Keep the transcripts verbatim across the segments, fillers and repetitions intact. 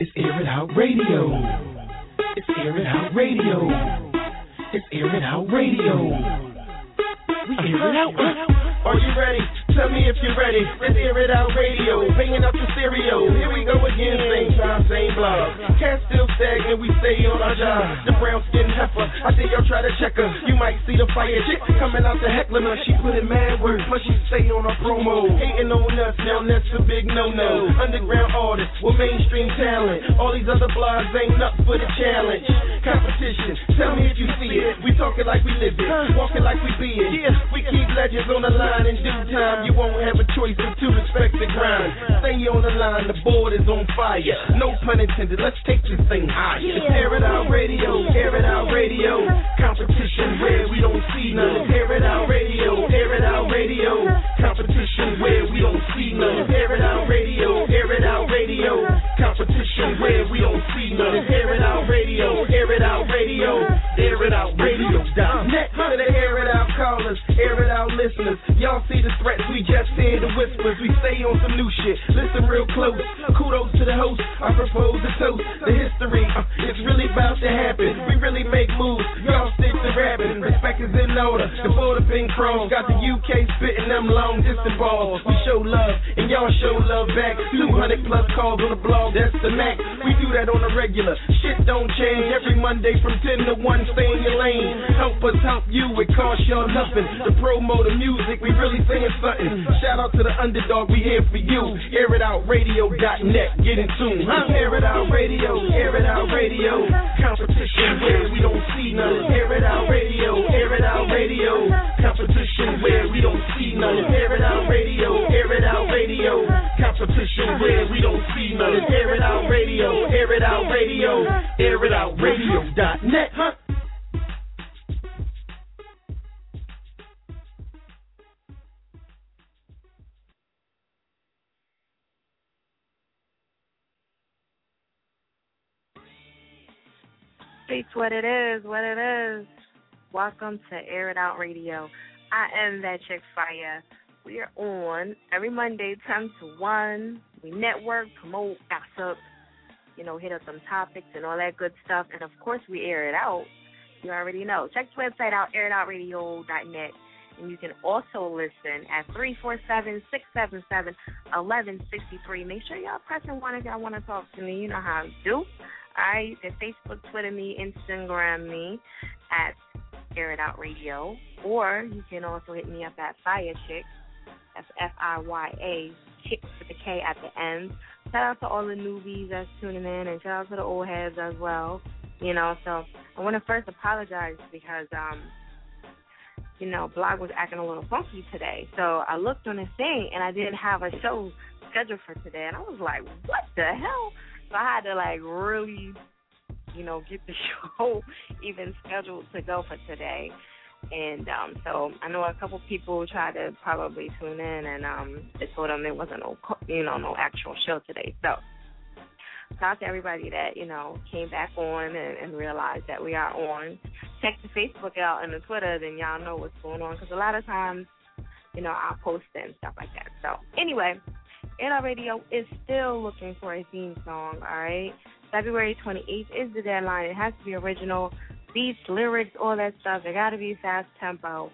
It's Air It Out Radio. It's Air It Out Radio. It's Air It Out Radio. We air it out. Are you ready? Tell me if you're ready. It's Air It Out Radio. Banging up the stereo. Here we go again. Same time, same blog. Cats still stagnant. We stay on our job. The brown skin heifer. I think y'all try to check her. You might see the fire chick coming out the heckler. She put in mad work, but she stay on our promo. Hating on us. Now that's a big no-no. Underground artists with mainstream talent. All these other blogs ain't up for the challenge. Competition. Tell me if you see it. We talking like we live it. Walking like we be it. We keep legends on the line in due time. You won't have a choice but to respect the grind. Stay on the line, the board is on fire. No pun intended, let's take this thing higher. It's Air It Out Radio, Air It Out Radio. Competition where we don't see none. Air It Out Radio, Air It Out Radio. Competition where we don't see none. Air It Out Radio, Air It Out Radio. Competition where we don't see none. Air It Out Radio, Air It Out Radio. Air It Out Radio. Next to the Air It Out callers, Air It Out listeners. Y'all see the threats, we just hear the whispers. We stay on some new shit, listen real close. Kudos to the host, I propose a toast. The history, uh, it's really about to happen. We really make moves, y'all stick to rapping. Respect is in order, the border ping pros. Got the U K spitting them long distance balls. We show love, and y'all show love back. two hundred plus calls on the blog, that's the max. We do that on the regular, shit don't change. Every Monday from ten to one, stay in your lane. Help us help you, it costs y'all nothing. To promote the music, we really singing something. Shout out to the underdog, we here for you. air it out radio dot net, get in tune. Huh? Air It Out Radio, Air It Out Radio. Competition where we don't see none. Air It Out Radio, Air It Out Radio. Competition where we don't see none. Air It Out Radio, Air It Out Radio. Competition where we don't see none. Air It Out Radio, Air It Out Radio. Air It Out Radio dot net, huh? It's what it is, what it is. Welcome to Air It Out Radio. I am that chick Fire. We are on every Monday, ten to one. We network, promote, gossip, you know, hit up some topics and all that good stuff. And, of course, we air it out. You already know. Check the website out, air it out radio dot net. And you can also listen at three four seven, six seven seven, one one six three. Make sure y'all pressing one if y'all want to talk to me. You know how I do. I, you can Facebook, Twitter me, Instagram me at Air It Out Radio. Or you can also hit me up at Fire Chick. That's F I Y A, Chick with the K at the end. Shout out to all the newbies that's tuning in, and shout out to the old heads as well. You know, so I want to first apologize because, um, you know, blog was acting a little funky today. So I looked on the thing, and I didn't have a show scheduled for today. And I was like, what the hell? So I had to, like, really, you know, get the show even scheduled to go for today. And um, so I know a couple people tried to probably tune in, and um, I told them there wasn't no, you know, no actual show today. So shout out to everybody that, you know, came back on and, and realized that we are on. Check the Facebook out and the Twitter, then y'all know what's going on, because a lot of times, you know, I'll post it and stuff like that. So anyway, Air It Out Radio is still looking for a theme song, all right? February twenty-eighth is the deadline. It has to be original. Beats, lyrics, all that stuff. It got to be fast tempo,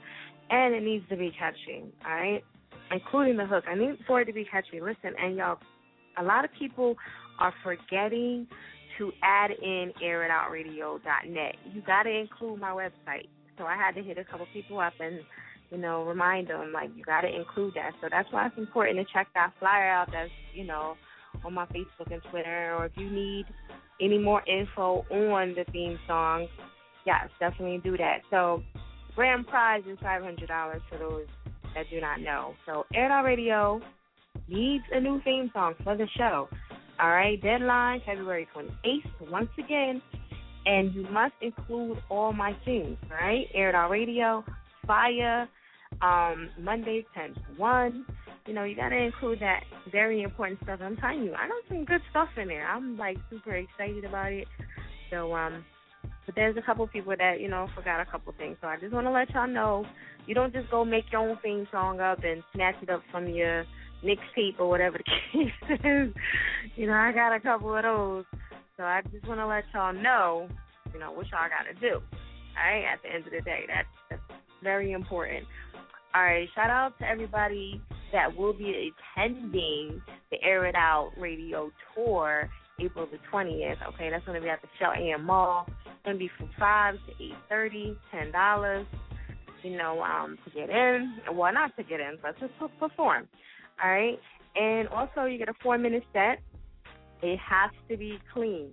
and it needs to be catchy, all right? Including the hook. I need for it to be catchy. Listen, and y'all, a lot of people are forgetting to add in air it out radio dot net. You got to include my website. So I had to hit a couple people up and, you know, remind them, like, you got to include that. So that's why it's important to check that flyer out that's, you know, on my Facebook and Twitter. Or if you need any more info on the theme song, yes, definitely do that. So grand prize is five hundred dollars for those that do not know. So Air It Out Radio needs a new theme song for the show. All right, deadline February twenty-eighth, once again. And you must include all my themes, right? Air It Out Radio, Fire, um, Mondays ten to one. You know, you got to include that very important stuff. I'm telling you, I know some good stuff in there. I'm, like, super excited about it. So, um, but there's a couple people that, you know, forgot a couple things. So I just want to let y'all know, you don't just go make your own theme song up and snatch it up from your, Nick's Peep or whatever the case is. You know, I got a couple of those. So I just want to let y'all know, you know, what y'all got to do. All right, at the end of the day, that's, that's very important. All right, shout out to everybody that will be attending the Air It Out Radio Tour April the twentieth. Okay, that's going to be at the Shelton Mall. It's going to be from five to eight thirty, ten dollars, you know, um, to get in. Well, not to get in, but to perform. All right, and also you get a four-minute set. It has to be clean.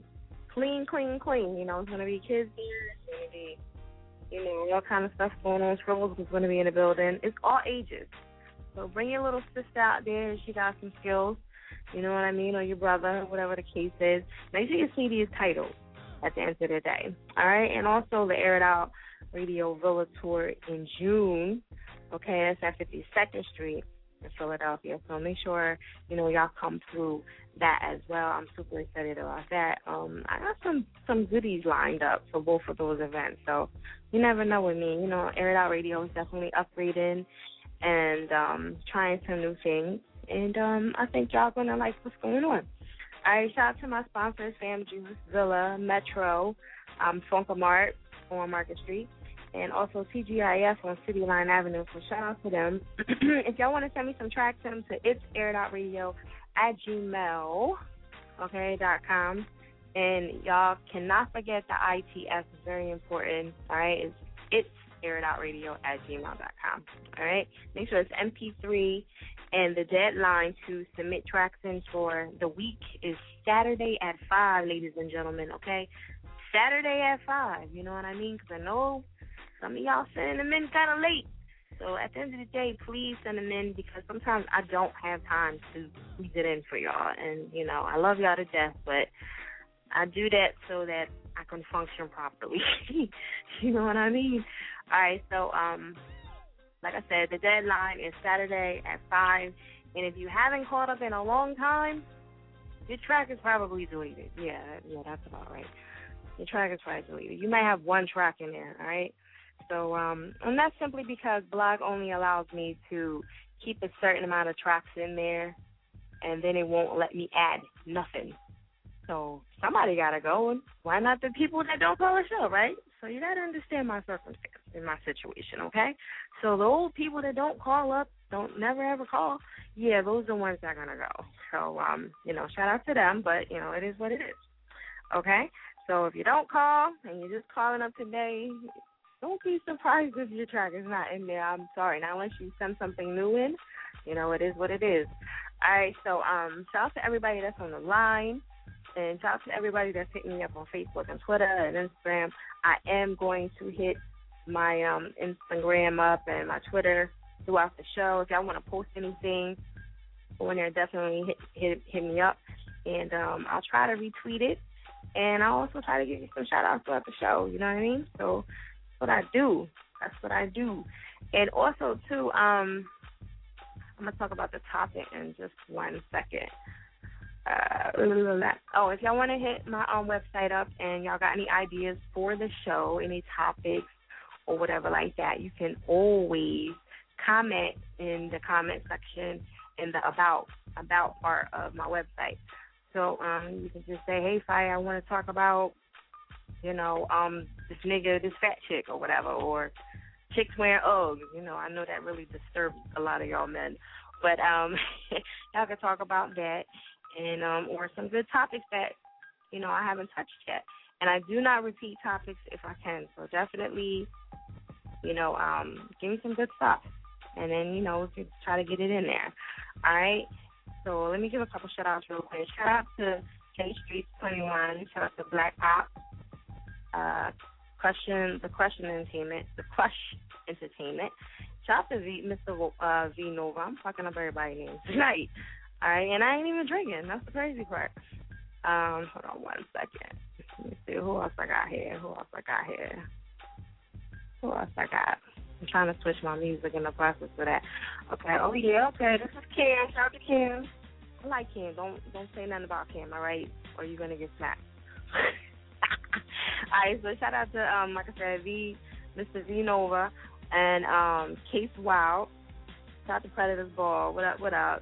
Clean, clean, clean. You know, it's going to be kids there. It's going to be, you know, all kind of stuff going on. Shrubbles is going to be in the building. It's all ages. So bring your little sister out there. She got some skills. You know what I mean? Or your brother, whatever the case is. Make sure your C D is titled at the end of the day. All right? And also the Air It Out Radio Villa Tour in June. Okay, that's at fifty-second Street. In Philadelphia, so make sure you know y'all come through that as well. I'm super excited about that. Um, I got some some goodies lined up for both of those events, so you never know with me. You know, Air It Out Radio is definitely upgrading and um, trying some new things, and um, I think y'all gonna like what's going on. All right, shout out to my sponsors: Fam Juice, Villa, Metro, um, Funkamart on Market Street. And also T G I F on City Line Avenue. So shout out to them. If y'all want to send me some tracks, send them to its air dot radio at gmail dot com. Okay, .com. And y'all cannot forget the I T S. It's very important. All right, it's its air dot radio at gmail dot com. All right, make sure it's M P three. And the deadline to submit tracks in for the week is Saturday at five, ladies and gentlemen. Okay, Saturday at five. You know what I mean? Because I know some of y'all sending them in kind of late. So at the end of the day, please send them in because sometimes I don't have time to squeeze it in for y'all. And, you know, I love y'all to death, but I do that so that I can function properly. You know what I mean? All right, so um, like I said, the deadline is Saturday at five. And if you haven't caught up in a long time, your track is probably deleted. Yeah, yeah, that's about right. Your track is probably deleted. You might have one track in there, all right? So, um, and that's simply because blog only allows me to keep a certain amount of tracks in there, and then it won't let me add nothing. So somebody got to go, and why not the people that don't publish up, right? So you got to understand my circumstance and my situation, okay? So the old people that don't call up, don't never ever call, yeah, those are the ones that are going to go. So, um, you know, shout out to them, but, you know, it is what it is, okay? So if you don't call and you're just calling up today, don't be surprised if your track is not in there. I'm sorry. Now, unless you send something new in, you know, it is what it is. All right, so um, shout out to everybody that's on the line, and shout out to everybody that's hitting me up on Facebook and Twitter and Instagram. I am going to hit my um, Instagram up and my Twitter throughout the show. If y'all want to post anything, go in there, definitely hit, hit, hit me up, and um, I'll try to retweet it, and I'll also try to give you some shout-outs throughout the show. You know what I mean? So what I do. That's what I do. And also, too, um, I'm going to talk about the topic in just one second. Uh, oh, if y'all want to hit my um, website up and y'all got any ideas for the show, any topics or whatever like that, you can always comment in the comment section in the about, about part of my website. So um, you can just say, hey, Fire, I want to talk about, you know, um, this nigga, this fat chick or whatever, or chicks wearing Uggs. You know, I know that really disturbs a lot of y'all men. But um, y'all can talk about that, and um, or some good topics that, you know, I haven't touched yet. And I do not repeat topics if I can. So definitely, you know, um, give me some good stuff. And then, you know, we can try to get it in there. All right? So let me give a couple shout-outs real quick. Shout-out to K Street twenty-one. Shout-out to Black Pop. Uh, question the question entertainment, the Crush Entertainment. Shout out to V, Mister Wo, uh, V Nova. I'm fucking up everybody's name tonight. All right, and I ain't even drinking. That's the crazy part. Um, hold on one second. Let me see who else I got here. Who else I got here? Who else I got? I'm trying to switch my music in the process for that. Okay. Oh yeah. Okay. This is Kim. Shout out to Kim. I like Kim. Don't don't say nothing about Kim. All right, or you're gonna get smacked. All right, so shout out to, um, like I said, V, Mister V Nova, and um, Case Wild. Shout out to Predators Ball. What up, what up?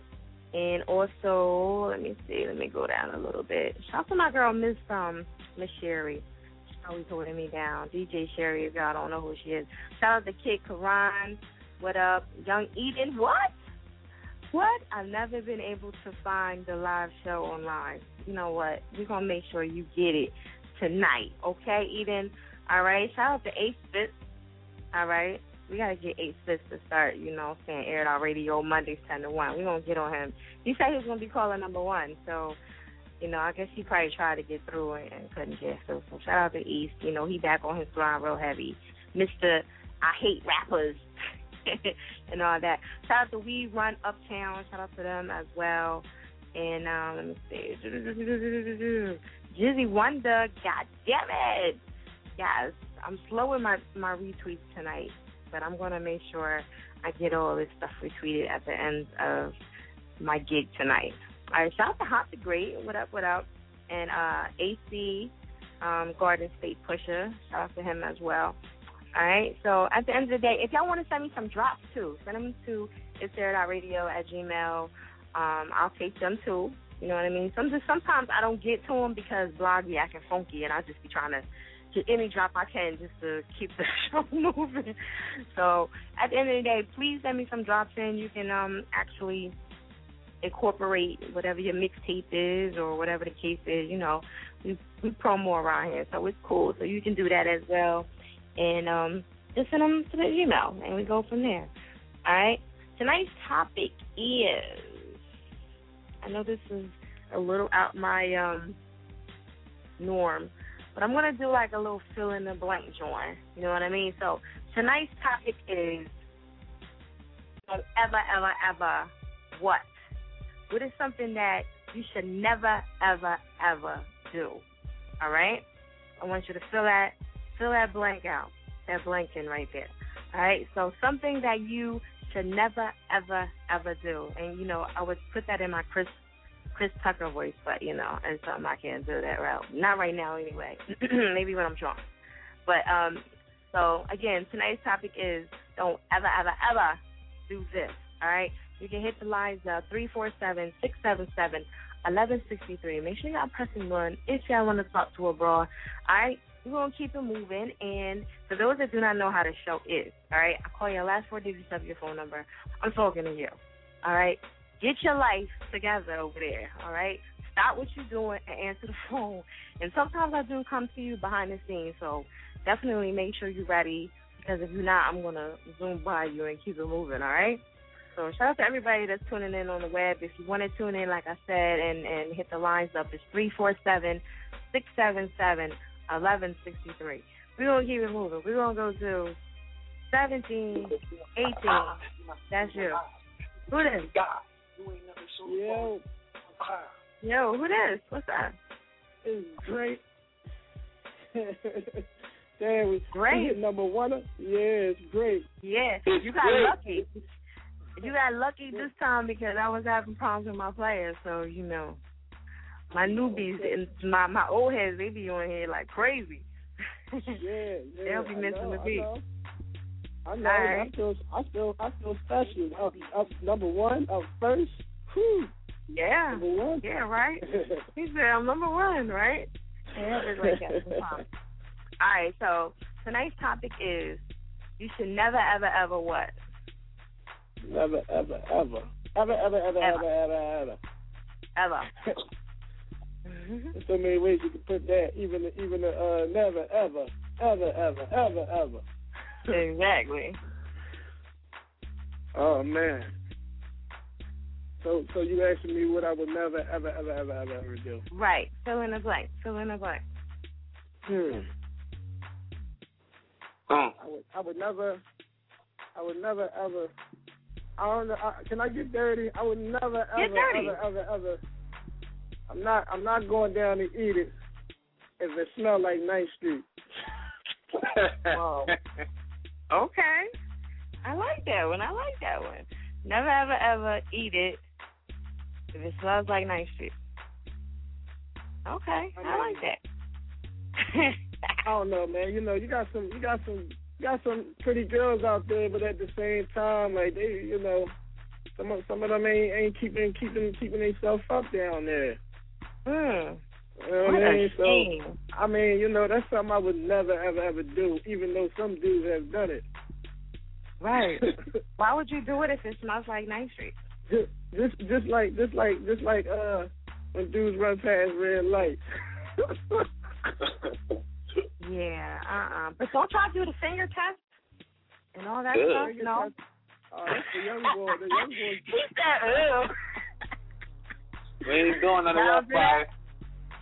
And also, let me see, let me go down a little bit. Shout out to my girl, Miss um, Miss Sherry. She's always holding me down. D J Sherry, if y'all don't know who she is. Shout out to Kid Karan. What up? Young Eden. What? What? I've never been able to find the live show online. You know what? We're going to make sure you get it tonight. Okay, Eden? All right. Shout out to Ace Spitz. All right. We got to get Ace Spitz to start, you know, saying Air It Out Radio Mondays ten to one. We're going to get on him. He said he was going to be calling number one. So, you know, I guess he probably tried to get through and, and couldn't get through. So shout out to East. You know, he back on his throne real heavy. Mister I Hate Rappers. And all that. Shout out to We Run Uptown. Shout out to them as well. And um, let me see. Jizzy Wonder. God damn it. Yes. I'm slow in my, my retweets tonight, but I'm going to make sure I get all this stuff retweeted at the end of my gig tonight. All right. Shout out to Hot to Great. What up, what up? And uh, A C um, Garden State Pusher. Shout out to him as well. All right, so at the end of the day, if y'all want to send me some drops, too, send them to its air dot radio at gmail. Um, I'll take them, too. You know what I mean? Some, sometimes I don't get to them because blog be acting funky, and I'll just be trying to get any drop I can just to keep the show moving. So at the end of the day, please send me some drops in. You can um, actually incorporate whatever your mixtape is or whatever the case is. You know, we, we promo around here, so it's cool. So you can do that as well. And um, just send them to the email, and we go from there. All right? Tonight's topic is, I know this is a little out my um, norm, but I'm going to do like a little fill-in-the-blank joint. You know what I mean? So tonight's topic is, don't ever, ever, ever what? What is something that you should never, ever, ever do? All right? I want you to fill that. Fill that blank out, that blank in right there. All right, so something that you should never, ever, ever do. And, you know, I would put that in my Chris Chris Tucker voice, but, you know, it's something I can't do that route. Not right now anyway, maybe when I'm drunk. But, um, so, again, tonight's topic is don't ever, ever, ever do this, all right? You can hit the lines uh, three four seven, six seven seven, one one six three. Make sure y'all pressing one if y'all want to talk to a broad, all right? We're going to keep it moving, and for those that do not know how the show is, all right, I'll call your last four digits of your phone number. I'm talking to you, all right? Get your life together over there, all right? Stop what you're doing and answer the phone. And sometimes I do come to you behind the scenes, so definitely make sure you're ready, because if you're not, I'm going to zoom by you and keep it moving, all right? So shout out to everybody that's tuning in on the web. If you want to tune in, like I said, and, and hit the lines up, it's three four seven, six seven seven, one one six three. eleven sixty-three. We're going to keep it moving. We're going to go to seventeen, eighteen. That's you. Who this? Yo. Yo, who this? What's up? It's Great. Damn, it's Great. Number one. Yeah, it's Great. Yeah, you got lucky. You got lucky this time because I was having problems with my players, so, you know. My newbies and my, my old heads, they be on here like crazy. Yeah, yeah. They'll be missing the beat. I know. I know. Right. I feel, I feel, I feel special. Up, up number one, up first. Whew. Yeah. Number one. Yeah, right. He said, "I'm number one," right? Yeah, it's like that. All right. So tonight's topic is: you should never, ever, ever what? Never, ever, ever, ever, ever, ever, ever, ever, ever. ever. There's so many ways you can put that, even even uh, never, ever, ever, ever, ever, ever. Exactly. Oh, man. So so you asking me what I would never, ever, ever, ever, ever, ever do. Right. Fill in the blank. Fill in the blank. Hmm. Oh. I would, I would never, I would never, ever, I don't know, I, can I get dirty? I would never, ever, ever, ever, ever. I'm not I'm not going down to eat it if it smells like ninth Street. Wow. Okay. I like that one. I like that one. Never, ever, ever eat it if it smells like ninth Street. Okay. I, I like that. I don't know, man. You know, you got some you got some you got some pretty girls out there, but at the same time, like, they, you know, Some of, some of them ain't, ain't keeping keeping keeping themselves up down there. Hmm. You know what, what I mean? So, I mean, you know, that's something I would never, ever, ever do, even though some dudes have done it. Right. Why would you do it if it smells like Ninth Street? Just, just, just like, just like, just like, uh, when dudes run past red lights. Yeah. Uh. Uh-uh. But don't y'all do the finger test and all that Good. Stuff? No. Oh, that's the young boy. The young boy. Keep that up. We ain't doing none of that. Five.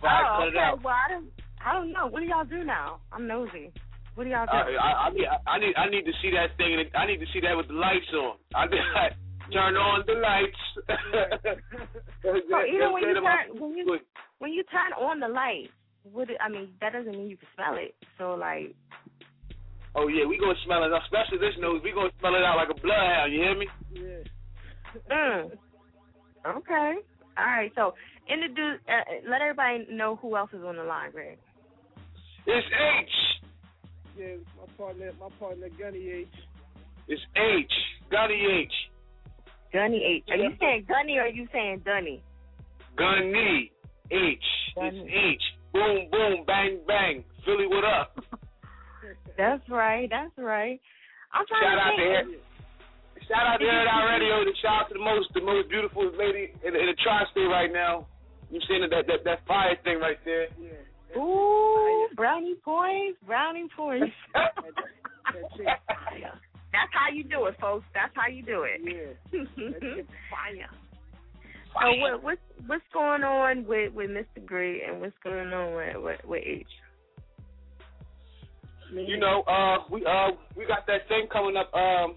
Five. Oh, cut okay. it out. Well, I don't. I don't know. What do y'all do now? I'm nosy. What do y'all do? Uh, I, I, need, I need. I need to see that thing. I need to see that with the lights on. I, I turn on the lights. So even when you turn when you when you turn on the lights, what I mean that doesn't mean you can smell it. So like. Oh, yeah, we going to smell it, especially this nose. We going to smell it out like a bloodhound, you hear me? Yeah. Mm. Okay. All right, so in the do, uh, let everybody know who else is on the line, Greg. It's H. Yeah, my partner, my partner, Gunna H. It's H. Gunna H. Gunna H. Are you saying Gunny or are you saying Dunny? Gunna H. Gunny. It's H. Boom, boom, bang, bang. Philly, what up? That's right, that's right. I'm trying shout to out think. To shout out to Air It Out Radio, and shout out to the most, the most beautiful lady in, in the tri-state right now. You seen that, that that fire thing right there? Yeah. Ooh, brownie points, brownie points. That's how you do it, folks. That's how you do it. Yeah. Fire. Fire. So what what's, what's going on with, with Mister Great and what's going on with with, with H? You know, uh, we uh, we got that thing coming up. Um,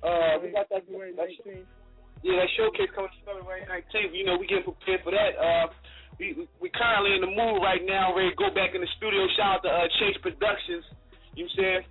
uh, we got that, that show, yeah, that showcase coming up February nineteenth. You know, we getting prepared for that. Uh, we we currently in the mood right now, ready to go back in the studio. Shout out to uh, Chase Productions. You know what I'm saying?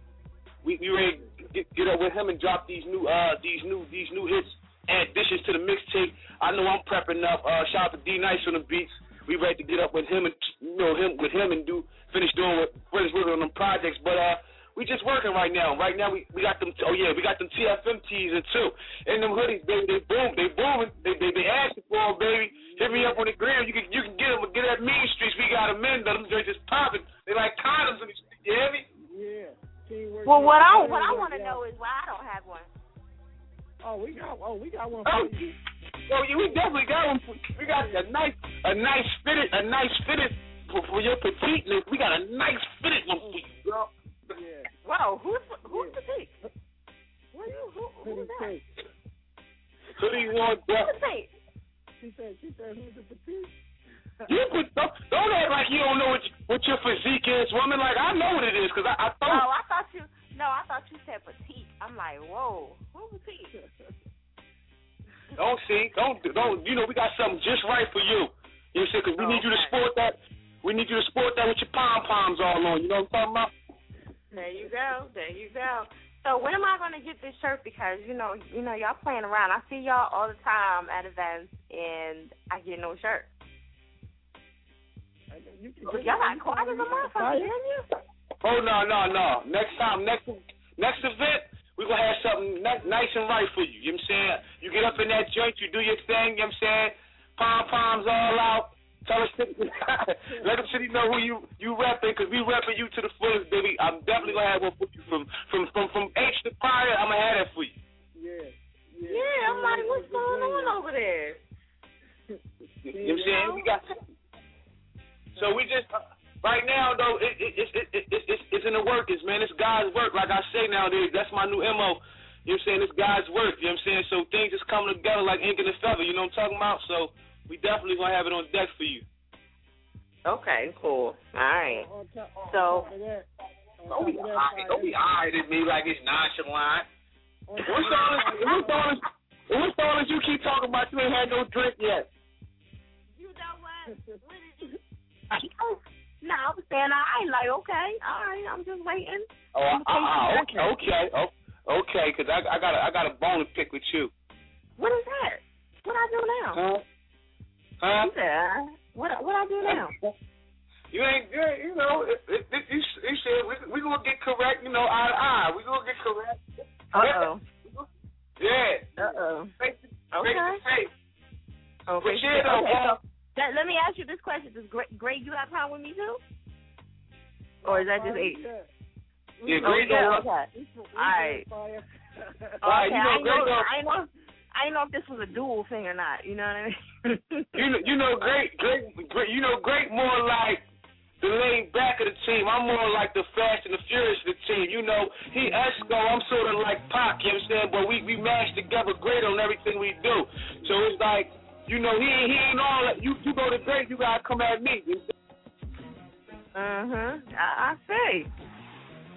We we ready to get, get up with him and drop these new uh these new these new hits and additions to the mixtape. I know I'm prepping up. Uh, shout out to D Nice on the beats. We ready to get up with him and you know him with him and do finish doing what finish working on them projects. But uh, we just working right now. Right now we, we got them. Oh yeah, we got them T F M tees too, and them hoodies, baby. They boom, they booming. They they they asking for them, baby. Hit me up on the gram. You can you can get them. Get at Mean Streets. We got them in. Them they're just popping. They like condoms in the street. You hear me? Yeah. Well, what I what I want to know is why I don't have one. Oh, we got oh we got one. Oh. For you. Oh, yeah, we definitely got one. For, we got a nice, a nice fitted, a nice fitted for, for your petite. We got a nice fitted one for you, girl. Yeah. Wow, who's who's yeah. petite? What are you? Who, who's that? Who do you want? Who's petite? She said. She said who's the petite? You put, don't, don't act like you don't know what, you, what your physique is, woman. Like I know what it is, cause I, I thought. Oh, I thought you. No, I thought you said petite. I'm like, whoa, who's petite? Don't see, don't, don't. You know, we got something just right for you. You know what I'm saying? Because we oh, need you to sport that. We need you to sport that with your pom poms all on. You know what I'm talking about? There you go. There you go. So when am I going to get this shirt? Because you know, you know, y'all playing around. I see y'all all the time at events, and I get no shirt. You can, y'all got quiet as a motherfucker, didn't you? Oh no, no, no. Next time, next next event. We gonna have something nice and right for you. You know what I'm saying? You get up in that joint, you do your thing. You know what I'm saying? Pom poms all out. Tell us, let the city know who you you repping, cause we repping you to the fullest, baby. I'm definitely gonna have one for you from from from from H to Fire. I'm gonna have that for you. Yeah. Yeah. yeah I'm like, what's going on over there? You know what I'm saying? We got. So we just. Uh, Right now, though, it, it, it, it, it, it, it's in the workings, man. It's God's work. Like I say nowadays, that's my new M O. You know what I'm saying? It's God's work. You know what I'm saying? So things just coming together like ink and a feather. You know what I'm talking about? So we definitely going to have it on deck for you. Okay, cool. All right. So don't be eyed. Don't be eyed at me like it's nonchalant. What's all this, what's all this, what's all this you keep talking about? You ain't had no drink yet. You know what? What is it? No, I was saying, I like, okay, all right, I'm just waiting. Oh, uh, uh, okay, okay, oh, okay, because I, I got a, I got a bone to pick with you. What is that? What I do now? Huh? Huh? Yeah. What What I do now? You ain't, you, ain't, you know, it, it, it, you, you said we we gonna get correct, you know, eye to eye, we gonna get correct. Uh oh. Yeah. Uh-oh. Face to okay. face. Okay. But yeah, though, okay. So, that, let me ask you this question. Does Great, Great you have time with me, too? Or is that just eight? Yeah, Great don't. All right. Okay, I know, I know. I didn't know if this was a dual thing or not. You know what I mean? you know, you know, Great, Great, Great, you know, Great more like the laid back of the team. I'm more like the Fast and the Furious of the team. You know, he Esco, I'm sort of like Pac, you understand? But we, we mash together Great on everything we do. So it's like, you know, he, he ain't all that. You, you go to Great, you got to come at me. Uh-huh. I, I see.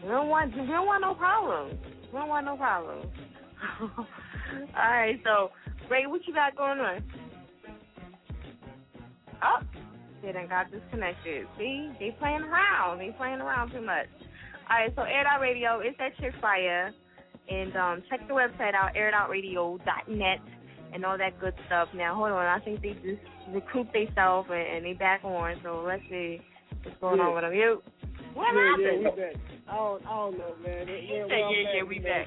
We don't want, we don't want no problems. We don't want no problems. All right, so, Ray, what you got going on? Oh, they done got disconnected. See, they playing around. They playing around too much. All right, so Air It Out Radio, it's at Chick Fire. And um, check the website out, air it out radio dot net, and all that good stuff. Now, hold on. I think they just recruit themselves, and, and they back on. So let's see what's going yeah. on with them. You, what yeah, happened? Yeah, I don't, I don't know, man. He said, well, yeah, man, yeah, we man, back.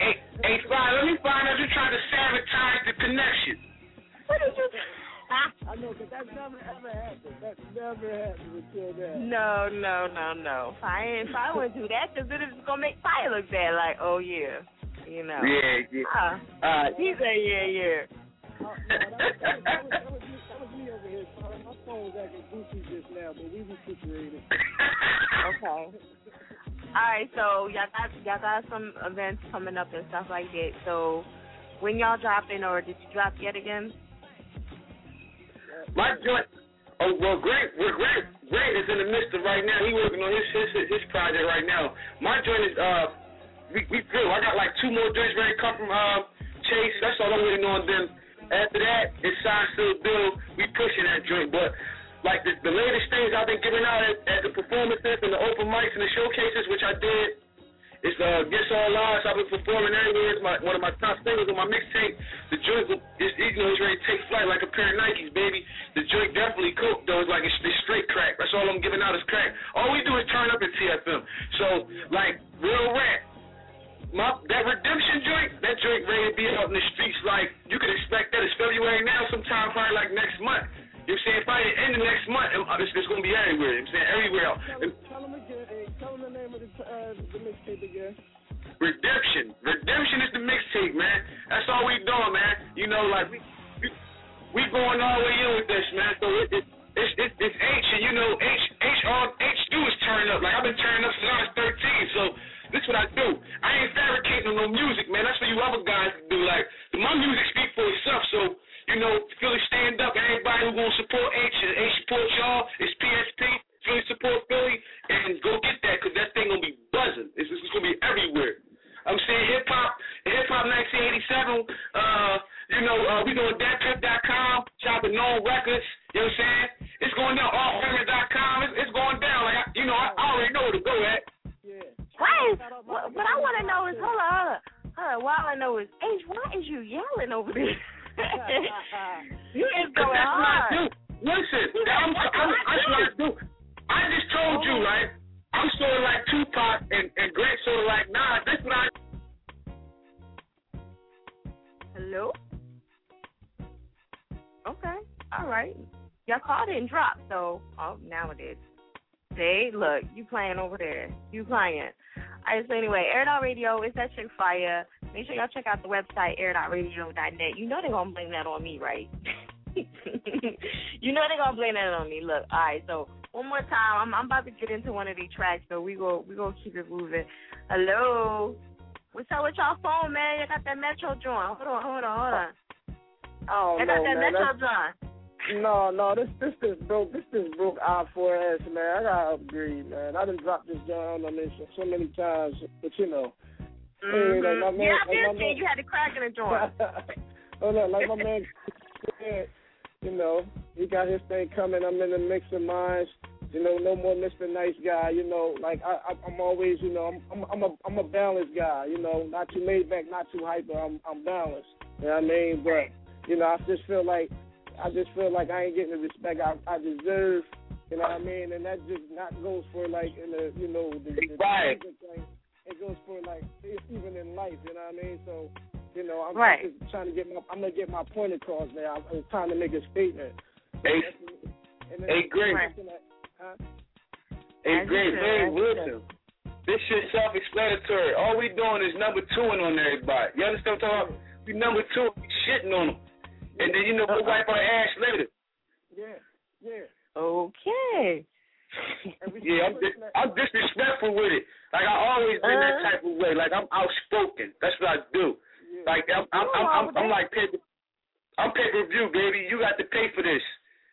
Hey, hey, Fly, let me find out you trying to sabotage the connection. What did you do? I know, because that never, ever happened. That never happened until that. No, no, no, no. Fire, Fire wouldn't do that, because then it's going to make Fire look bad, like, oh, yeah, you know. Yeah, yeah. Uh, uh, he said, yeah, yeah. Uh, no, that, that, was, that, was, that, was me, that was me over here. My phone was acting goofy just now, but we were situated. Okay. All right, so y'all got, y'all got some events coming up and stuff like that. So when y'all dropping, or did you drop yet again? My joint, oh, well, Greg, well, Greg, Greg is in the midst of right now. He working on his his, his project right now. My joint is, uh, we, we good. I got like two more joints ready to come from uh, Chase. That's all I'm waiting on them. After that, it's signed, sealed, bill. We pushing that joint, but... Like, the, the latest things I've been giving out at, at the performances and the open mics and the showcases, which I did, is uh, Guess All Lives. I've been performing everywhere. It's my, one of my top singles on my mixtape. The joint is, you know, it's ready to take flight like a pair of Nikes, baby. The joint definitely cooked, though. It's like it's, it's straight crack. That's all I'm giving out is crack. All we do is turn up at T F M. So, like, real rap. My, that redemption joint, that joint ready to be out in the streets. Like, you can expect that. It's February now, sometime probably like next month. You know what I'm saying? Probably the end of next month, it's, it's going to be everywhere. You know what I'm saying? Everywhere else. Tell them again. Tell them the name of the, uh, the mixtape again. Redemption. Redemption is the mixtape, man. That's all we doing, man. You know, like, we, we, we going all the way in with this, man. So it, it, it's, it, it's H, and you know, H, H, H two is turning up. Like, I've been turning up since I was thirteen, so... This is what I do. I ain't fabricating no music, man. That's what you other guys do. Like, my music speaks for itself, so, you know, Philly stand up. Everybody who wants to support H, and H support y'all. It's P S P. Philly support Philly. And go get that, because that thing going to be buzzing. It's, it's going to be everywhere. I'm saying hip-hop, hip-hop nineteen eighty-seven, uh, you know, uh, we doing dat trip dot com, shopping known records, you know what I'm saying? It's going down, all family dot com, it's, it's going down. Like, I, you know, I, I already know where to go at. Wait, what, what I want to know is, hold on, hold on, hold on, what I want to know is, H, why is you yelling over there? You is going hard. Listen, I'm, I'm, that's what I do. I just told you, right? I'm sort of like Tupac, and, and Greg sort of like, nah, that's not. Hello? Okay, all right. Y'all call didn't drop, so, oh, now it is. Hey, look, you playing over there. You playing. All right, so anyway, Air It Out Radio, it's at Chick Fire. Make sure y'all check out the website, air it out radio dot net. You know they're going to blame that on me, right? You know they're going to blame that on me. Look, all right, so one more time. I'm, I'm about to get into one of these tracks, so we go, we gonna keep it moving. Hello? What's up with y'all phone, man? You got that Metro joint. Hold on, hold on, hold on. Oh, I got no, that man. Metro joint. No, no, this this this broke this this broke I four ass, man. I gotta upgrade, man. I done dropped this down on this so many times, but you know. Mm-hmm. Hey, like man, yeah, I did like see man, you had the crack in the joint. Oh no, like my man said, you know, he got his thing coming, I'm in the mix of mine. You know, no more Mister Nice Guy. You know, like I, I, I'm always, you know, I'm, I'm, I'm a, I'm a balanced guy. You know, not too laid back, not too hyper. I'm, I'm balanced. You know what I mean? But you know, I just feel like. I just feel like I ain't getting the respect I, I deserve, you know what I mean? And that just not goes for, like, in the, you know, the, the right. music thing. It goes for, like, even in life, you know what I mean? So You know, I'm right. just trying to get my, I'm gonna get my point across there. It's time to make a statement. Hey, and hey, Great. Huh? Hey, Great, very wisdom. This shit's self-explanatory. All we doing is number two-ing on everybody. You understand what I'm talking about? We number two, we shitting on them. Yeah. And then, you know, we'll wipe our ass later. Yeah, yeah. Okay. Yeah, I'm, di- I'm disrespectful with it. Like, I always been uh, that type of way. Like, I'm outspoken. That's what I do. Yeah. Like, I'm, I'm, I'm, I'm, I'm like pay. I'm pay-per-view, baby. You got to pay for this.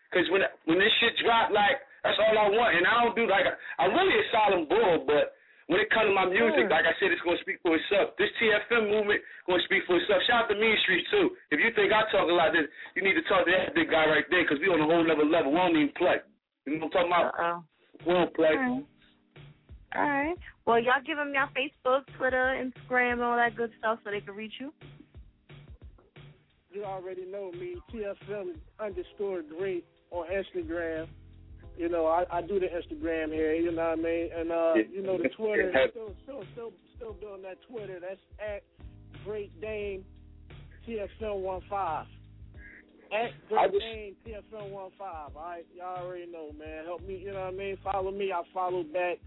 Because when when this shit drop, like, that's all I want. And I don't do, like, I'm really a silent bull, but when it comes to my music, mm. like I said, it's going to speak for itself. This T F M movement going to speak for itself. Shout out to Mean Street, too. If you think I talk a lot, then you need to talk to that big guy right there, because we on a whole other level. We don't even play. You know what I'm talking about? Uh-oh. We don't play. All right. All right. Well, y'all give them y'all Facebook, Twitter, Instagram, all that good stuff so they can reach you. You already know me, T F M underscore Great on Instagram. You know, I, I do the Instagram here, you know what I mean? And, uh, you know, the Twitter, still, still, still, still doing that Twitter. That's at Great Dame T F M fifteen. At Great Dame T F M fifteen. All right, y'all already know, man. Help me, you know what I mean? Follow me, I follow back.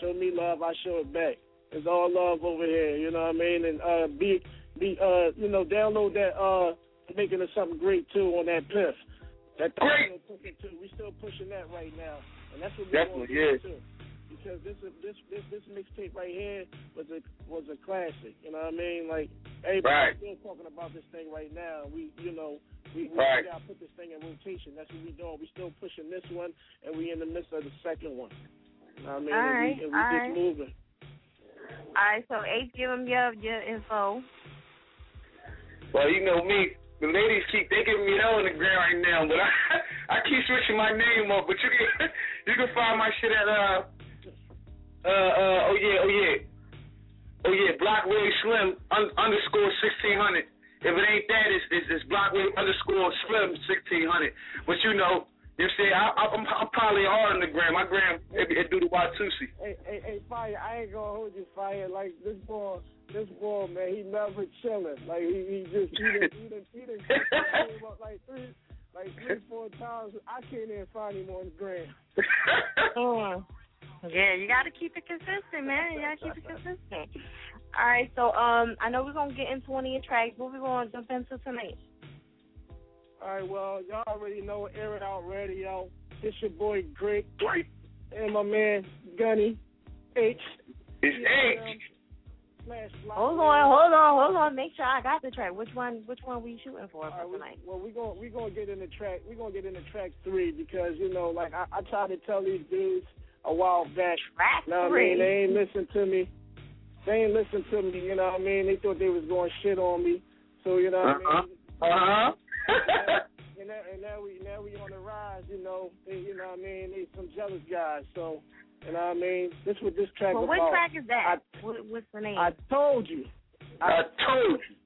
Show me love, I show it back. It's all love over here, you know what I mean? And uh, be, be, uh, you know, download that, uh, Making It Something Great, too, on that Piff. That Great. Too. We still pushing that right now, and that's what we're going to do too. Because this this this, this mixtape right here was a was a classic. You know what I mean? Like everybody's right. still talking about this thing right now. We you know we, we right. gotta put this thing in rotation. That's what we doing. We still pushing this one, and we in the midst of the second one. You know what I mean? All and right. we, and we all just right. moving. All right. So Ace, give them your your info. Well, you know me. The ladies keep they giving me hell in the ground right now, but I I keep switching my name up. But you can you can find my shit at uh uh, uh oh yeah oh yeah oh yeah Blockwave Slim un, underscore sixteen hundred. If it ain't that, it's it's, it's Blockwave underscore Slim sixteen hundred. But you know you see I, I I'm, I'm probably hard on the gram. My gram it, it do the Watusi. Hey hey hey Fire! I ain't gonna hold you Fire like this boy. This boy, man, he never chilling. Like he, he just he done he done, he done came up like three, like three, four times. I can't even find him on the gram. Oh, yeah, you gotta keep it consistent, man. You gotta keep it consistent. All right, so um, I know we're gonna get into one of your tracks. What we gonna jump into tonight? All right, well, y'all already know Air It Out Radio. It's your boy Great, Great, and my man Gunna H. It's H. Hold on, hold on, hold on. Make sure I got the track. Which one? Which one we shooting for, for tonight? Well, we gonna we gonna get in the track. We gonna get in the track three because you know, like I, I tried to tell these dudes a while back. Track three. I mean, they ain't listen to me. They ain't listen to me. You know what I mean? They thought they was going shit on me. So you know what uh-huh. I mean? Uh huh. And, and now we now we on the rise. You know, they, you know what I mean? They some jealous guys. So. You know what I mean? This is what this track well, about. Well, what track is that? I, what, what's the name? I told you. I, I told you.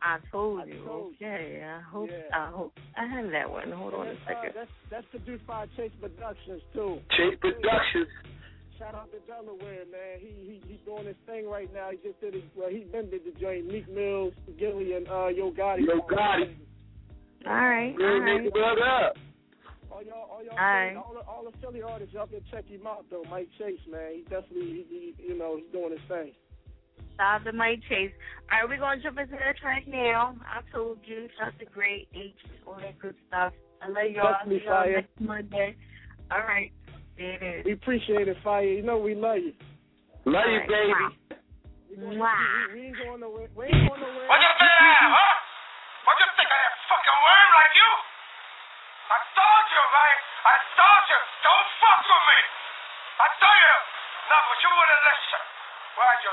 I told you. I told you. Okay. I hope, yeah. I hope. I have that one. Hold on a second. Uh, that's, that's produced by Chase Productions, too. Chase Productions. Shout out to Delaware, man. He he, he doing his thing right now. He just did his, well, he been did the joint. Meek Mills, Gilly, and uh, Yo Gotti. Yo Gotti. All right. All right. Make it up. All y'all, all y'all, right. all, the, all the Philly artists, y'all can check him out though. Mike Chase, man, he definitely, he, he, you know, he's doing his thing. Shout out to Mike Chase. All right, we're gonna jump into that track now. I told you, shout out to Great H, all that good stuff. I love y'all. Definitely, y'all Fire. Next Monday. All right, there it is. We appreciate it, Fire. You know we love you. Love all you, right. baby. Wow. We, we, we ain't going nowhere. We ain't going nowhere. What you think I am, huh? What you think I am, fucking worm like you? I told you, right? I told you, don't fuck with me. I told you, no, but you wouldn't listen. Well, you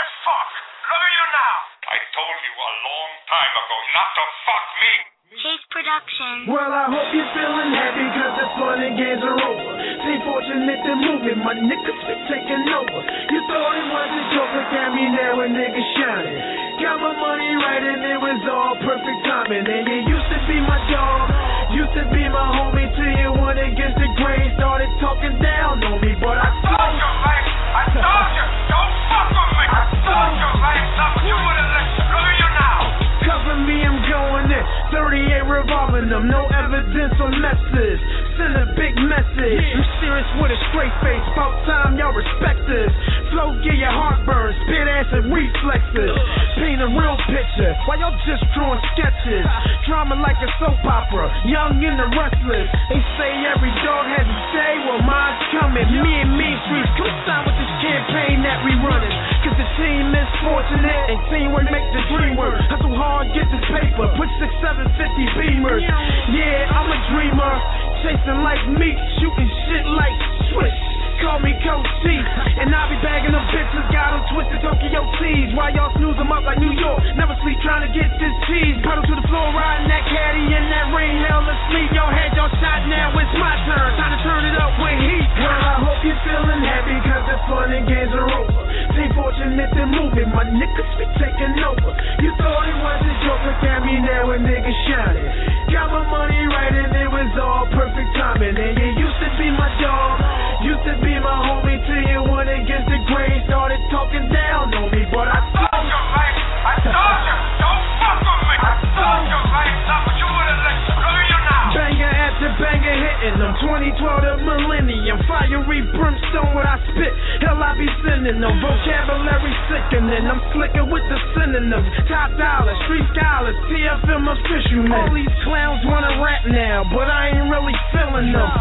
stupid fuck. Look at you now. I told you a long time ago not to fuck me. Chase Productions. Well, I hope you're feeling happy because the fun and games are over. Stay fortunate to moving, my niggas been taking over. You thought it was a joke, look at me now, a nigga shining. Got my money right and it was all perfect timing. And you used to be my dog. Used to be my homie till you went against the grain. Started talking down on me, but I, I told you, man. I told you, don't fuck with me. I told you, man. Not what you would've listened. Look at you now. loving me, I'm going in. thirty-eight revolving them, no evidence or messes. Send a big message. I'm serious with a straight face. About time y'all respect this. Flow, get your heartburn, spit ass and reflexes. Paint a real picture, why y'all just drawing sketches? Drama like a soap opera, young and the restless. They say every dog has a day, well mine's coming. Me and me streets, come sign with this campaign that we running. Cause the team is fortunate and teamwork make the dream work. Hustle hard, get this paper, put six, seven, fifty beamers. Yeah, I'm a dreamer, chasing like meat, shooting shit like Swiss. Call me Coach T, and I'll be bagging them bitches, got them twisted Tokyo T's. Why y'all snooze them up like New York? Never sleep trying to get this cheese. Puddle to the floor, riding that caddy in that rain. Hell asleep, y'all had y'all shot, now it's my turn. Time to turn it up with heat. Well, I hope you're feeling happy, cause the fun and games are over. Team fortunate and moving, my niggas be taking over. You thought it was a joke, look at me now, a nigga shining. Got my money right, and it was all perfect timing. And you used to be my dog. Used to be my homie till you went against the grain. Started talking down on me, but I told you, man. I told you, don't fuck with me. I told you, man. Not what you would've let you go you now. Banger after banger hitting them. twenty twelve the millennium. Fiery brimstone what I spit. Hell, I be sending them. Vocabulary sickening. I'm slicker with the synonyms. Top dollar, street scholars, T F M official man. All these clowns wanna rap now, but I ain't really feeling them.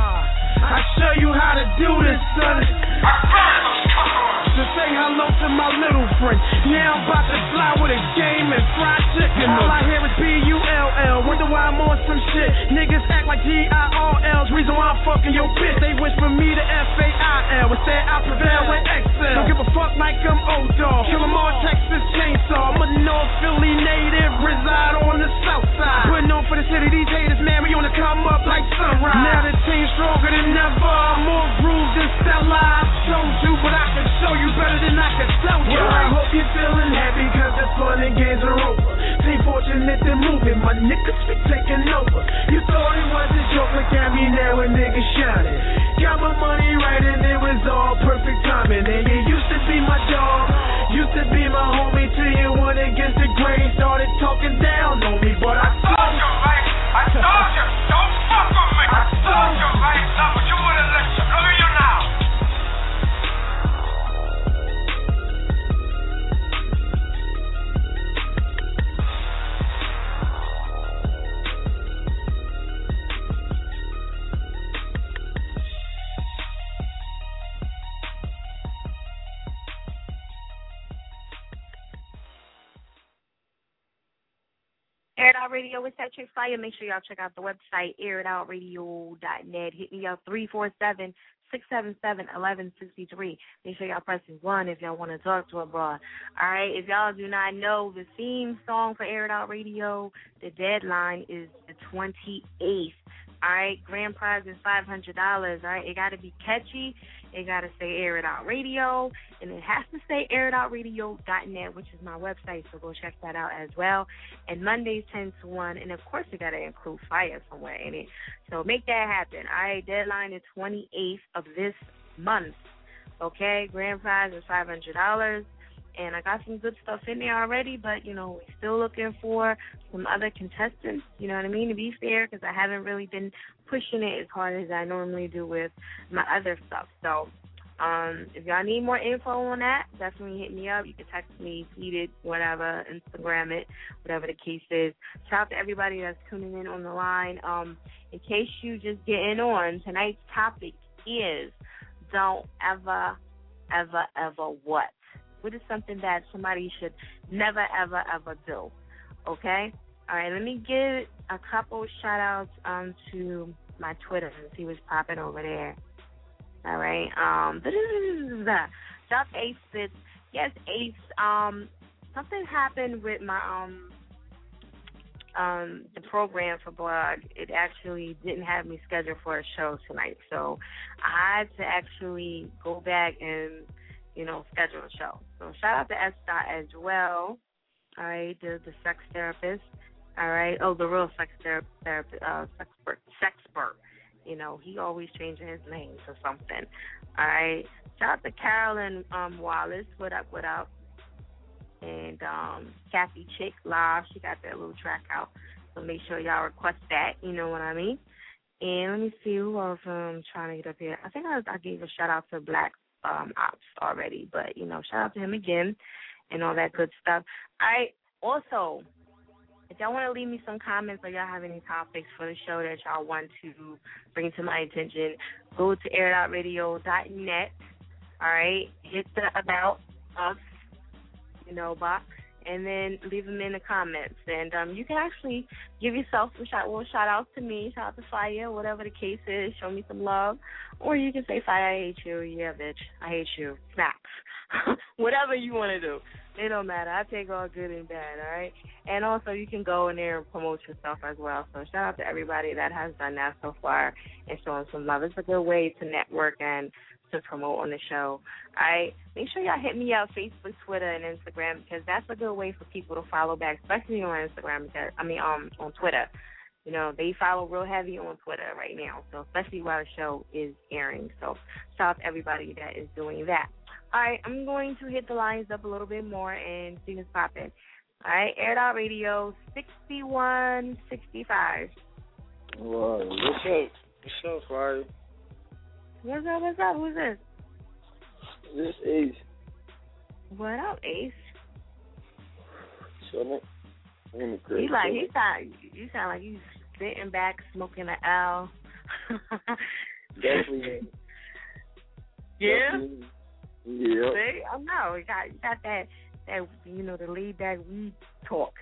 I show you how to do this, son. So say hello to my little friend. Now I'm about to fly with a game and fried chicken. All I hear is B U L L. Wonder why I'm on some shit. Niggas act like G I R L's. Reason why I'm fucking your bitch. They wish for me to F A I L. Instead I prevail and excel. Don't give a fuck like I'm old dog. Kill them all, Texas chainsaw. I'm a North Philly native. Reside on the south side. Putting on for the city. These haters, man, we on the come up like sunrise. Now the team's stronger than ever. More grooves than Stella. I showed you, but I can show you better than I can tell you. Well, I hope you're feeling happy, cause the fun and games are over. Team fortunate and moving, my niggas be taking over. You thought it was a joke, look at me now, a nigga shining. Got my money right and it was all perfect timing. And you used to be my dog, used to be my homie till you went against the grain. Started talking down on me, but I told you, man. I told you, don't fuck with me. I told you, man. Not what you would've let you know you now. Air It Out Radio is that chick fire. Make sure y'all check out the website, air it out radio dot net. Hit me up, three four seven, six seven seven, one one six three. Make sure y'all press one if y'all want to talk to a broad. All right, if y'all do not know the theme song for Air It Out Radio, the deadline is the twenty-eighth. All right, grand prize is five hundred dollars. All right, it got to be catchy. It got to say Air It Out Radio, and it has to say air it out radio dot net, which is my website, so go check that out as well. And Mondays ten to one, and of course, it got to include fire somewhere in it. So make that happen. All right, deadline is twenty-eighth of this month, okay? Grand prize is five hundred dollars, and I got some good stuff in there already, but, you know, we're still looking for some other contestants, you know what I mean, to be fair, because I haven't really been pushing it as hard as I normally do with my other stuff. So um, if y'all need more info on that, definitely hit me up. You can text me, tweet it, whatever, Instagram it, whatever the case is. Shout out to everybody that's tuning in on the line. Um, in case you just getting on, tonight's topic is don't ever, ever, ever what? What is something that somebody should never, ever, ever do? Okay? All right, let me give a couple shout-outs um, to my Twitter and see what's popping over there. All right. Um, shout out to Ace Spitz. Yes, Ace, um, something happened with my um, um, the program for blog. It actually didn't have me scheduled for a show tonight, so I had to actually go back and, you know, schedule a show. So shout-out to S. Dot as well, all right, the, the sex therapist. All right. Oh, the real sex therapist, uh, sexpert, sexpert. You know, he always changing his name to something. All right. Shout out to Carolyn um, Wallace. What up? What up? and um, Catty Chick live. She got that little track out, so make sure y'all request that. You know what I mean? And let me see who else I'm trying to get up here. I think I, I gave a shout out to Black um, Ops already, but you know, shout out to him again and all that good stuff. I also, if y'all want to leave me some comments or y'all have any topics for the show that y'all want to bring to my attention, go to air it out radio dot net. All right, hit the About Us, you know, box, and then leave them in the comments. And um, you can actually give yourself some shout, well, shout outs to me, shout out to Fire, whatever the case is, show me some love. Or you can say, Fire, I hate you. Yeah, bitch, I hate you. Snaps. Whatever you want to do. It don't matter. I take all good and bad, all right? And also, you can go in there and promote yourself as well. So shout out to everybody that has done that so far and showing some love. It's a good way to network and to promote on the show. All right, make sure y'all hit me up, Facebook, Twitter, and Instagram, because that's a good way for people to follow back, especially on Instagram. Because I mean, um, on Twitter, you know, they follow real heavy on Twitter right now. So especially while the show is airing. So shout out to everybody that is doing that. All right, I'm going to hit the lines up a little bit more and see what's popping. All right, Air It Out Radio sixty-one sixty-five. Whoa, what's up? What's up, Fire? What's up, what's up? Who's this? This is Ace. What up, Ace? So, I'm in the he like, he sound, you sound like you sitting back, smoking an L. Definitely. Yeah? Yeah. See? Oh, no. You got, you got that, that, you know, the laid-back weed talk.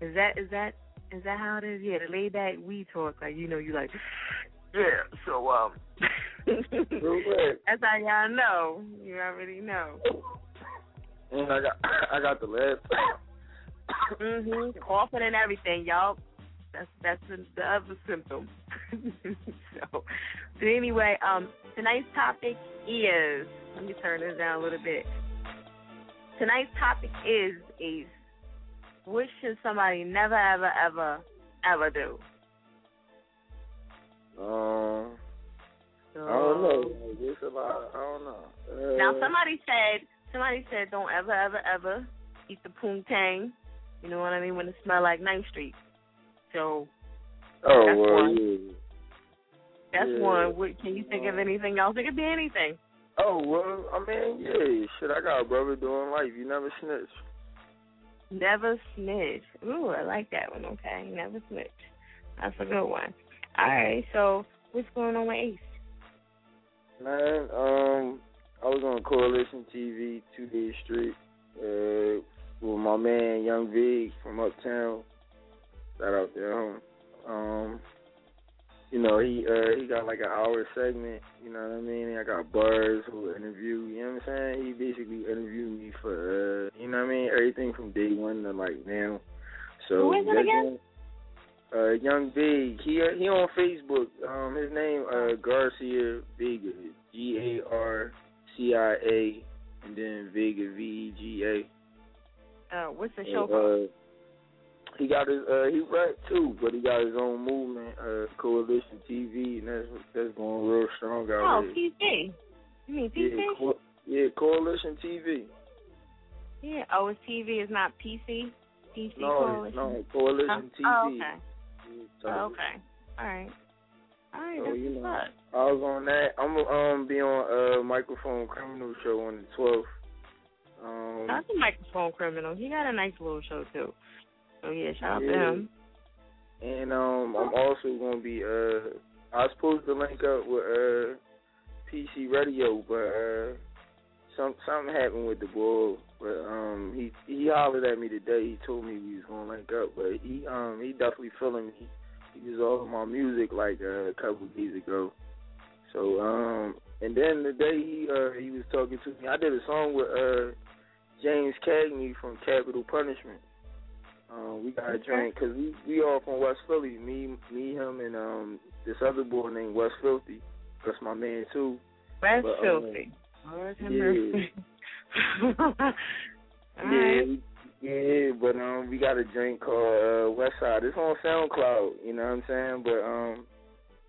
Is that, is that, is that how it is? Yeah, the laid-back weed talk. Like, you know, you like... Yeah, so, um, that's how y'all know. You already know. And I got I got the lab. Mm-hmm. Coughing and everything, y'all. That's, that's the other symptom. So, but anyway, um, tonight's topic is, let me turn this down a little bit. Tonight's topic is, is what should somebody never, ever, ever, ever do? Um, so, I don't know. It's about, I don't know. Uh, now somebody said, somebody said, don't ever, ever, ever eat the poontang. You know what I mean? When it smell like ninth Street. So, oh, that's well, one. Yeah. That's yeah. one. What, can you think um, of anything else? It could be anything. Oh well, I mean, yeah, shit. I got a brother doing life. You never snitch. Never snitch. Ooh, I like that one. Okay, never snitch. That's a good one. All right, so what's going on with Ace? Man, um, I was on Coalition T V two days straight uh, with my man Young Vig from Uptown. Shout out to him. Um, you know, he uh, he got like an hour segment. You know what I mean? I got Buzz who interviewed. You know what I'm saying? He basically interviewed me for uh, you know what I mean? Everything from day one to like now. So who is it again? Uh, Young Vig, he he on Facebook. Um, his name uh, Garcia Vega, G A R C I A, and then Vega V E G A. Uh, what's the and, show called? Uh, he got his uh, he rap too, but he got his own movement, uh, Coalition T V, and that's that's going real strong out there. Oh, T V. You mean P C? Yeah, Co- yeah, Coalition T V. Yeah. Oh, it's T V. It's not P C. P C no, Coalition. No, Coalition oh, T V. Oh, okay. So, oh, okay. All right. All right. So, you know, I was on that. I'm gonna um, be on a uh, Microphone Criminal show on the twelfth. Um, That's a Microphone Criminal. He got a nice little show too. So yeah, shout yeah. out to him. And um, I'm also gonna be. Uh, I was supposed to link up with uh, P C Radio, but uh, some something happened with the ball. But um, he he hollered at me today. He told me we was gonna link up, but he um he definitely feeling me. He was all my music like uh, a couple of days ago. So um and then today he uh he was talking to me. I did a song with uh James Cagney from Capital Punishment. Um, we got a drink because we we all from West Philly. Me me him and um this other boy named West Filthy. That's my man too. West but, Filthy. Um, yeah. yeah, right. yeah, but um, we got a drink called uh, Westside. It's on SoundCloud, you know what I'm saying? But um,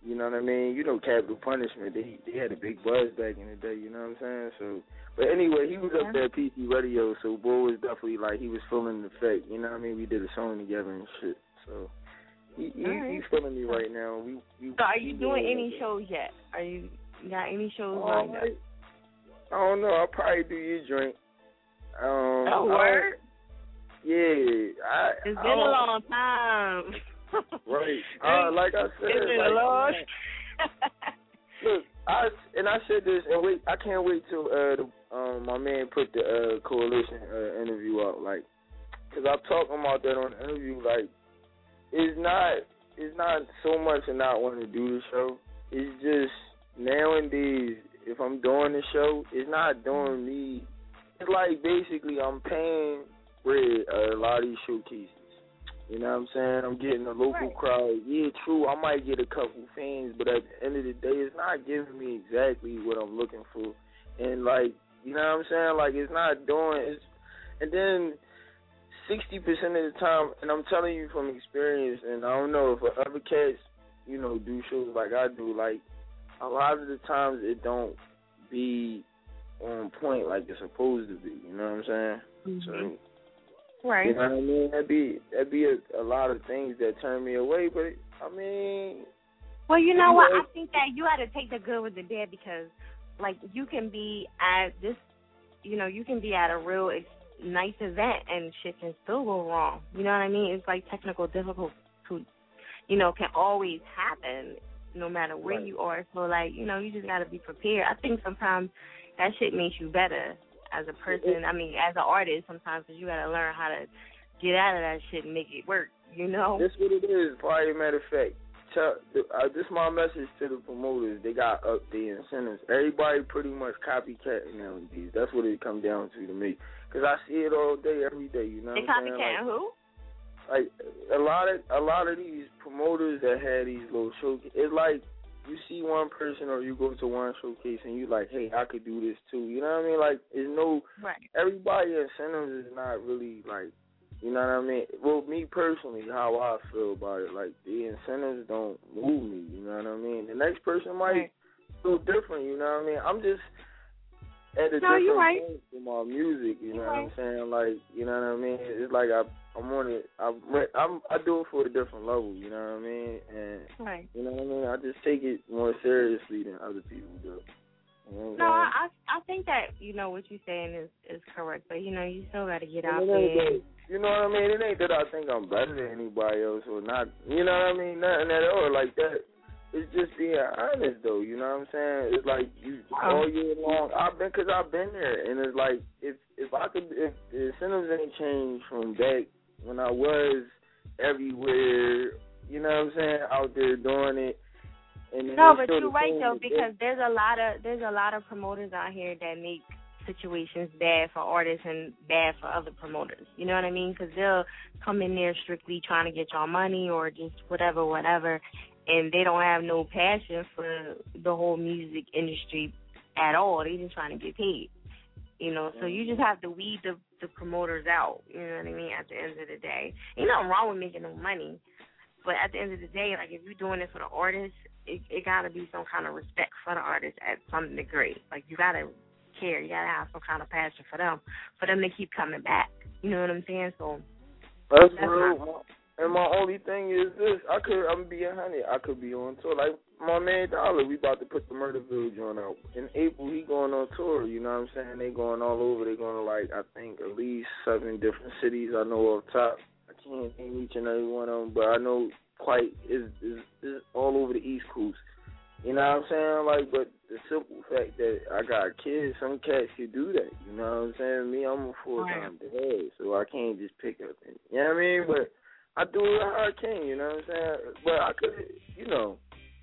You know what I mean? You know, Capital Punishment, they they had a big buzz back in the day, you know what I'm saying? So, but anyway, he was yeah. up there at P C Radio, so Bull was definitely like, he was feeling the fact, you know what I mean? We did a song together and shit, so he, he, right. he's feeling me right now. We, we So are you doing any that. shows yet? Are you got any shows lined up? I don't know, I'll probably do your joint. Um, oh, word? Yeah. I, it's been I a long time. Right. Uh, like I said, it's been like, a long look, I and I said this, and wait, I can't wait till uh, the, um, my man put the uh, coalition uh, interview out, like, because I've talked about that on the interview. Like, it's not, it's not so much to not want to do the show. It's just nowadays, if I'm doing the show, it's not doing me. It's like basically I'm paying bread uh, a lot of these showcases. You know what I'm saying? I'm getting a local right. crowd. Yeah, true, I might get a couple fans, but at the end of the day, it's not giving me exactly what I'm looking for. And, like, you know what I'm saying? Like, it's not doing... It's, and then sixty percent of the time, and I'm telling you from experience, and I don't know if other cats, you know, do shows like I do, like, a lot of the times it don't be on point like it's supposed to be. You know what I'm saying? Mm-hmm. So... Right. You know what I mean? That'd be, that'd be a, a lot of things that turn me away, but, I mean... Well, you know what? I think that you ought to take the good with the bad because, like, you can be at this, you know, you can be at a real ex- nice event and shit can still go wrong. You know what I mean? It's like technical difficulty, you know, can always happen no matter where right. you are. So, like, you know, you just got to be prepared. I think sometimes that shit makes you better. As a person, I mean, as an artist, sometimes cause you gotta learn how to get out of that shit and make it work, you know. That's what it is. Probably a matter of fact, tell, uh, this is my message to the promoters. They got up the incentives. Everybody pretty much copycat nowadays. That's what it comes down to to me, cause I see it all day, every day. You know, they what copycat like, who? Like a lot of a lot of these promoters that had these little shows. It's like. You see one person or you go to one showcase and you like, hey, I could do this too. You know what I mean? Like, there's no, right. everybody at Cinemas is not really like, you know what I mean? Well, me personally, how I feel about it, like, the incentives don't move me, you know what I mean? The next person might right. feel different, you know what I mean? I'm just at a no, different right. point in my music, you you're know right. what I'm saying? Like, you know what I mean? It's like I... I'm on it. I'm, I'm, I do it for a different level, you know what I mean? And right. you know what I mean? I just take it more seriously than other people do. You know no, I, I think that, you know, what you're saying is, is correct, but, you know, you still got to get out there. That, you know what I mean? It ain't that I think I'm better than anybody else or not, you know what I mean? Nothing at all like that. It's just being honest, though, you know what I'm saying? It's like you all year long. I've been, because I've been there, and it's like if, if I could, if the incentives ain't changed from back when I was everywhere, you know what I'm saying, out there doing it. And no, but you're right though, because there's a lot of there's a lot of promoters out here that make situations bad for artists and bad for other promoters. You know what I mean? Because they'll come in there strictly trying to get y'all money or just whatever, whatever, and they don't have no passion for the whole music industry at all. They just trying to get paid. You know, so you just have to weed the, the promoters out, you know what I mean, at the end of the day. Ain't nothing wrong with making no money, but at the end of the day, like, if you're doing it for the artist, it, it got to be some kind of respect for the artist at some degree. Like, you got to care. You got to have some kind of passion for them, for them to keep coming back. You know what I'm saying? So That's, that's real. And my only thing is this. I could, I'm being honey. I could be on tour. Like, my man Dollar, we about to put the Murder Village on out. In April, he going on tour. You know what I'm saying? They going all over. They going to, like, I think at least seven different cities I know off top. I can't name each and every one of them, but I know quite is is all over the East Coast. You know what I'm saying? Like, but the simple fact that I got kids, some cats can do that. You know what I'm saying? Me, I'm a full-time dad, right. so I can't just pick up. And, you know what I mean? But... I do it how I can, you know what I'm saying? But I could, you know,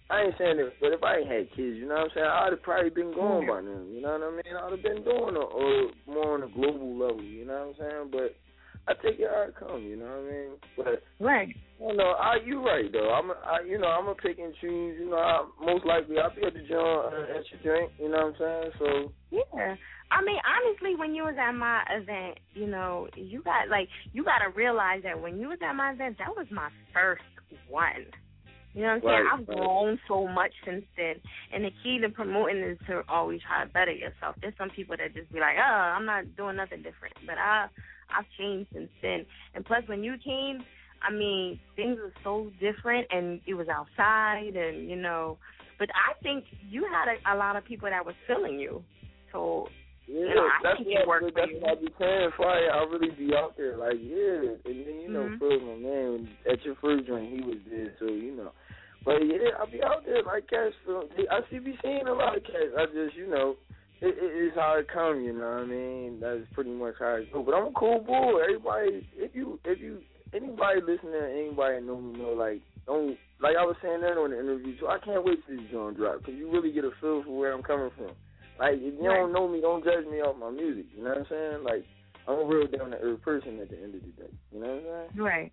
I ain't saying that, but if I ain't had kids, you know what I'm saying, I would have probably been going by now, you know what I mean? I would have been doing it or more on a global level, you know what I'm saying? But I take it how it comes, you know what I mean? But, right. You know, I, you right, though. I'm, I, you know, I'm going to pick and choose, you know, I, most likely I'll be at the gym uh, at your drink, you know what I'm saying? So, yeah. I mean, honestly, when you was at my event, you know, you got like you got to realize that when you was at my event, that was my first one. You know what I'm right, saying? I've right. grown so much since then. And the key to promoting is to always try to better yourself. There's some people that just be like, oh, I'm not doing nothing different. But I, I've changed since then. And plus, when you came, I mean, things were so different, and it was outside, and, you know. But I think you had a, a lot of people that was feeling you. So, yeah, you know, I think it worked for you. That's what I be saying, Fire. I really be out there, like, yeah. And then, you know, mm-hmm. Fred, my man, at your first drink, he was there, so, you know. But, yeah, I be out there, like, cats. I see be seeing a lot of cats. I just, you know, it, it, it's how it come, you know what I mean? That's pretty much how it go. But I'm a cool boy. Everybody, if you, if you, anybody listening, anybody know me, know, like, don't, like I was saying that on the interview, so I can't wait till this joint drop, because you really get a feel for where I'm coming from. Like, if you don't know me, don't judge me off my music, you know what I'm saying? Like, I'm a real down-to-earth person at the end of the day, you know what I'm saying? Right.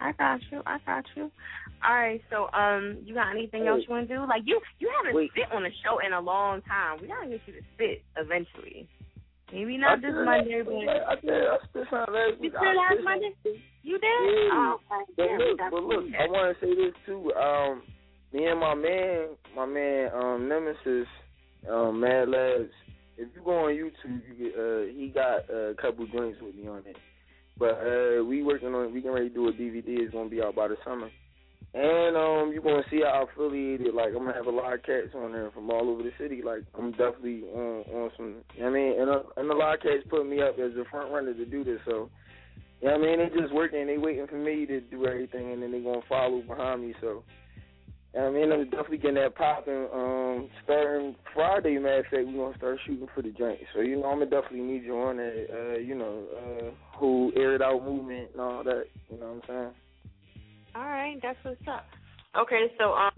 I got you, I got you. All right, so, um, you got anything wait. else you want to do? Like, you, you haven't wait. spit on a show in a long time. We got to get you to spit eventually. Maybe not I this Monday, but... I did. I spit something last week. You spit last Monday? You did? Yeah. Oh, okay. But yeah, look, but look, I want to say this, too. Um, me and my man, my man, um, Nemesis, um, Mad Labs, if you go on YouTube, you get, uh, he got uh, a couple joints with me on it. But uh, we working on it. We can already do a D V D. It's going to be out by the summer. And um, you're going to see how affiliated, like, I'm going to have a lot of cats on there from all over the city. Like, I'm definitely on, on some, you know what I mean? And, uh, and a lot of cats put me up as a front runner to do this. So, you know what I mean? They just working. They waiting for me to do everything, and then they going to follow behind me. So, you know what I mean? I'm definitely getting that popping. Um, starting Friday, matter of fact, we're going to start shooting for the joint. So, you know, I'm going to definitely need you on that, uh, you know, uh, whole Air It Out movement and all that. You know what I'm saying? All right, that's what's up. Okay, so um,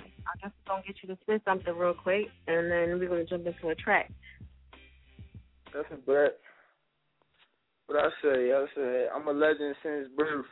I guess we're going to get you to spit something real quick, and then we're going to jump into a track. That's a black. What I say, I say, I'm a legend since birth.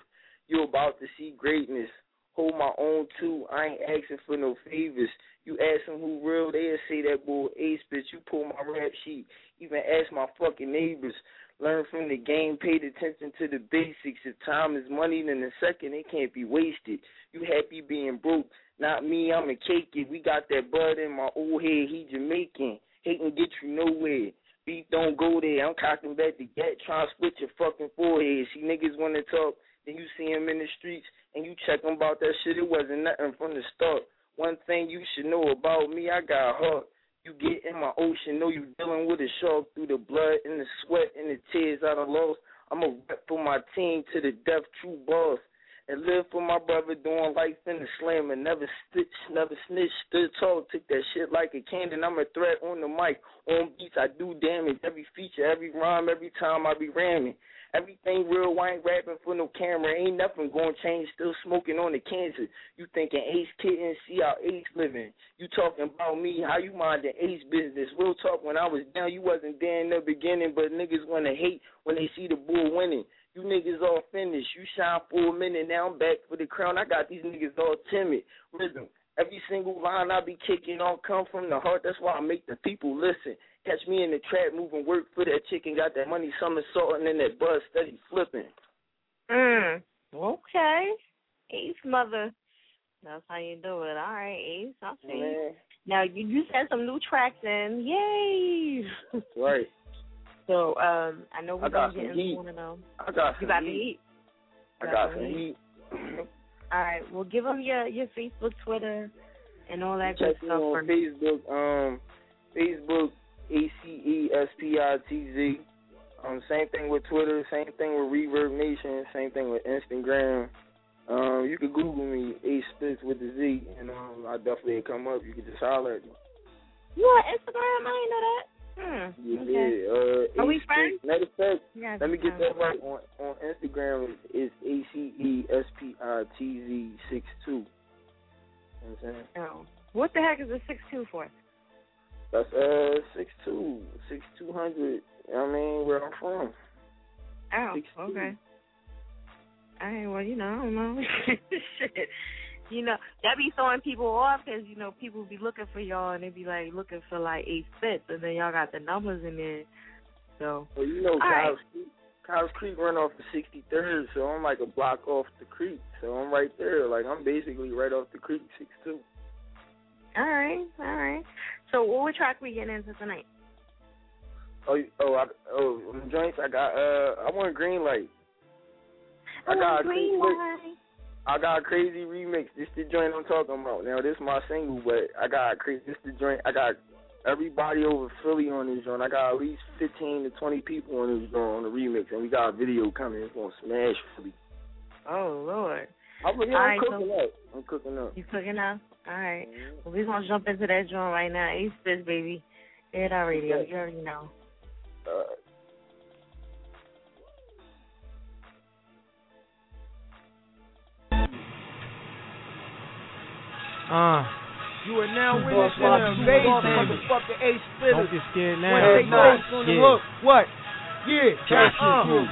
You about to see greatness. Hold my own, too. I ain't asking for no favors. You ask them who real, they'll say that boy Ace Spitz. You pull my rap sheet. Even ask my fucking neighbors. Learn from the game, paid attention to the basics. If time is money, then the second it can't be wasted. You happy being broke? Not me, I'm a cake it. We got that bud in my old head, he Jamaican. Hatin' get you nowhere. Beef don't go there. I'm cocking back the gat, trying to split your fucking forehead. See niggas wanna talk, then you see him in the streets, and you check him about that shit. It wasn't nothing from the start. One thing you should know about me, I got a heart. You get in my ocean, know you dealing with a shark through the blood and the sweat and the tears I done lost. I'm a rep for my team to the death, true boss. And live for my brother doing life in the slam and never stitch, never snitch, stood tall, took that shit like a cannon. I'm a threat on the mic, on beats I do damage. Every feature, every rhyme, every time I be ramming. Everything real, I ain't rapping for no camera. Ain't nothing gonna change, still smoking on the cancer. You thinking Ace kitten, see how Ace living. You talking about me, how you mind the Ace business. Real talk, when I was down, you wasn't there in the beginning, but niggas wanna hate when they see the bull winning. You niggas all finished, you shine for a minute, now I'm back for the crown. I got these niggas all timid. Rhythm, every single line I be kicking all come from the heart, that's why I make the people listen. Catch me in the trap, moving work for that chicken. Got that money, somersaulting in that bus, steady flipping. Mm. Okay. Ace, mother. That's how you do it. All right, Ace. I'll see you. Now, you, you sent some new tracks in. Yay! That's right. So, um, I know we're going to get into one of them. I got some heat. You got the heat? I got some heat. All right. Well, give them your, your Facebook, Twitter, and all that good stuff. On Facebook, um, Facebook, A C E S P I T Z. Um, same thing with Twitter. Same thing with Reverb Nation. Same thing with Instagram. Um, you can Google me, Ace Spitz with the Z, and um, I definitely come up. You can just holler at me. You on Instagram? I ain't know that. Hmm. Yeah. Okay. Uh, Are we friends? Matter of fact, yeah, let me get that right. On, on Instagram is A C E S P I T Z six two. You know what I'm saying? Oh. What the heck is the six two for? That's uh six two six two hundred. I mean, where I'm from. Oh, six two. Okay. All right. Well, you know, I don't know. Shit. You know, that be throwing people off because you know people be looking for y'all and they be like looking for like eight fits and then y'all got the numbers in there. So. Well, you know, Kyle, right. Cows Creek run off the sixty-third, so I'm like a block off the creek. So I'm right there. Like, I'm basically right off the creek, six two. All right, all right. So what track we getting into tonight? Oh, oh, I, oh, joints, I got, uh, I want Green Light. I got, green light. I got a crazy remix. This the joint I'm talking about. Now, this my single, but I got crazy. This the joint. I got everybody over Philly on this joint. I got at least fifteen to twenty people on this joint on the remix, and we got a video coming. It's going to smash Philly. Oh, Lord. I'm, yeah, I'm right, cooking so up. I'm cooking up. You cooking up? All right. Well, we're going to jump into that joint right now. Ace Spitz, baby. Air It Out Radio. You already know. All right. Uh, you are now witnessing an invasion, motherfucker. Ace Spitz. Don't get scared now. When they face on the hook, what? Yeah, catch you.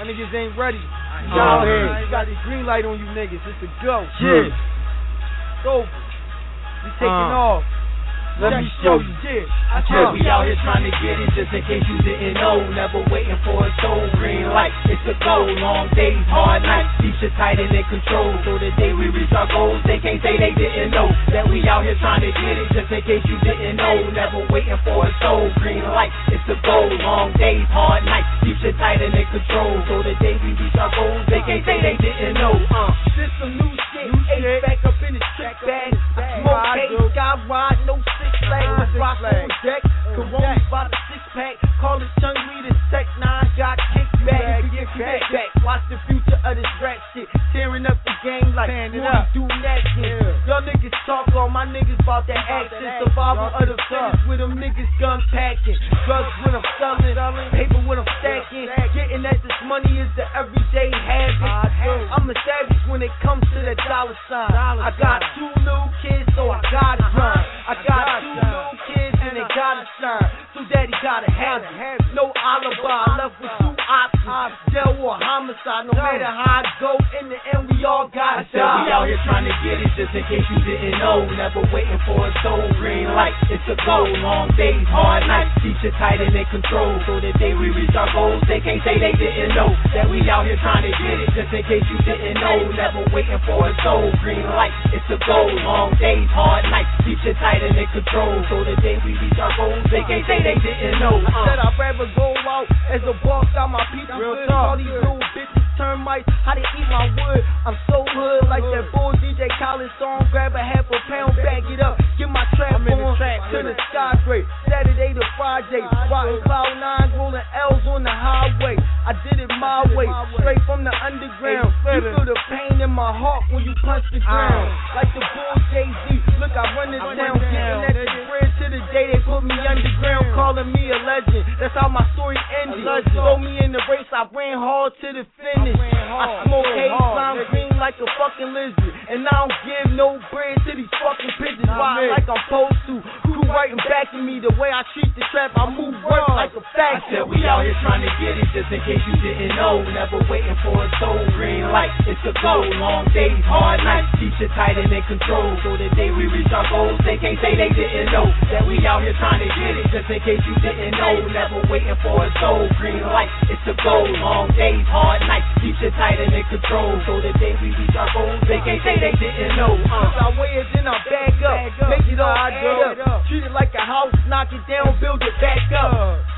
That niggas ain't ready. Y'all here. You got this green light on you niggas. It's a go. Yeah. Go. We taking uh. off. Let me show you this. I said we out here trying to get it, just in case you didn't know. Never waiting for a soul, green light, it's a go. Long days, hard nights, keep shit tight and in control. So the day we reach our goals, they can't say they didn't know. That we out here trying to get it, just in case you didn't know. Never waiting for a soul, green light, it's a go. Long days, hard nights, keep shit tight and in control. So the day we reach our goals, they can't say they didn't know. Uh, this some new shit, Ace back up in the check bag. Smoke Ace, sky wide, no shit. Uh, rock on deck, Corona by the six pack. Call it Chung Lee the Tech Nine. Got kickback, get back. back. Watch the future of this rap shit, tearing up the game like we do next. Yeah. Y'all niggas talk, all my niggas bout that action. Survival of the fittest with them niggas gun packing, drugs when I'm selling, paper when I'm stacking. Getting at this money is the everyday habit. I'm a savage when it comes to that dollar sign. I got two little kids, so I gotta run. I got two little kids and they gotta shine. So daddy gotta have it. No alibi, left with two options, jail or homicide. No matter how I go, in the end we all gotta die. I said we out here trying to get it, just in case you didn't know. Never waiting for a soul, green light, it's a go. Long days, hard nights, keep shit tight and in control. So the day we reach our goals, they can't say they didn't know. That we out here trying to get it, just in case you didn't know. Never waiting for a soul, green light, it's a go. Long days, hard nights, keep shit tight and in control. So the day we reach our goals, they can't say they didn't know. I said I'd rather go out as a boss out my people. All these little bitches termites, how they eat my wood. I'm so hood like that bull D J Khaled song. Grab a half a pound, bag it up, get my trap on to the sky grade. Saturday to Friday, rock cloud nine, rolling L's on the highway. I did it my way, straight from the underground. You feel the pain in my heart when you punch the ground. Like the bull Jay-Z, look I run this down, getting at the bridge to the day they put me underground, calling me a legend. That's how my story ended. Throw me in the race, I ran hard to the finish. I smoke haze, lime green like a fucking lizard, and I don't give no bread to these fucking pigeons. Why? Like I'm supposed to. Who writing back at me the way I treat the trap? I move work like a factor. I said we out here trying to get it, just in case you didn't know. Never waiting for a soul, green light, it's a go. Long days, hard nights, keep shit tight and in control. So the day we reach our goals, they can't say they didn't know. That we out here trying to get it, just in case you didn't know. Never waiting for a soul, green light, it's a go. Long days, hard nights, keep shit tight and in control. So the day we reach our goals, they can't say they didn't know. uh. Cause I weigh it, then I back up, make it all add up. Treat it like a house, knock it down, build it back up.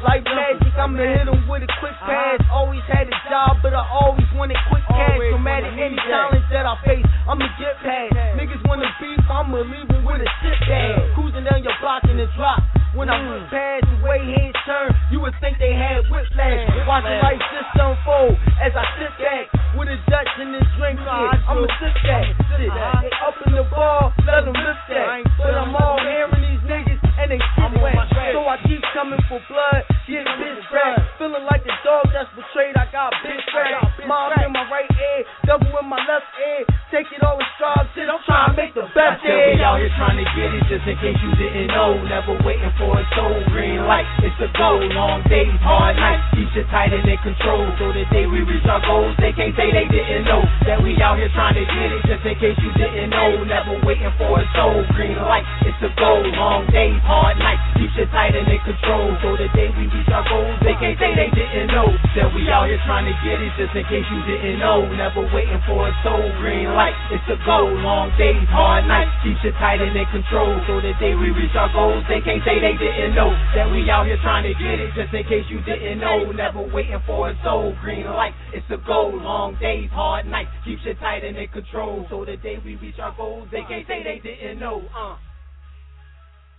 Like magic, I'ma hit him with a quick pass. Always had a job, but I always wanted quick cash. No matter any challenge that I face, I'ma get past. Niggas wanna beef, I'ma leave it with a shit bag. Cruising down your block in the drop. When I put pads the way heads turn, you would think they had whiplash. Watching life just unfold as I sit back with a Dutch and this drink. Yeah, I'ma sit back. Shit, they up in the bar, let them lift that. But I'm all hearing these niggas and they shit wet. So I keep coming for blood, get bitch back. Feeling like a dog that's betrayed, I got bitch back. Mom in my right ear, double in my left ear. Take it all in stride, shit, I'm trying to make the best of it. Out here trying to get it, just in case you didn't know. Never waiting for a soul, green light, it's a go. Long days, hard nights, keep shit tight and in control. So the day we reach our goals, they can't say they didn't know. That we out here trying to get it, just in case you didn't know. Never waiting for a soul, green light, it's a go. Long days, hard nights, keep shit tight and in control. So the day we reach our goals, they can't say they didn't know that we out here trying to get it, just in case you didn't know. Never waiting for a soul, green light, it's a go. Long days, hard nights, keep shit tight and in control. So the day we reach our goals, they can't say they didn't know that we out here trying to get it, just in case you didn't know. Never waiting for a soul, green light, it's a go. Long days, hard nights, keep shit tight and in control. So the day we reach our goals, they can't say they didn't know. Uh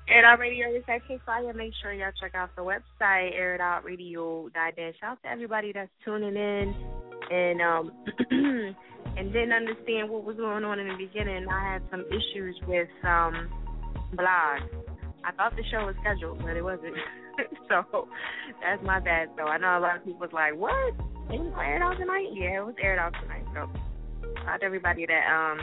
And our radio reception flyer, make sure y'all check out the website, air it out radio dot net. Shout out to everybody that's tuning in. And um, and didn't understand what was going on in the beginning. I had some issues with um, blogs. I thought the show was scheduled, but it wasn't. So that's my bad. So I know a lot of people was like, what? It was aired out tonight? Yeah, it was aired out tonight. So shout out to everybody that... um.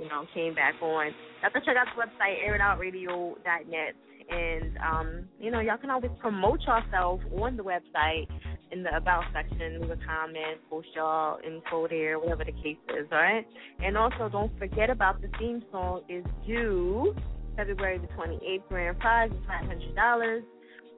you know, came back on. Y'all can check out the website, air it out radio dot net. And, um, you know, y'all can always promote yourself on the website in the About section. Leave a comment, post y'all info there, whatever the case is, all right? And also, don't forget about the theme song is due February the twenty-eighth. Grand prize is five hundred dollars,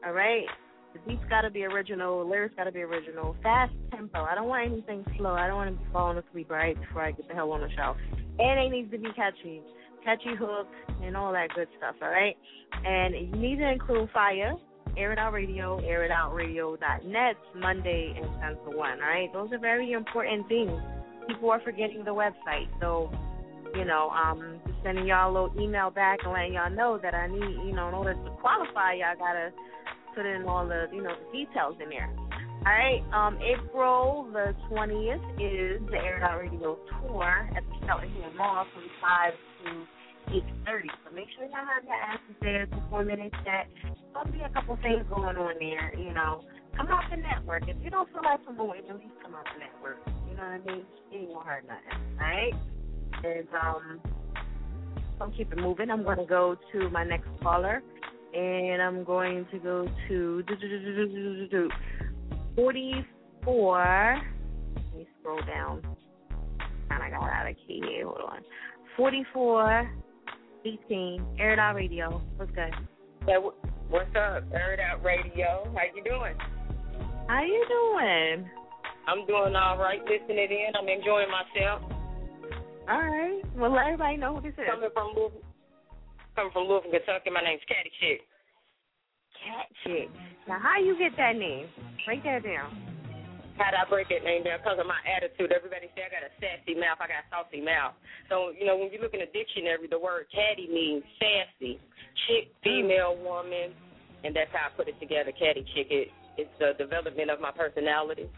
all right? The beat's got to be original. Lyrics got to be original. Fast tempo. I don't want anything slow. I don't want to be falling asleep right before I get the hell on the show. And it needs to be catchy. Catchy hook and all that good stuff, all right? And you need to include Fire, Air It Out Radio, air it out radio dot net, Monday and ten to one, all right? Those are very important things. People are forgetting the website. So, you know, um, just sending y'all a little email back and letting y'all know that I need, you know, in order to qualify, y'all got to put in all the, you know, the details in there. All right, um, April the twentieth is the Air It Out Radio Tour at the Shelter Hill Mall from five to eight thirty. So make sure y'all have your asses there. It's a four-minute chat. There's going to be a couple things going on there, you know. Come out to network. If you don't feel like promoting, at least come out to network. You know what I mean? It ain't going to hurt nothing, all right? And um, so I'm keep it moving. I'm going to go to my next caller, and I'm going to go to forty-four. Let me scroll down. And I got out of key here. Hold on. forty-four eighteen. Air It Out Radio. What's good? Hey, what's up? Air It Out Radio. How you doing? How you doing? I'm doing all right. Listening in. I'm enjoying myself. All right. Well, let everybody know who this is. Coming from Louisville, coming from Louisville, Kentucky. My name's Catty Chick. Cat Chick. Now, how you get that name? Break that down. How did I break that name down? Because of my attitude. Everybody say I got a sassy mouth. I got a saucy mouth. So, you know, when you look in the dictionary, the word catty means sassy. Chick, female woman, and that's how I put it together, Catty Chick. It, it's the development of my personality.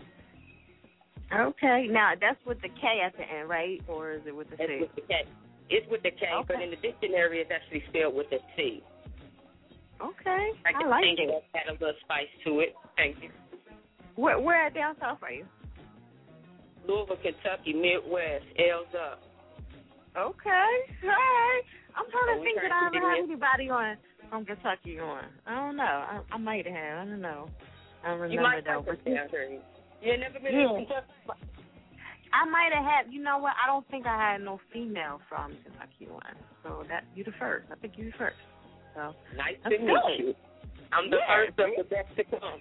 Okay. Now, that's with the K at the end, right? Or is it with the that's C? With the K. It's with the K, okay. But in the dictionary, it's actually spelled with a C. Okay, I, I like it. Add a little spice to it. Thank you. Where, where down south are you? Louisville, Kentucky, Midwest, L's up. Okay, all right. I'm trying so to think that I haven't had anybody on from Kentucky on. I don't know. I, I might have. I don't know. I don't remember you might though. You never been yeah. to Kentucky? I might have had. You know what? I don't think I had no female from Kentucky on. So that you the first. I think you the first. So, nice to meet you. I'm the yeah, first of the best to come.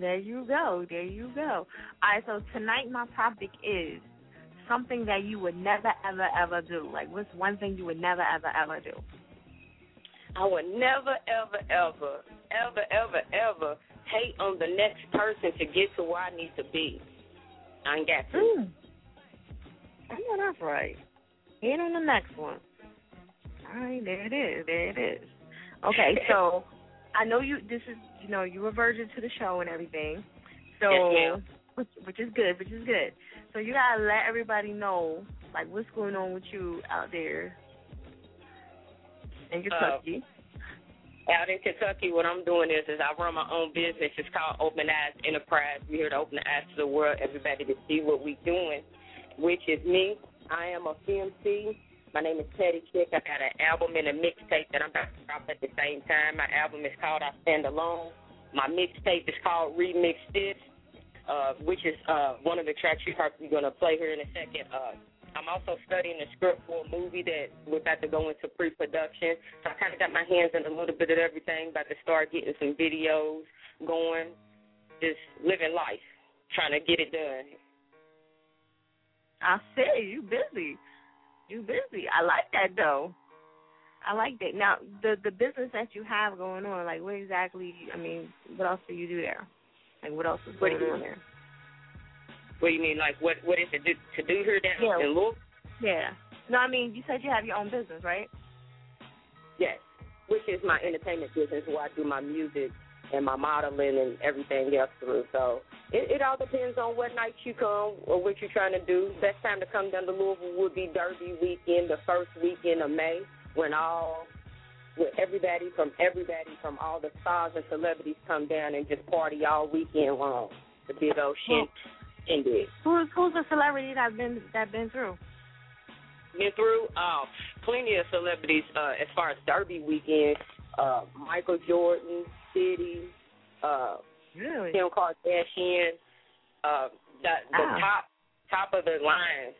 There you go. There you go. All right, so tonight my topic is something that you would never, ever, ever do. Like, what's one thing you would never, ever, ever do? I would never, ever, ever, ever, ever, ever hate on the next person to get to where I need to be. I ain't got to. Mm. I know that's right. Hate on the next one. All right, there it is. There it is. Okay, so I know you. This is you know you were virgin to the show and everything, so yes, which, which is good, which is good. So you gotta let everybody know like what's going on with you out there in Kentucky. Uh, out in Kentucky, what I'm doing is is I run my own business. It's called Open Eyes Enterprise. We're here to open the eyes to the world, everybody, to see what we're doing, which is me. I am a P M C. My name is Catty Chick. I got an album and a mixtape that I'm about to drop at the same time. My album is called I Stand Alone. My mixtape is called Remix This, uh, which is uh, one of the tracks you're probably going to play here in a second. Uh, I'm also studying the script for a movie that we're about to go into pre-production. So I kind of got my hands in a little bit of everything, about to start getting some videos going, just living life, trying to get it done. I see. You busy. You busy. I like that, though. I like that. Now, the, the business that you have going on, like, what exactly, I mean, what else do you do there? Like, what else is going on there? What do you mean, like, what, what is it do, to do here down yeah. in Louisville? Yeah. No, I mean, you said you have your own business, right? Yes, which is my entertainment business where I do my music and my modeling and everything else through. So it, it all depends on what night you come or what you're trying to do. Best time to come down to Louisville would be Derby weekend, the first weekend of May, when all, with everybody from everybody, from all the stars and celebrities come down and just party all weekend long. The big old shit. Indeed. Who's who's a celebrity that been that been through? Been through um, plenty of celebrities uh, as far as Derby weekend. Uh, Michael Jordan, City, uh, really? Kim Kardashian, uh, the, the oh. top top of the line.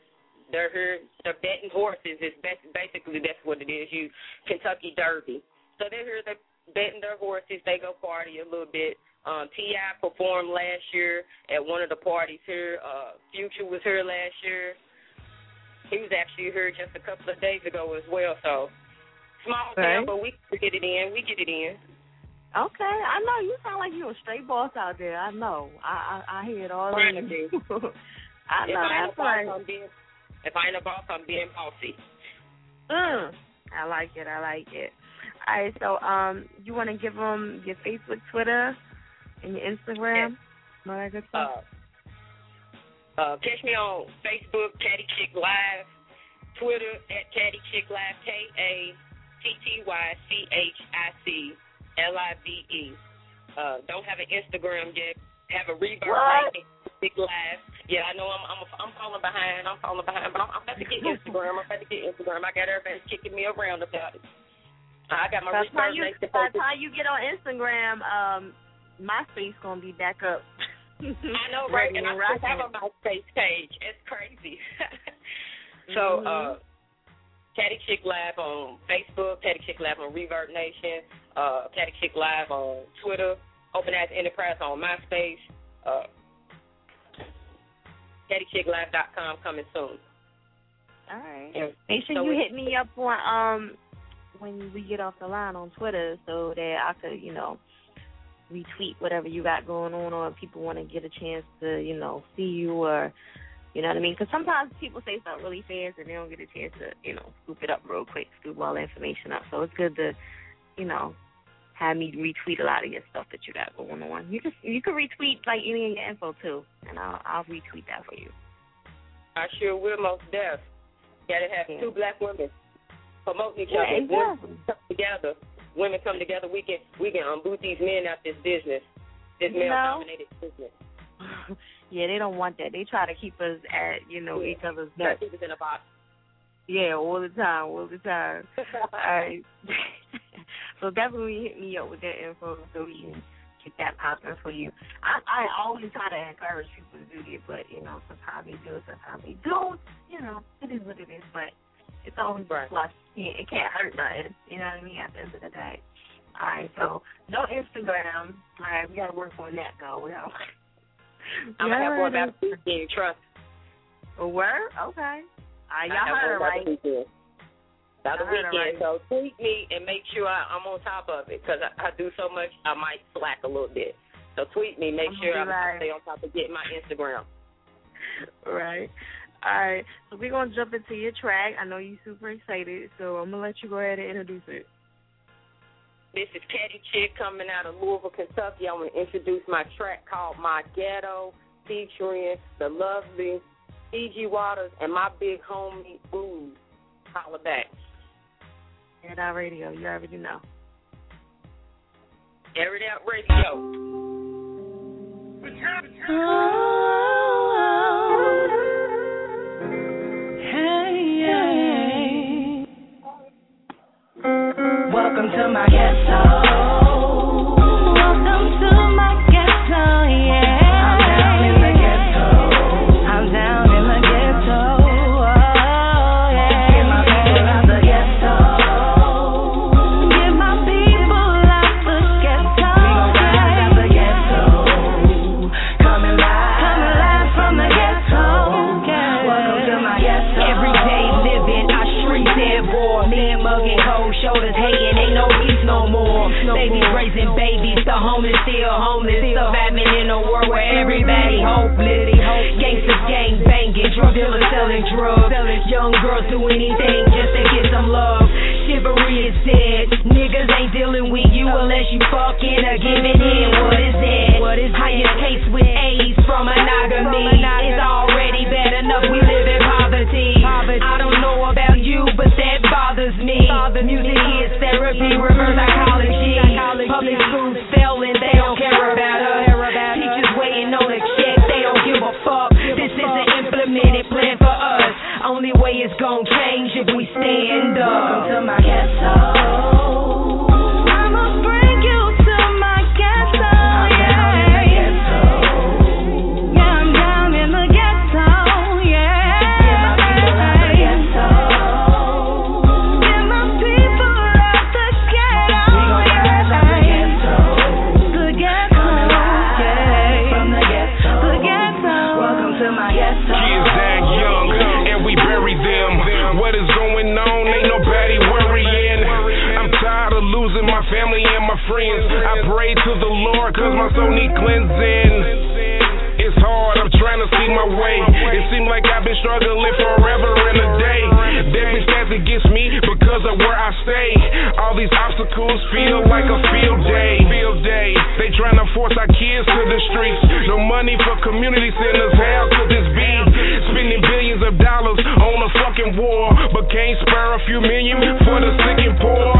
They're here. They're betting horses. Is basically that's what it is. You Kentucky Derby. So they're here. They're betting their horses. They go party a little bit. Um, T I performed last year at one of the parties here. Uh, Future was here last year. He was actually here just a couple of days ago as well. So small town, right. But we get it in. We get it in. Okay, I know you sound like you're a straight boss out there. I know. I I, I hear it all. I know. If I ain't a boss, I'm being, if I ain't a boss, I'm being bossy. Mm. I like it. I like it. All right. So um, you want to give them your Facebook, Twitter. And your Instagram? Yes. Good stuff? Uh, uh, catch me on Facebook, Catty Chick Live, Twitter at Catty Chick Live, K A T T Y C H I C L I V E. Uh, don't have an Instagram yet. Have a reverb like Catty Chick Live. Yeah, I know I'm I'm I'm falling behind. I'm falling behind, but I'm, I'm about to get Instagram. I'm about to get Instagram. I got everybody kicking me around about it. I got my reverb. By the time you get on Instagram, um. MySpace gonna be back up. I know, right? And I still have a MySpace page. It's crazy. So, mm-hmm. uh, Catty Chick Live on Facebook, Catty Chick Live on Reverb Nation, uh, Catty Chick Live on Twitter, Open Eyes Enterprise on MySpace, uh, Catty Chick Live dot com coming soon. All right. And make sure so you we, hit me up on um when we get off the line on Twitter so that I could, you know. Retweet whatever you got going on, or people want to get a chance to, you know, see you, or you know what I mean? Because sometimes people say stuff really fast and they don't get a chance to, you know, scoop it up real quick, scoop all the information up. So it's good to, you know, have me retweet a lot of your stuff that you got going on. You just you can retweet like any of your info too, and I'll I'll retweet that for you. I sure will, most deaf. Gotta have yeah. two black women promoting each other, yeah, exactly. Work together. Women come together, we can we can um, boot these men out this business, this you male-dominated know? business. Yeah, they don't want that. They try to keep us at, you know, yeah. each other's nuts. Keep us in a box. Yeah, all the time, all the time. All right. So definitely hit me up with that info so we can get that popping for you. I, I always try to encourage people to do it, but, you know, sometimes they do it, sometimes they don't. You know, it is what it is, but... It's always right. Plus. Yeah, it can't hurt nothing. You know what I mean? At the end of the day. All right, so no Instagram. All right, we got to work on that, though. We gotta... I'm going to have more about the weekend, trust. A word? Okay. All right, y'all heard it right. About the weekend. Right. So tweet me and make sure I, I'm on top of it because I, I do so much, I might slack a little bit. So tweet me. Make I'm sure I right. stay on top of getting my Instagram. Right. All right, so we're going to jump into your track. I know you're super excited, so I'm going to let you go ahead and introduce it. This is Catty Chick coming out of Louisville, Kentucky. I want to introduce my track called My Ghetto, featuring the lovely C G Waters and my big homie, Boo. Holla back. Air It Out Radio, you already know. Air It Out Radio. Welcome to my ghetto. Welcome to my ghetto, yeah. I'm down in the ghetto. I'm down in the ghetto. Oh. ain't no peace no more. They be raising babies, the homeless still homeless. Surviving in a world where everybody hopeless. Gangsters gang banging, drug dealers selling drugs. Young girls do anything just to get some love. Chivalry is dead. Niggas ain't dealing with you unless you fucking or giving in. What is that? What is highest case with AIDS from monogamy? It's already bad enough we live in poverty. I don't know about you, but that bothers me. Music is therapy, reverse psychology. Public schools failing, they don't care about us. Teachers waiting on a check, they don't give a fuck. This is an implemented plan for us. Only way it's gon' change if we stand up. Welcome to my castle. Friends, I pray to the Lord cause my soul need cleansing. It's hard, I'm trying to see my way. It seems like I've been struggling forever and a day. Deadly stats against me because of where I stay. All these obstacles feel like a field day. They trying to force our kids to the streets. No money for community centers, how could this be? Spending billions of dollars on a fucking war, but can't spare a few million for the sick and poor.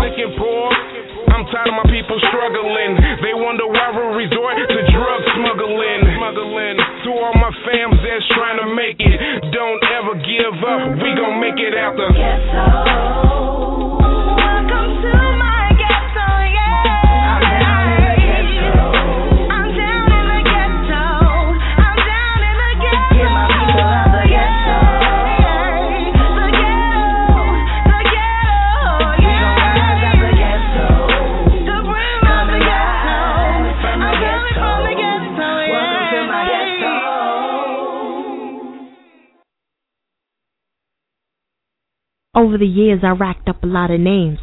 I'm tired of my people struggling. They wonder why we resort to drug smuggling. Smuggling. To all my fams that's trying to make it, don't ever give up. We gon' make it out the ghetto. Welcome to my ghetto, yeah. I'm down in the ghetto. I'm down in the ghetto. I'm down in the ghetto. Get my people out the ghetto. The ghetto, the ghetto, yeah. Over the years, I racked up a lot of names.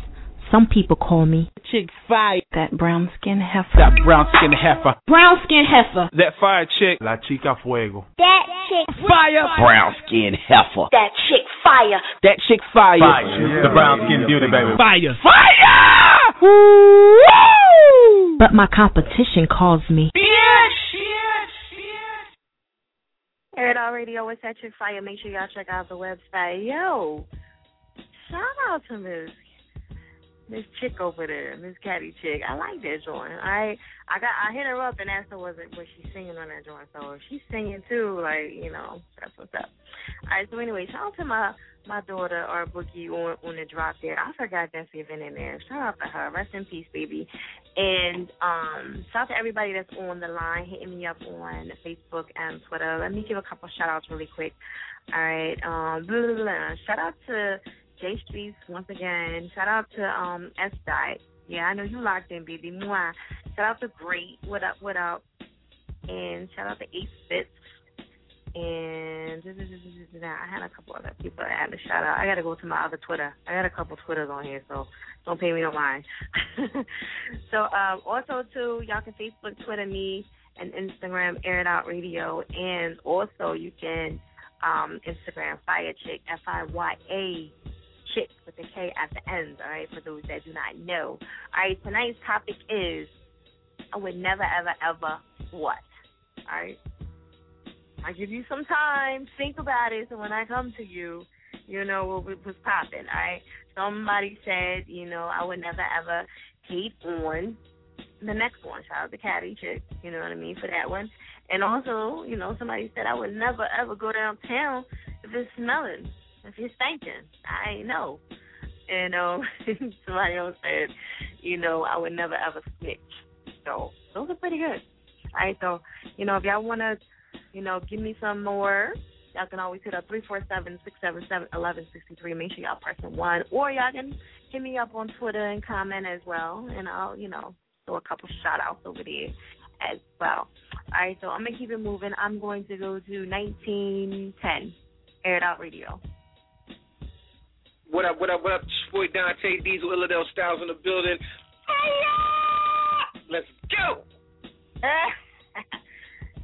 Some people call me Chick Fire. That brown skin heifer. That brown skin heifer. Brown skin heifer. That fire chick. La chica fuego. That chick fire. Brown skin heifer. That chick fire. That chick fire. Fire. Yeah. The brown skin beauty, baby. Fire. Fire! Woo! But my competition calls me bitch. Air It Out Radio is at Chick Fire. Make sure y'all check out the website. Yo. Shout out to Miss Miss Chick over there, Miss Catty Chick. I like that joint. I I got I hit her up and asked her was it was she singing on that joint. So if she's singing too, like, you know, that's what's up. All right, so anyway, shout out to my, my daughter or Bookie on on the drop there. I forgot that's even in there. Shout out to her. Rest in peace, baby. And um, shout out to everybody that's on the line, hitting me up on Facebook and Twitter. Let me give a couple shout outs really quick. All right, um, blah, blah, blah. Shout out to J Streets, once again. Shout out to um, S Dot. Yeah, I know you locked in, baby. Mwah. Shout out to Great. What up, what up? And shout out to Ace Spitz. And I had a couple other people I had to shout out. I got to go to my other Twitter. I got a couple Twitters on here, so don't pay me no mind. So um, also, too, y'all can Facebook, Twitter me, and Instagram, Air It Out Radio. And also, you can um, Instagram, Fire Chick, F I Y A. Chick with the K at the end, all right, for those that do not know. All right, tonight's topic is I would never, ever, ever what? All right? I give you some time. Think about it so when I come to you, you know what was popping, all right? Somebody said, you know, I would never, ever hate on the next one. Shout out to Catty Chick, you know what I mean, for that one. And also, you know, somebody said I would never, ever go downtown if it's smelling. If you're stinking, I ain't know. And um, somebody else said, you know, I would never, ever snitch. So those are pretty good. All right, so, you know, if y'all want to, you know, give me some more, y'all can always hit up three four seven, six seven seven, one one six three. Make sure y'all pressing one. Or y'all can hit me up on Twitter and comment as well. And I'll, you know, throw a couple shout-outs over there as well. All right, so I'm going to keep it moving. I'm going to go to nineteen ten, Air It Out Radio. What up, what up, what up? It's your boy Dante Diesel, Illidale Styles in the building. Hiya! Let's go!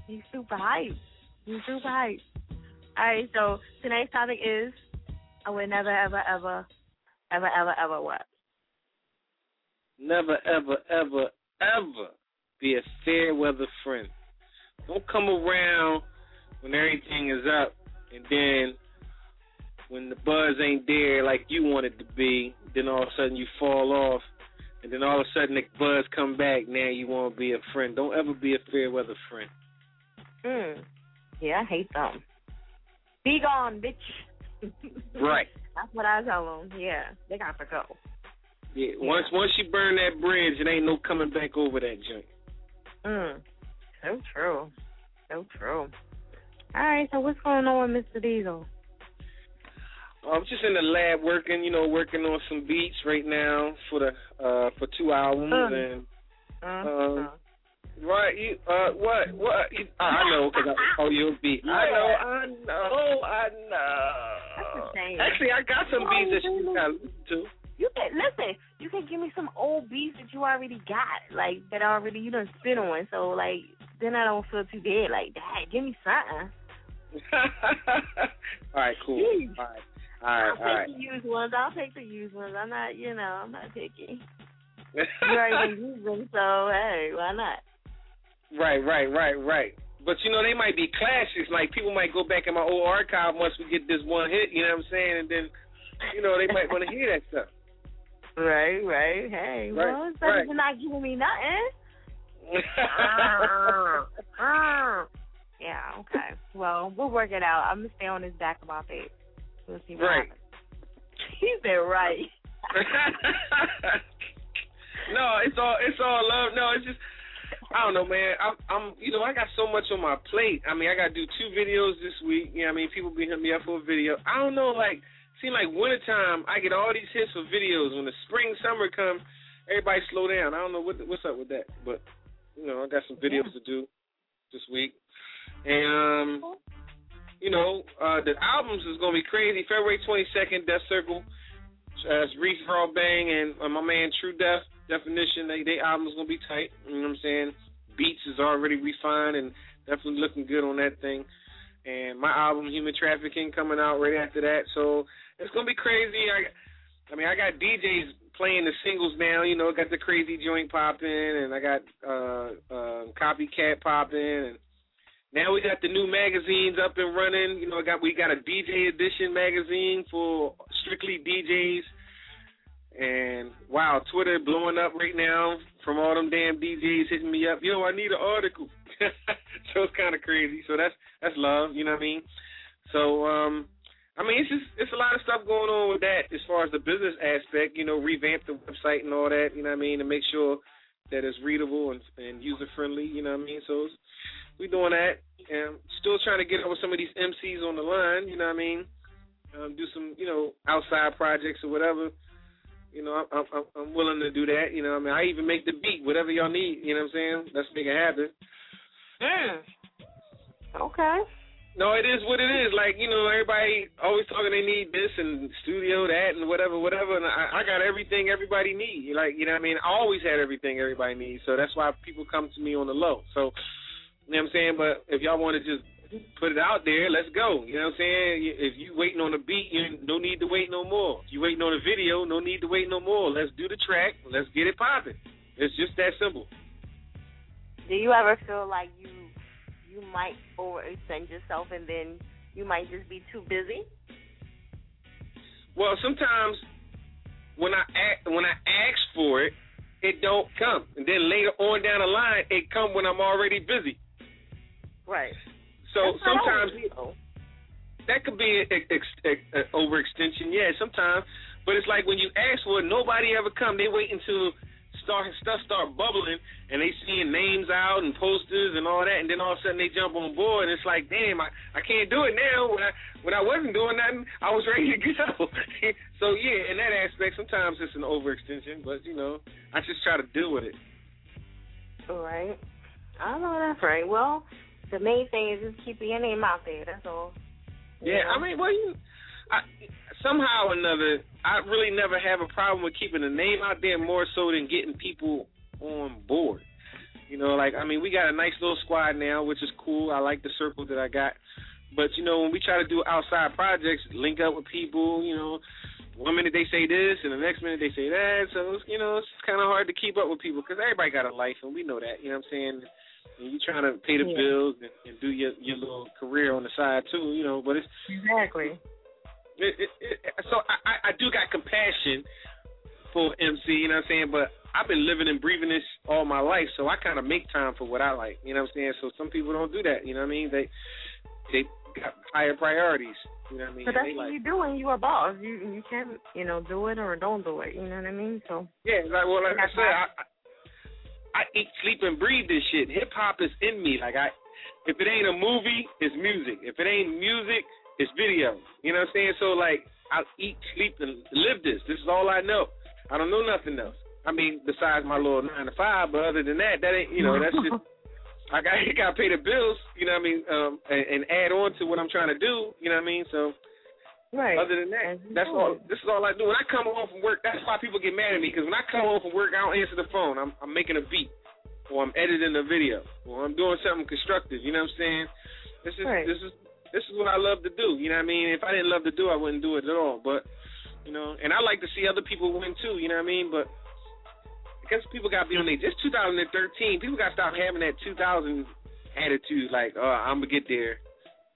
He's super hype. He's super hype. All right, so tonight's topic is I would never, ever, ever, ever, ever, ever what? Never, ever, ever, ever be a fair weather friend. Don't come around when everything is up and then when the buzz ain't there like you want it to be, then all of a sudden you fall off, and then all of a sudden the buzz come back. Now you want to be a friend. Don't ever be a fair weather friend. Mm. Yeah, I hate them. Be gone, bitch. Right. That's what I tell them. Yeah, they got to go. Yeah. Once yeah. once you burn that bridge, it ain't no coming back over that junk. Mm. So true. So true. All right, so what's going on with Mister Diesel? I'm just in the lab working, you know, working on some beats right now for the uh, for two albums um, and um, uh, right, you uh, what what you, uh, I know because I owe you a beat. Yeah. I know, I know, I know. That's insane. Actually, I got some beats that you got to listen to. You can listen. You can give me some old beats that you already got, like that already you done spit on. So like, then I don't feel too dead. Like, dad, give me something. All right, cool. Jeez. All right. All right, I'll take all right. the used ones. I'll take the used ones. I'm not, you know, I'm not picky. You already used them, so hey, why not? Right, right, right, right. But you know, they might be classics. Like people might go back in my old archive once we get this one hit. You know what I'm saying? And then, you know, they might want to hear that stuff. Right, right. Hey, right, well, so right. You're not giving me nothing. Yeah. Okay. Well, we'll work it out. I'm gonna stay on his back of my face. We'll see what right. happens. He said right. No, it's all it's all love. No, it's just I don't know, man. I'm, I'm you know I got so much on my plate. I mean, I gotta do two videos this week. You know what I mean, people be hitting me up for a video. I don't know, like seem like wintertime I get all these hits for videos. When the spring summer comes, everybody slow down. I don't know what what's up with that, but you know I got some videos yeah. to do this week, and um. You know, uh, the albums is going to be crazy. February twenty-second, Death Circle, uh, Reef Raw Bang, and uh, my man True Death, Definition. They, they album's going to be tight. You know what I'm saying? Beats is already refined and definitely looking good on that thing. And my album, Human Trafficking, coming out right after that. So it's going to be crazy. I, I mean, I got D Js playing the singles now. You know, got the Crazy Joint popping, and I got uh, uh, Copycat popping, and now we got the new magazines up and running. You know, got we got a D J edition magazine for strictly D Js. And, wow, Twitter blowing up right now from all them damn D Js hitting me up. Yo, I need an article. So it's kind of crazy. So that's that's love, you know what I mean? So, um, I mean, it's just it's a lot of stuff going on with that as far as the business aspect. You know, revamp the website and all that, you know what I mean, to make sure that it's readable and, and user-friendly, you know what I mean? So it's, we doing that, and still trying to get over some of these M Cs on the line, you know what I mean, um, do some, you know, outside projects or whatever, you know, I'm, I'm, I'm willing to do that, you know what I mean, I even make the beat, whatever y'all need, you know what I'm saying, let's make it happen. Yeah. Okay. No, it is what it is, like, you know, everybody always talking they need this and studio, that, and whatever, whatever, and I, I got everything everybody needs, like, you know what I mean, I always had everything everybody needs, so that's why people come to me on the low, so, you know what I'm saying? But if y'all want to just put it out there, let's go. You know what I'm saying? If you waiting on a beat, you no need to wait no more. If you waiting on a video, no need to wait no more. Let's do the track. Let's get it popping. It's just that simple. Do you ever feel like you you might overextend yourself and then you might just be too busy? Well, sometimes when I act, when I ask for it, it don't come. And then later on down the line, it come when I'm already busy. Right. So sometimes that could be an overextension. Yeah, sometimes. But it's like when you ask for it, nobody ever come. They wait until start, stuff start bubbling, and they seeing names out and posters and all that, and then all of a sudden they jump on board, and it's like, damn, I, I can't do it now. When I, when I wasn't doing nothing, I was ready to go. So, yeah, in that aspect, sometimes it's an overextension, but, you know, I just try to deal with it. All right. I know that's right. Well, the main thing is just keep your name out there. That's all. Yeah, yeah. I mean, well, you, I, somehow or another, I really never have a problem with keeping the name out there more so than getting people on board. You know, like, I mean, we got a nice little squad now, which is cool. I like the circle that I got. But, you know, when we try to do outside projects, link up with people, you know, one minute they say this and the next minute they say that. So, it's, you know, it's kind of hard to keep up with people because everybody got a life and we know that. You know what I'm saying? And you're trying to pay the yeah. bills and, and do your, your little career on the side, too, you know. But it's exactly. It, it, it, so I, I do got compassion for M C, you know what I'm saying? But I've been living and breathing this all my life, so I kind of make time for what I like, you know what I'm saying? So some people don't do that, you know what I mean? They they got higher priorities, you know what I mean? But that's what like, you do when you're a boss. You you can't, you know, do it or don't do it, you know what I mean? So yeah, like, well, like I said, I, I, I eat, sleep, and breathe this shit. Hip-hop is in me. Like, I, if it ain't a movie, it's music. If it ain't music, it's video. You know what I'm saying? So, like, I eat, sleep, and live this. This is all I know. I don't know nothing else. I mean, besides my little nine to five, but other than that, that ain't, you know, that's just, I got I got to pay the bills, you know what I mean, um, and, and add on to what I'm trying to do, you know what I mean? So, right. Other than that, that's all. This is all I do. When I come home from work, that's why people get mad at me, because when I come home from work, I don't answer the phone. I'm, I'm making a beat, or I'm editing a video, or I'm doing something constructive, you know what I'm saying? This is right. this is This is what I love to do, you know what I mean? If I didn't love to do, I wouldn't do it at all, but, you know, and I like to see other people win too, you know what I mean? But I guess people got to be on their, it's two thousand thirteen, people got to stop having that two thousand attitude, like, oh, I'm going to get there.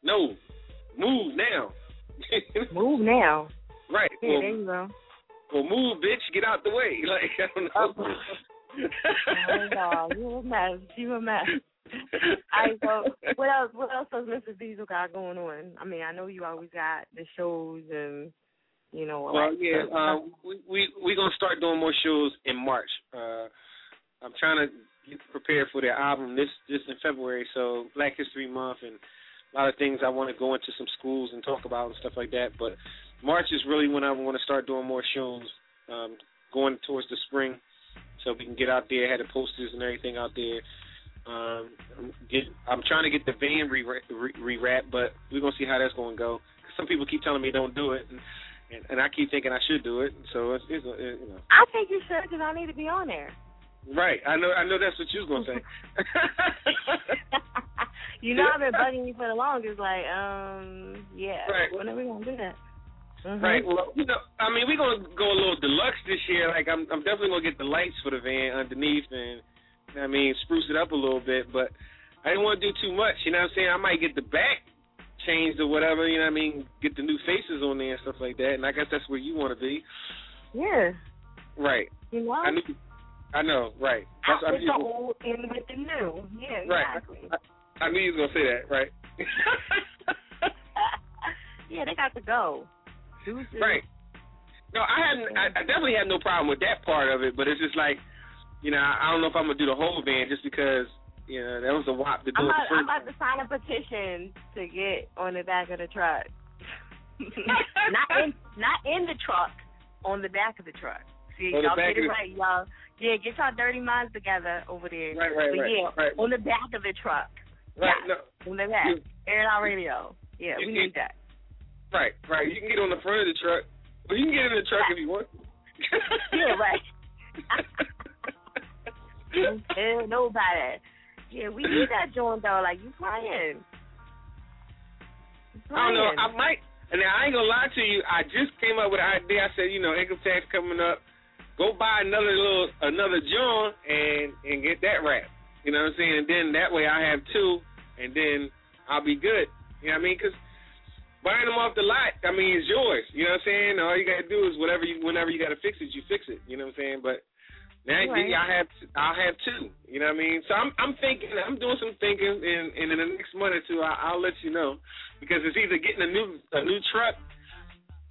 No, move now. Move now. Right. Yeah, well, there you go. Well, move, bitch, get out the way. Like, I don't know. Oh, oh God, you a mess, you a mess. All right, so what else? What else does Mister Diesel got going on? I mean, I know you always got the shows and you know. Well, like, yeah, uh, we we we gonna start doing more shows in March. Uh, I'm trying to get prepared for their album this this in February, so Black History Month and a lot of things I want to go into some schools and talk about and stuff like that. But March is really when I want to start doing more shows, um, going towards the spring, so we can get out there, have the posters and everything out there. Um, get, I'm trying to get the van re-wrapped, re- re- but we're going to see how that's going to go. Some people keep telling me don't do it, and, and, and I keep thinking I should do it. So it's, it's it, you know. I think you should because I need to be on there. Right. I know I know that's what you was going to say. You know I've been bugging you for the longest. Like, um, yeah, right. When are we going to do that? Mm-hmm. Right. Well, you know, I mean, we're going to go a little deluxe this year. Like, I'm, I'm definitely going to get the lights for the van underneath and I mean, spruce it up a little bit, but I didn't want to do too much, you know what I'm saying? I might get the back changed or whatever, you know what I mean? Get the new faces on there and stuff like that, and I guess that's where you want to be. Yeah. Right. You know? I, knew, I know, right. That's Out with the old and with the new. Yeah, exactly. Right. I, I knew you was going to say that, right? Yeah, they got to go. Deuces. Right. No, I hadn't. I, I definitely had no problem with that part of it, but it's just like, you know, I don't know if I'm going to do the whole band just because, you know, that was a wop to do. I'm about, I'm about to sign a petition to get on the back of the truck. not in not in the truck, on the back of the truck. See, on y'all get it right, the... y'all. Yeah, get y'all dirty minds together over there. Right, right, but right, yeah, right. On the back of the truck. Right, yeah, no. On the back. You, Air It Out Radio. Yeah, you, we need you, that. Right, right. You can get on the front of the truck. Well, you can get in the truck if you want. Yeah, right. Don't tell nobody. Yeah, we need that joint though. Like you playing. you playing. I don't know. I might. Now I ain't gonna lie to you. I just came up with an idea. I said, you know, income tax coming up. Go buy another little another joint and and get that rap. You know what I'm saying? And then that way I have two, and then I'll be good. You know what I mean? Because buying them off the lot, I mean, it's yours. You know what I'm saying? All you gotta do is whatever you whenever you gotta fix it, you fix it. You know what I'm saying? But now anyway. I have I'll have two. You know what I mean? So I'm I'm thinking I'm doing some thinking, and, and in the next month or two I, I'll let you know because it's either getting a new a new truck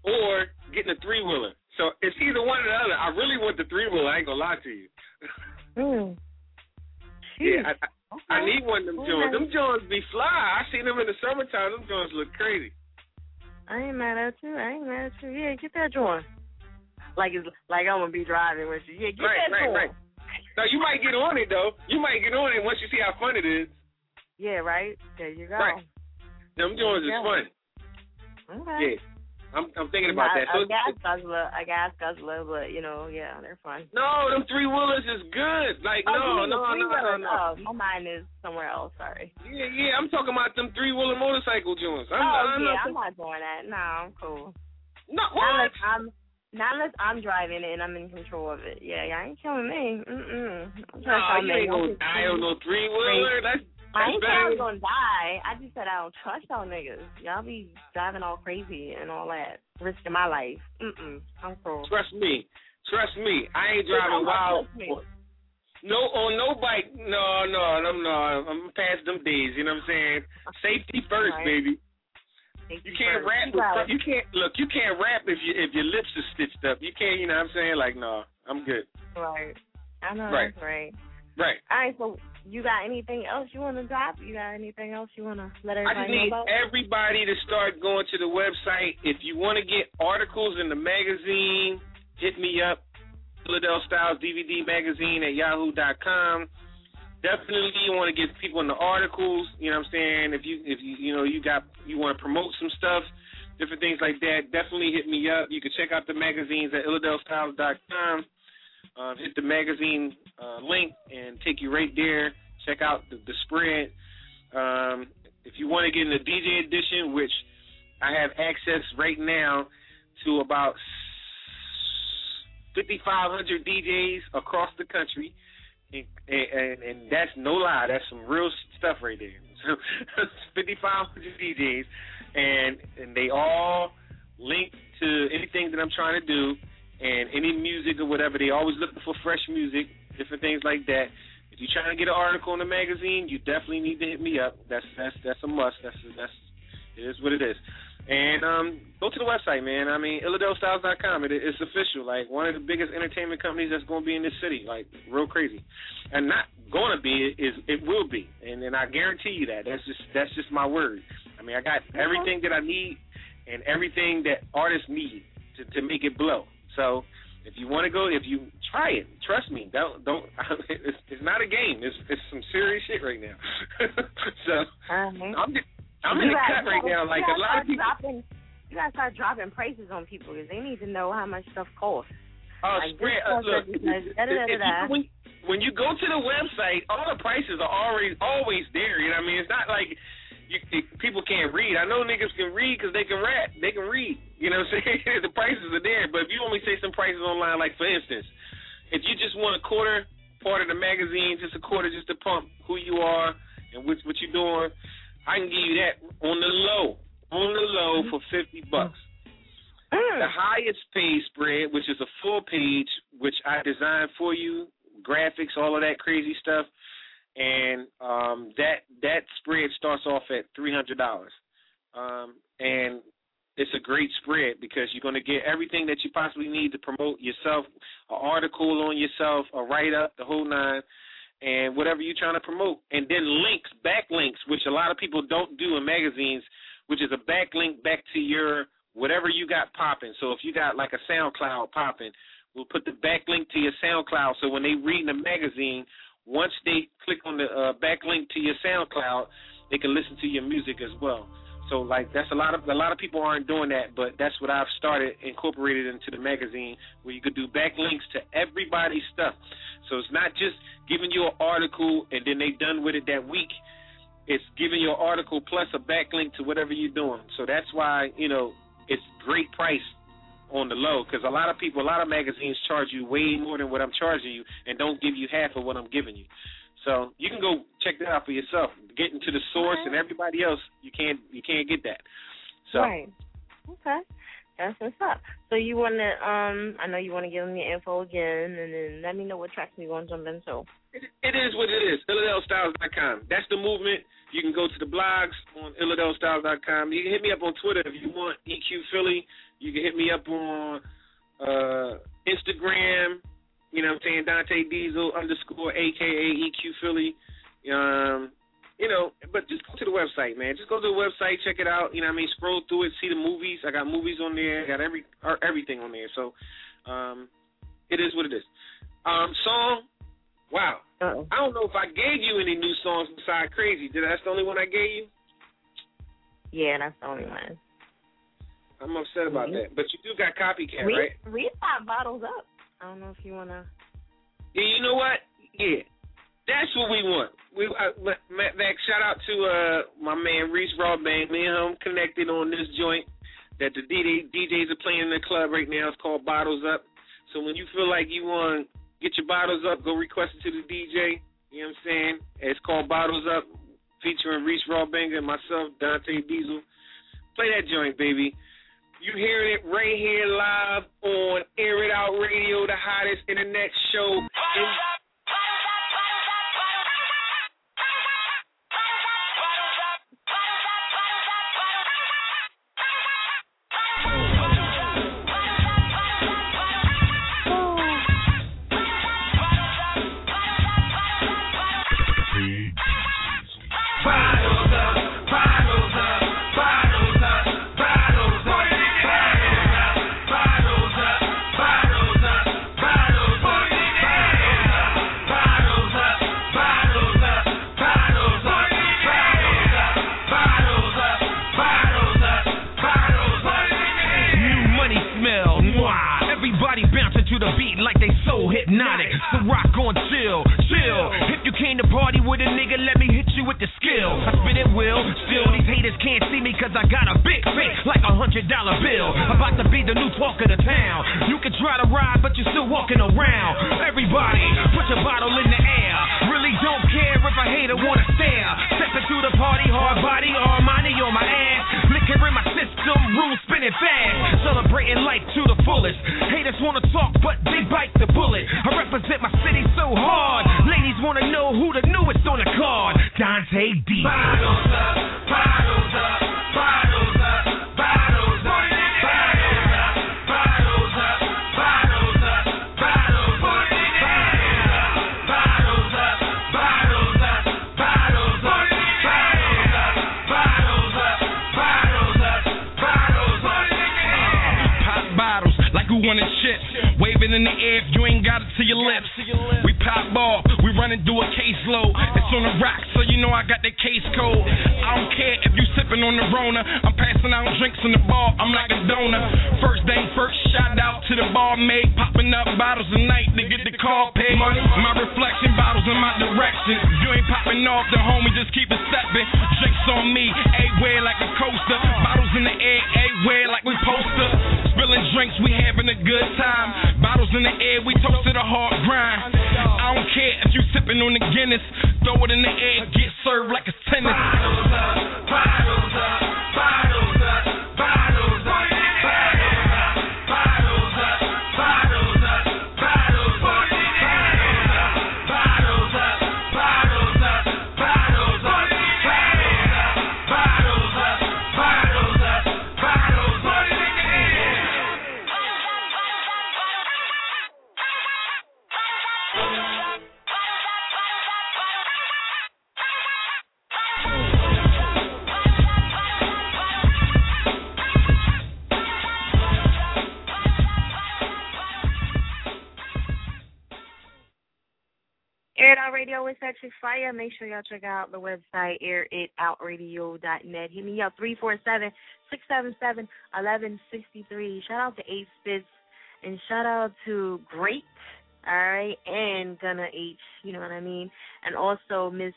or getting a three wheeler. So it's either one or the other. I really want the three wheeler. I ain't gonna lie to you. Mm. Yeah, I, okay. I need one of them Jones. Them Jones be fly. I seen them in the summertime. Them Jones look crazy. I ain't mad at you. I ain't mad at you. Yeah, get that Jones. Like it's like I'm gonna be driving with you. Yeah, get right, that right, right. So you might get on it though. You might get on it once you see how fun it is. Yeah, right. There you go. Right. Them joints is fun. Okay. Yeah. I'm I'm thinking about I, that. So I gas guzzler, I gas guzzler, but you know, yeah, they're fun. No, them three wheelers is good. Like oh, no, no, no, no, no. Oh, my mind is somewhere else. Sorry. Yeah, yeah, I'm talking about them three wheeler motorcycle joints. I'm, oh I'm yeah, not I'm not doing that. No, I'm cool. No, what? Not unless I'm, not unless I'm driving it and I'm in control of it. Yeah, y'all ain't killing me. Mm-mm. I'm trying no, to you ain't gonna die on no three wheeler. That's I ain't saying I was gonna die. I just said I don't trust y'all niggas. Y'all be driving all crazy and all that, risking my life. Mm-mm. I'm cool. Trust me. Trust me. I ain't driving wild. No, on no bike. No, no, I'm no. I'm past them days. You know what I'm saying? Safety first, right. Baby. Safety you can't first. Rap. You, you can't look. You can't rap if you if your lips are stitched up. You can't. You know what I'm saying? Like, no, I'm good. Right. I know. Right. That's right. Right. All right. So. You got anything else you want to drop? You got anything else you want to let everybody know about? I just need everybody to start going to the website. If you want to get articles in the magazine, hit me up. Philadelphia Styles D V D magazine at yahoo dot com. Definitely you want to get people in the articles. You know what I'm saying? If you if you you know you got you want to promote some stuff, different things like that, definitely hit me up. You can check out the magazines at philadelphia styles dot com. Uh, hit the magazine uh, link and take you right there. Check out the, the spread. Um, if you want to get in the D J edition, which I have access right now to about fifty-five hundred D Js across the country, and, and, and that's no lie. That's some real stuff right there. fifty-five hundred D Js, and, and they all link to anything that I'm trying to do. And any music or whatever, they always looking for fresh music, different things like that. If you're trying to get an article in the magazine, you definitely need to hit me up. That's that's that's a must. That's that's it is what it is. And um, go to the website, man. I mean, illadelstyles dot com. It, it's official. Like one of the biggest entertainment companies that's going to be in this city. Like real crazy, and not going to be is it will be. And and I guarantee you that. That's just that's just my word. I mean, I got everything that I need and everything that artists need to, to make it blow. So, if you want to go, if you try it, trust me. Don't don't. It's, it's not a game. It's it's some serious shit right now. so uh-huh. I'm just, I'm in the cut right now. Like a lot of people, dropping, you gotta start dropping prices on people because they need to know how much stuff costs. Oh, uh, like, spread. Uh, look, if, if, da, da, da, da. If, when, when you go to the website, all the prices are already always there. You know what I mean? It's not like. You, people can't read. I know niggas can read because they can rap. They can read. You know what I'm saying? The prices are there. But if you only say some prices online, like, for instance, if you just want a quarter part of the magazine, just a quarter just to pump who you are and what, what you're doing, I can give you that on the low, on the low for fifty bucks. Mm. The highest paid spread, which is a full page, which I designed for you, graphics, all of that crazy stuff, and um, that that spread starts off at three hundred dollars. Um, and it's a great spread because you're going to get everything that you possibly need to promote yourself, an article on yourself, a write-up, the whole nine, and whatever you're trying to promote. And then links, backlinks, which a lot of people don't do in magazines, which is a backlink back to your whatever you got popping. So if you got like a SoundCloud popping, we'll put the backlink to your SoundCloud so when they read the magazine, once they click on the uh, backlink to your SoundCloud, they can listen to your music as well. So, like, that's a lot of a lot of people aren't doing that, but that's what I've started incorporated into the magazine, where you could do backlinks to everybody's stuff. So it's not just giving you an article and then they done with it that week. It's giving your article plus a backlink to whatever you're doing. So that's why, you know, it's great price on the low, because a lot of people, a lot of magazines charge you way more than what I'm charging you and don't give you half of what I'm giving you. So you can go check that out for yourself. Getting to the source okay. and everybody else, you can't you can't get that. So right. Okay. That's what's up. So you want to, um, I know you want to give them your info again, and then let me know what tracks you want to jump in. So it, it is what it is, illadelstyles dot com. That's the movement. You can go to the blogs on illadelstyles dot com. You can hit me up on Twitter if you want, E Q Philly. You can hit me up on uh, Instagram, you know what I'm saying, Dante Diesel underscore A K A E Q Philly. Um, you know, but just go to the website, man. Just go to the website, check it out. You know what I mean? Scroll through it, see the movies. I got movies on there. I got every or everything on there. So um, it is what it is. Um, song, wow. Uh-oh. I don't know if I gave you any new songs besides Crazy. Did I, that's the only one I gave you? Yeah, that's the only one. I'm upset about mm-hmm. that. But you do got copycat, we, right? We got bottles up. I don't know if you want to. Yeah, you know what? Yeah. That's what we want. We uh, Mac, shout out to uh, my man Reese Rawbang. Me and him connected on this joint that the D J, D Js are playing in the club right now. It's called Bottles Up. So when you feel like you want to get your bottles up, go request it to the D J. You know what I'm saying? It's called Bottles Up, featuring Reese Rawbang and myself, Dante Diesel. Play that joint, baby. You hearing it right here live on Air It Out Radio, the hottest internet show in Fire. Make sure y'all check out the website air it out radio dot net. Hit me up three four seven, six seven seven, one one six three. Shout out to Ace Spitz and shout out to Great, all right, and Gunna H, you know what I mean, and also Miss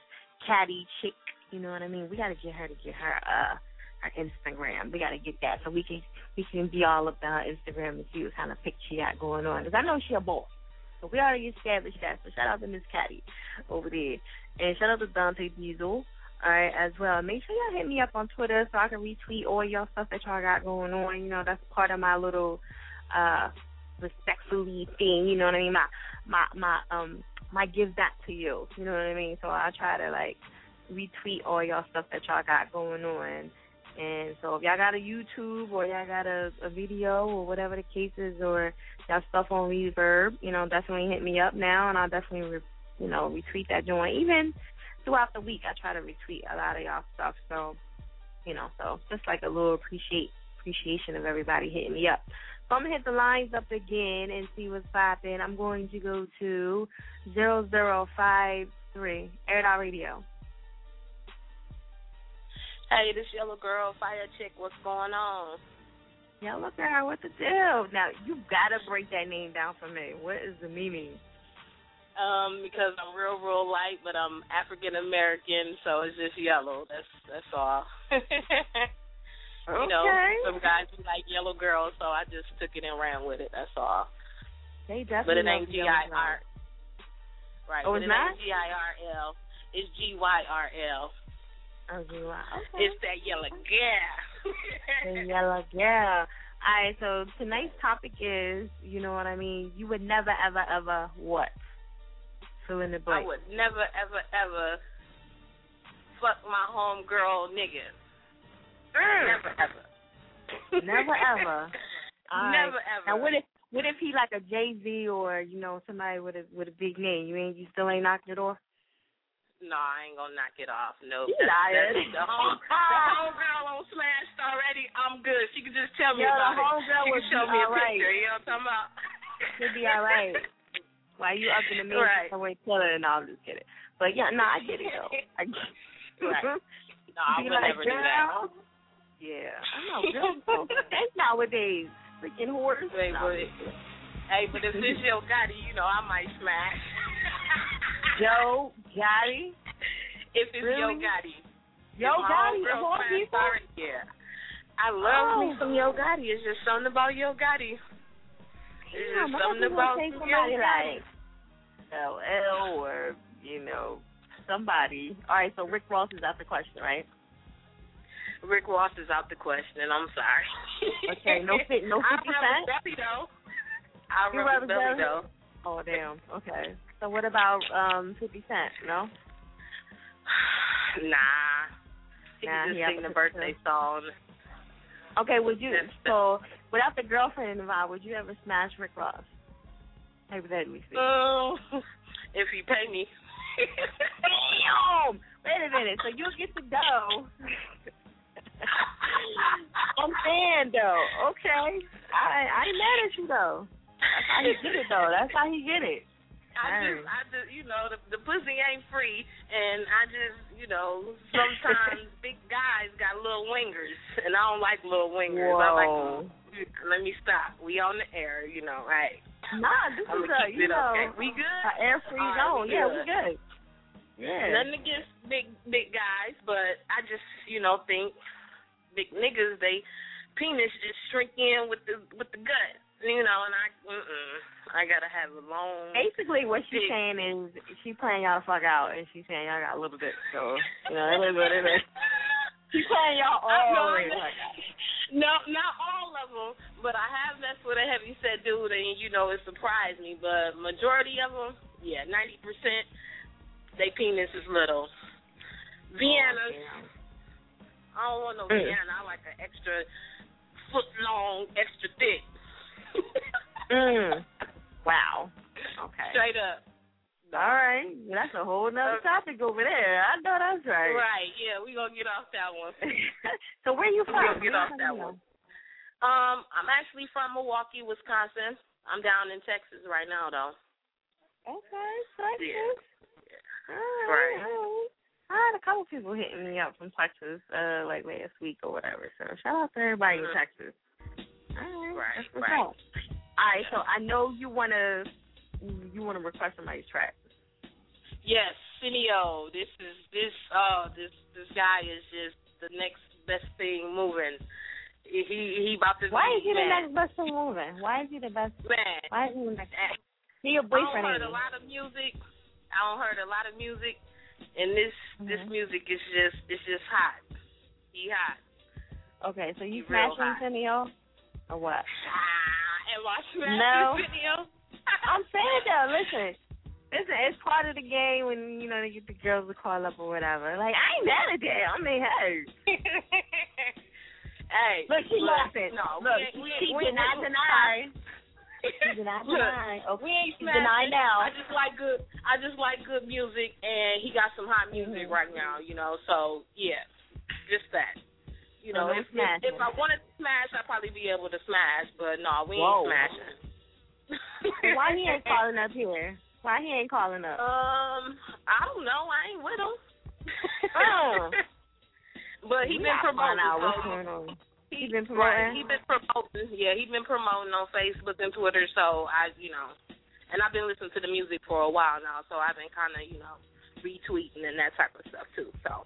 Catty Chick, you know what I mean. We gotta get her to get her uh her Instagram. We gotta get that so we can we can be all about Instagram and see what kind of picture you got going on, because I know she a boss. But we already established that, so shout out to Miss Catty over there. And shout out to Dante Diesel, all right, as well. Make sure y'all hit me up on Twitter so I can retweet all y'all stuff that y'all got going on. You know, that's part of my little uh, respectfully thing, you know what I mean, my my my um my give back to you, you know what I mean? So I try to, like, retweet all y'all stuff that y'all got going on. And so if y'all got a YouTube or y'all got a, a video or whatever the case is, or y'all stuff on Reverb, you know, definitely hit me up now, and I'll definitely, re, you know, retweet that joint. Even throughout the week, I try to retweet a lot of y'all stuff. So, you know, so just like a little appreciate appreciation of everybody hitting me up. So I'm going to hit the lines up again and see what's popping. I'm going to go to zero zero five three, Air It Out Radio. Hey, this Yellow Gyrl, Fire Chick, what's going on? Yellow Gyrl, what the deal? Now, you got to break that name down for me. What is the meaning? Um, because I'm real, real light, but I'm African-American, so it's just yellow. That's that's all. Okay. You know, some guys who like yellow girls, so I just took it and ran with it. That's all. They definitely But it ain't G I R. Right. Oh, it's not? It's G I R L. It's G Y R L. Oh, G Y R L. Okay. It's that yellow girl. The yellow girl. All right, so tonight's topic is, you know what I mean, you would never, ever, ever what? Fill in the blank. I would never, ever, ever fuck my homegirl nigga. Mm. Never, ever. Never, ever. All never, right. ever. Now, what if, what if he like a Jay-Z or, you know, somebody with a with a big name? You ain't, you still ain't knocked it off? No, I ain't gonna knock it off. No, nope. The whole girl on Smashed already. I'm good. She can just tell me Yo, about it. Girl she can show me a right. picture. You know what I'm talking about? She'll be all right. Why you up in the middle right. somewhere killing and all? Just kidding. But yeah, no, I get it though. I get it. Right. No, I would like, never girl? do that. Yeah, I know. Girls that's nowadays. Freaking horse. Wait, but, hey, but if this Yo Gotti, you know, I might smash. Yo Gotti? If it's really? Yo Gotti. Yo Gotti, of all people? Yeah. I love oh. me some Yo Gotti. It's just something about Yo Gotti. It's yeah, just something about Yo Gotti. Like L L or, you know, somebody. All right, so Rick Ross is out the question, right? Rick Ross is out the question. I'm sorry. Okay, no fit, no fifty cent. Belly though. I remember Belly though. Oh damn. Okay. So what about um fifty cent? No. nah. He nah, can just he sing the birthday cent. song. Okay. Would you? So without the girlfriend involved, would you ever smash Rick Ross? Hypothetically speaking. Oh, if he pay me. Damn. Wait a minute. So you'll get to go. I'm saying though, okay. I I ain't mad at you though. That's how he get it though. That's how he get it. I Dang. just, I just, you know, the, the pussy ain't free, and I just, you know, sometimes big guys got little wingers, and I don't like little wingers. Whoa. I like them. Let me stop. We on the air, you know, right? Nah, this I'm is a, you know, okay. we good. An air free right, zone. We yeah, we good. Yeah. Nothing against big big guys, but I just, you know, think. Big niggas, they penis just shrink in with the with the gut, you know. And I, mm-mm, I gotta have a long. Basically, what she's saying is she playing y'all fuck out, and she's saying y'all got a little bit, so you know, a little bit, a little bit. She playing y'all all. No, not all of them, but I have messed with a heavy set dude, and you know, it surprised me. But majority of them, yeah, ninety percent, they penis is little. Vienna's. Oh, I don't want no banana. Mm. I like an extra foot long, extra thick. mm. Wow. Okay. Straight up. All right. That's a whole nother topic over there. I know that's right. Right. Yeah, we're going to get off that one. So where you from? We're going to get off that one. Um, I'm actually from Milwaukee, Wisconsin. I'm down in Texas right now, though. Okay. Texas. Yeah. All right. Right. All right. I had a couple people hitting me up from Texas, uh, like last week or whatever. So shout out to everybody mm-hmm. in Texas. All right, right, that's what's right. Up. All right, so I know you wanna you wanna request somebody's track. Yes, Cineo. This is this uh this this guy is just the next best thing moving. He he about to. Why is he the next best thing moving? Why is he the best man? Why is he the next? He a boyfriend. I don't heard a lot of music. I don't heard a lot of music. And this mm-hmm. this music is just it's just hot. He hot. Okay, so you smashing Cineo or what? Ah, am I smashing no. Cineo? I'm saying though, listen, listen, it's part of the game when you know they get the girls to call up or whatever. Like I ain't mad at that. I mean, hey, hey, look, she laughing. No, look, we, she, we, she we, did we, not we, deny. She denied mine. Okay. We ain't denied now. I just like good. I just like good music, and he got some hot music mm-hmm. right now. You know, so yeah, just that. You know, oh, if, if if I wanted to smash, I'd probably be able to smash. But no, we Whoa. ain't smashing. Why he ain't calling up here? Why he ain't calling up? Um, I don't know. I ain't with him. oh. But he we been promoting. What's going on? He, he's been promoting. Right, he's been promoting. Yeah, he's been promoting on Facebook and Twitter. So I, you know, and I've been listening to the music for a while now. So I've been kind of, you know, retweeting and that type of stuff too. So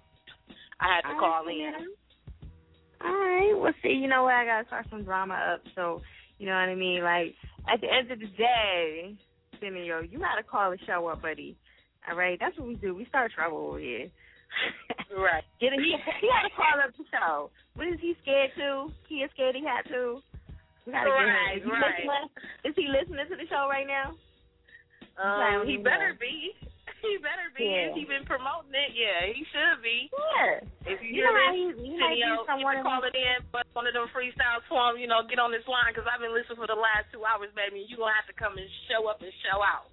I had to all call right, in. Yeah. All right. Well, see, you know what? I gotta start some drama up. So you know what I mean. Like at the end of the day, Cineo, you gotta call the show up, buddy. All right. That's what we do. We start trouble over here. Right. Get it? He, he had to call up the show. What is he scared to? He is scared he had to. We gotta right, get him. Right. Is he listening to the show right now? Um, he better know. be. He better be. Yeah. If he been promoting it, yeah, he should be. Yeah. If you, you hear this, he, he Cineo, you can call it in, but one of them freestyles for him, you know, get on this line, because I've been listening for the last two hours, baby, and you're going to have to come and show up and show out.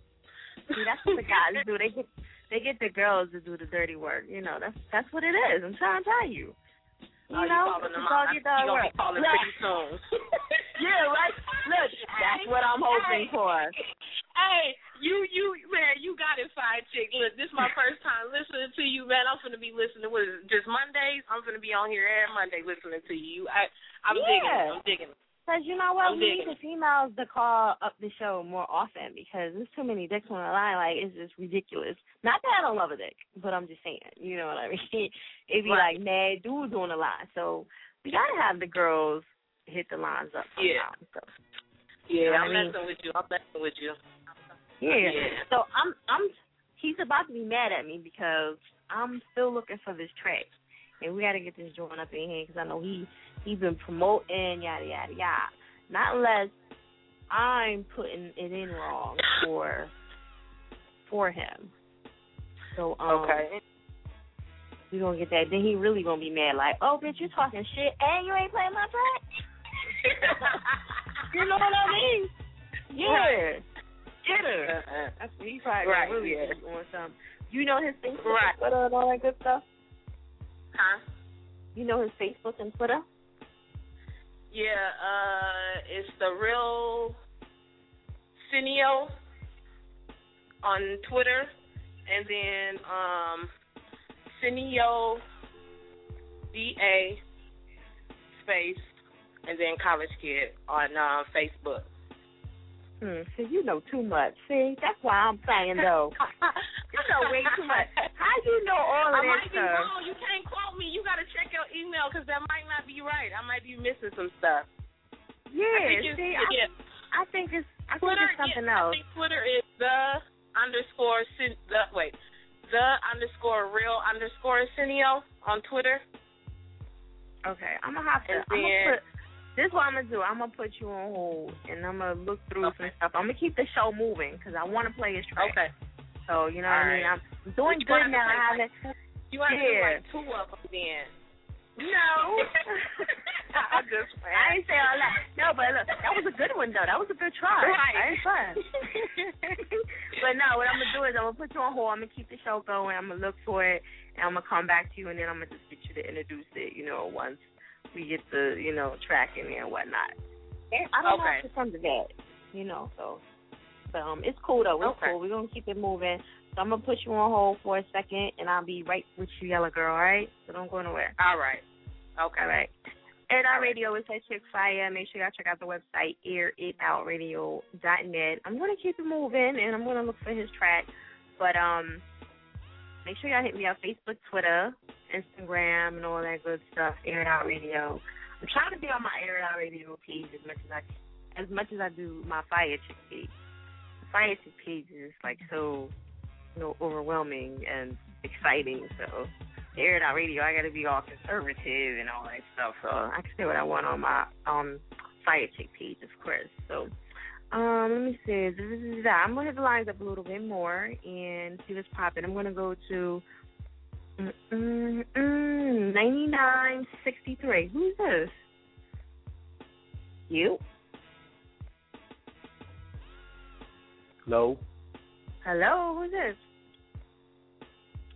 See, that's what the guys do. They get... They get the girls to do the dirty work, you know. That's that's what it is. I'm trying to tell you. You oh, know, you them all get the you work. Gonna be pretty soon. Yeah, right. Look, that's what I'm hoping hey, for. Hey, you, you, man, you got it, Fire Chick. Look, this is my first time listening to you, man. I'm finna be listening. What is it? Just Mondays. I'm finna be on here every Monday listening to you. I, I'm yeah. digging. It. I'm digging. It. Because, you know what, I'm we digging. need the females to call up the show more often because there's too many dicks on the line. Like, it's just ridiculous. Not that I don't love a dick, but I'm just saying. You know what I mean? It'd be right. like mad dudes on the line. So we got to have the girls hit the lines up. Somehow, yeah. So. Yeah, you know I'm messing mean? with you. I'm messing with you. Yeah. yeah. So I'm, I'm. he's about to be mad at me because I'm still looking for this track. And we got to get this joint up in here because I know he, he been promoting, yada, yada, yada. Not unless I'm putting it in wrong for for him. So, um, okay. We're going to get that. Then he really going to be mad like, oh, bitch, you talking shit and you ain't playing my track? You know what I mean? Yeah. Get her. Uh-uh. That's what he probably right, really yeah. is on some. You know his thing? Right. And all that good stuff? Huh? You know his Facebook and Twitter? Yeah, uh, it's the real Cineo on Twitter, and then um, Cineo D A space, and then College Kid on uh, Facebook. Hmm, so you know too much. See, that's why I'm saying, though. You know way too much. How you know all of I that stuff? I might be wrong. You can't quote me. You got to check your email because that might not be right. I might be missing some stuff. Yeah, I think it's, see, I, yeah. I think it's, I Twitter, think it's something yeah, else. I think Twitter is the underscore, the, wait, the underscore real underscore Cineo on Twitter. Okay, I'm going to have to, I'm going to put... This is what I'm going to do. I'm going to put you on hold, and I'm going to look through okay. some stuff. I'm going to keep the show moving because I want to play his track. Okay. So, you know All what right. I mean? I'm doing you good now. I haven't. Like, you want to do like two of them then? No. I just I didn't say all that. No, but look, that was a good one, though. That was a good try. Right. That was fun. But no, what I'm going to do is I'm going to put you on hold. I'm going to keep the show going. I'm going to look for it, and I'm going to come back to you, and then I'm going to just get you to introduce it, you know, once. We get the, you know, track in there and whatnot. I don't okay. know if it comes to that, you know, so. But um, it's cool, though. It's okay. cool. We're going to keep it moving. So I'm going to put you on hold for a second, and I'll be right with you, Yellow Gyrl, all right? So don't go nowhere. All right. Okay. All right. Air It Out Radio is at Chick Fire. Make sure y'all check out the website, air it out radio dot net. I'm going to keep it moving, and I'm going to look for his track. But um, make sure y'all hit me on Facebook, Twitter, Instagram, and all that good stuff. Air It Out Radio. I'm trying to be on my Air It Out Radio page as much as I as much as I do my Fire Chick page. The Fire Chick page is like so, you know, overwhelming and exciting. So Air It Out Radio, I got to be all conservative and all that stuff. So I can say what I want on my um Fire Chick page, of course. So um, let me see. I'm gonna hit the lines up a little bit more and see what's popping. I'm gonna go to. Mm-mm, mm, ninety-nine sixty-three. Who's this? You? Hello? Hello, who's this?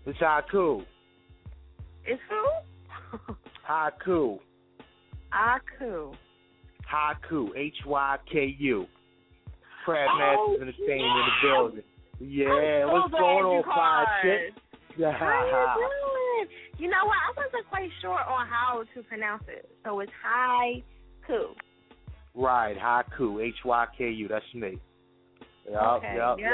It's Hyku. It's who? Hyku. Hyku. Hyku. H Y K U. Crab oh, Masters Entertainment yeah. in the building. Yeah, so what's going on, Fire Chick? How you doing? You know what? I wasn't quite sure on how to pronounce it. So it's Hyku. Right, Hyku, H Y K U. That's me. Yep, okay. Yep, Yo,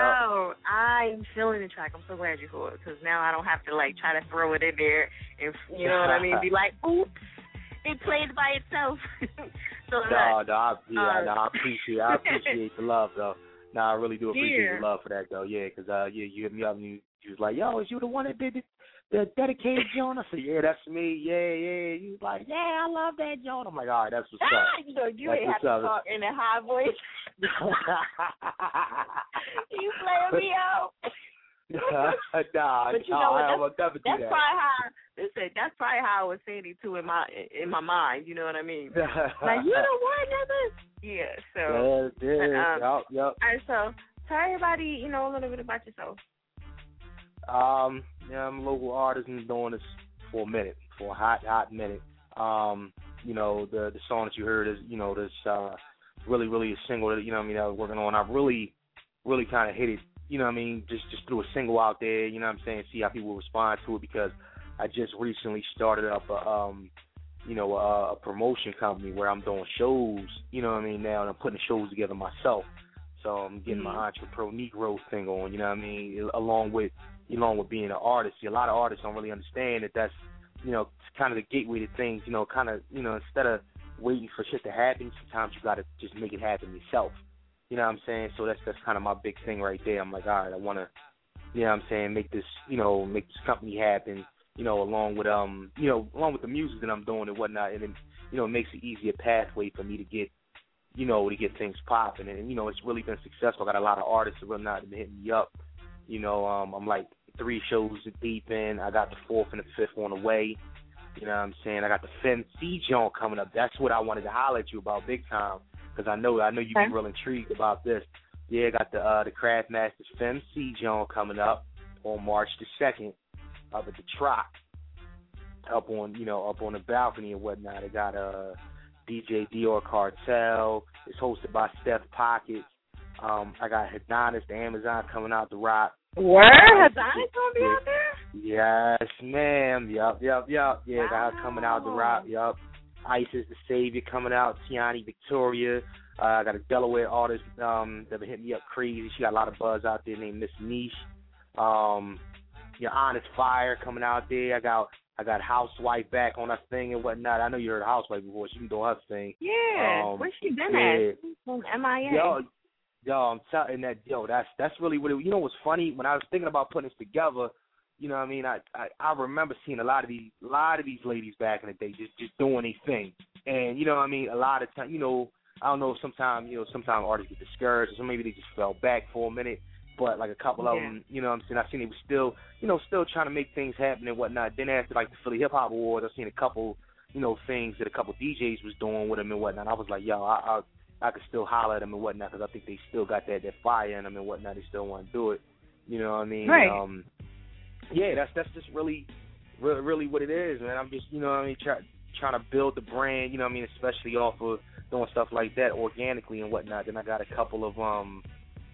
yep. I'm feeling the track. I'm so glad you called it because now I don't have to, like, try to throw it in there and, you know what I mean, be like, oops, it played by itself. so no, no, I, yeah, um, no, I appreciate I appreciate the love, though. No, I really do appreciate yeah. your love for that, though, yeah, because uh, yeah, you hit me up and you, you was like, yo, is you the one that did the, the dedicated joint? I said, yeah, that's me, yeah, yeah. You was like, yeah, I love that joint. I'm like, all right, that's what's ah, up. You know, you that's didn't have to talk in a high voice. You playing me out? nah, but you nah, know what? I would never do that. That's probably how. Listen, that's probably how I was saying it too in my in my mind. You know what I mean? Like you don't want nothing. Yeah. So. Yeah. yeah. Um, yep. Yep. All right. So tell everybody, you know, a little bit about yourself. Um. Yeah, I'm a local artist and doing this for a minute, for a hot, hot minute. Um. You know, the the song that you heard is, you know, this. uh Really, really a single that, you know what I mean, I was working on. I really, really kind of hit it, you know what I mean, just, just threw a single out there, you know what I'm saying, see how people respond to it because I just recently started up a, um, you know, a, a promotion company where I'm doing shows, you know what I mean, now, and I'm putting the shows together myself. So I'm getting mm-hmm. my entrepreneur Negro thing on, you know what I mean, along with, along with being an artist. See, a lot of artists don't really understand that that's, you know, kind of the gateway to things, you know, kind of, you know, instead of waiting for shit to happen, sometimes you gotta just make it happen yourself. You know what I'm saying? So that's that's kind of my big thing right there. I'm like, all right, I wanna, you know what I'm saying, make this, you know, make this company happen. You know, along with um, you know, along with the music that I'm doing and whatnot, and then, you know, it makes an easier pathway for me to get, you know, to get things popping. And, you know, it's really been successful. I got a lot of artists that really not hitting me up. You know, um, I'm like three shows deep in. I got the fourth and the fifth on the way. You know what I'm saying? I got the Fency joint coming up. That's what I wanted to holler at you about big time because I know I know you'd okay. be real intrigued about this. Yeah, I got the uh, the Craftmaster's Fency joint coming up on March the second up at the Trop, up on, you know, up on the balcony and whatnot. I got uh, D J Dior Cartel. It's hosted by Steph Pockets. Um, I got Hedonis, the Amazon, coming out the rock. Where? Hedonis gonna be out there? Yes, ma'am. Yup, yup, yup. Yeah, wow. Got her coming out the rock. Yup. Isis the Savior coming out. Tiani Victoria. Uh, I got a Delaware artist um, that hit me up crazy. She got a lot of buzz out there named Miss Niche. Um, Your Honest Fire coming out there. I got I got Housewife back on her thing and whatnot. I know you heard Housewife before. She can do her thing. Yeah. Um, Where's she been yeah. at? She's from M I A. Yo, yo, I'm telling that. Yo, that's that's really what it. You know what's funny? When I was thinking about putting this together. You know what I mean? I, I, I remember seeing a lot of these a lot of these ladies back in the day just, just doing their thing. And, you know what I mean, a lot of time, you know, I don't know, sometimes, you know, sometimes artists get discouraged or maybe they just fell back for a minute. But, like, a couple yeah. of them, you know what I'm saying, I've seen they were still, you know, still trying to make things happen and whatnot. Then after, like, the Philly Hip Hop Awards, I've seen a couple, you know, things that a couple D Js was doing with them and whatnot. I was like, yo, I I, I could still holler at them and whatnot because I think they still got that, that fire in them and whatnot. They still want to do it. You know what I mean? Right. Um, Yeah, that's that's just really, really, really what it is, man. I'm just, you know what I mean, try, trying to build the brand, you know what I mean, especially off of doing stuff like that organically and whatnot. Then I got a couple of, um,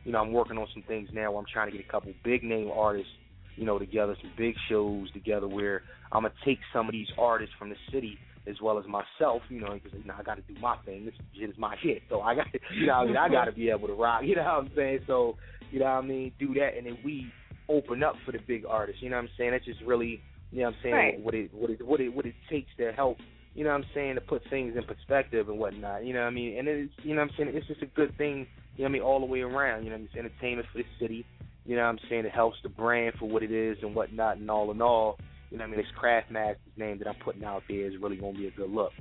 you know, I'm working on some things now where I'm trying to get a couple big-name artists, you know, together, some big shows together where I'm going to take some of these artists from the city as well as myself, you know, because, you know, I got to do my thing. This shit is my shit, so I got to, you know what I mean, I got to be able to rock, you know what I'm saying? So, you know what I mean, do that, and then we open up for the big artists, you know what I'm saying? That's just really, you know what I'm saying, right. what, it, what it what it what it takes to help, you know what I'm saying, to put things in perspective and whatnot, you know what I mean? And it's, you know what I'm saying, it's just a good thing, you know what I mean, all the way around, you know what I mean? It's entertainment for the city, you know what I'm saying? It helps the brand for what it is and whatnot, and all in all, you know what I mean? This Craftmaster's name that I'm putting out there is really going to be a good look,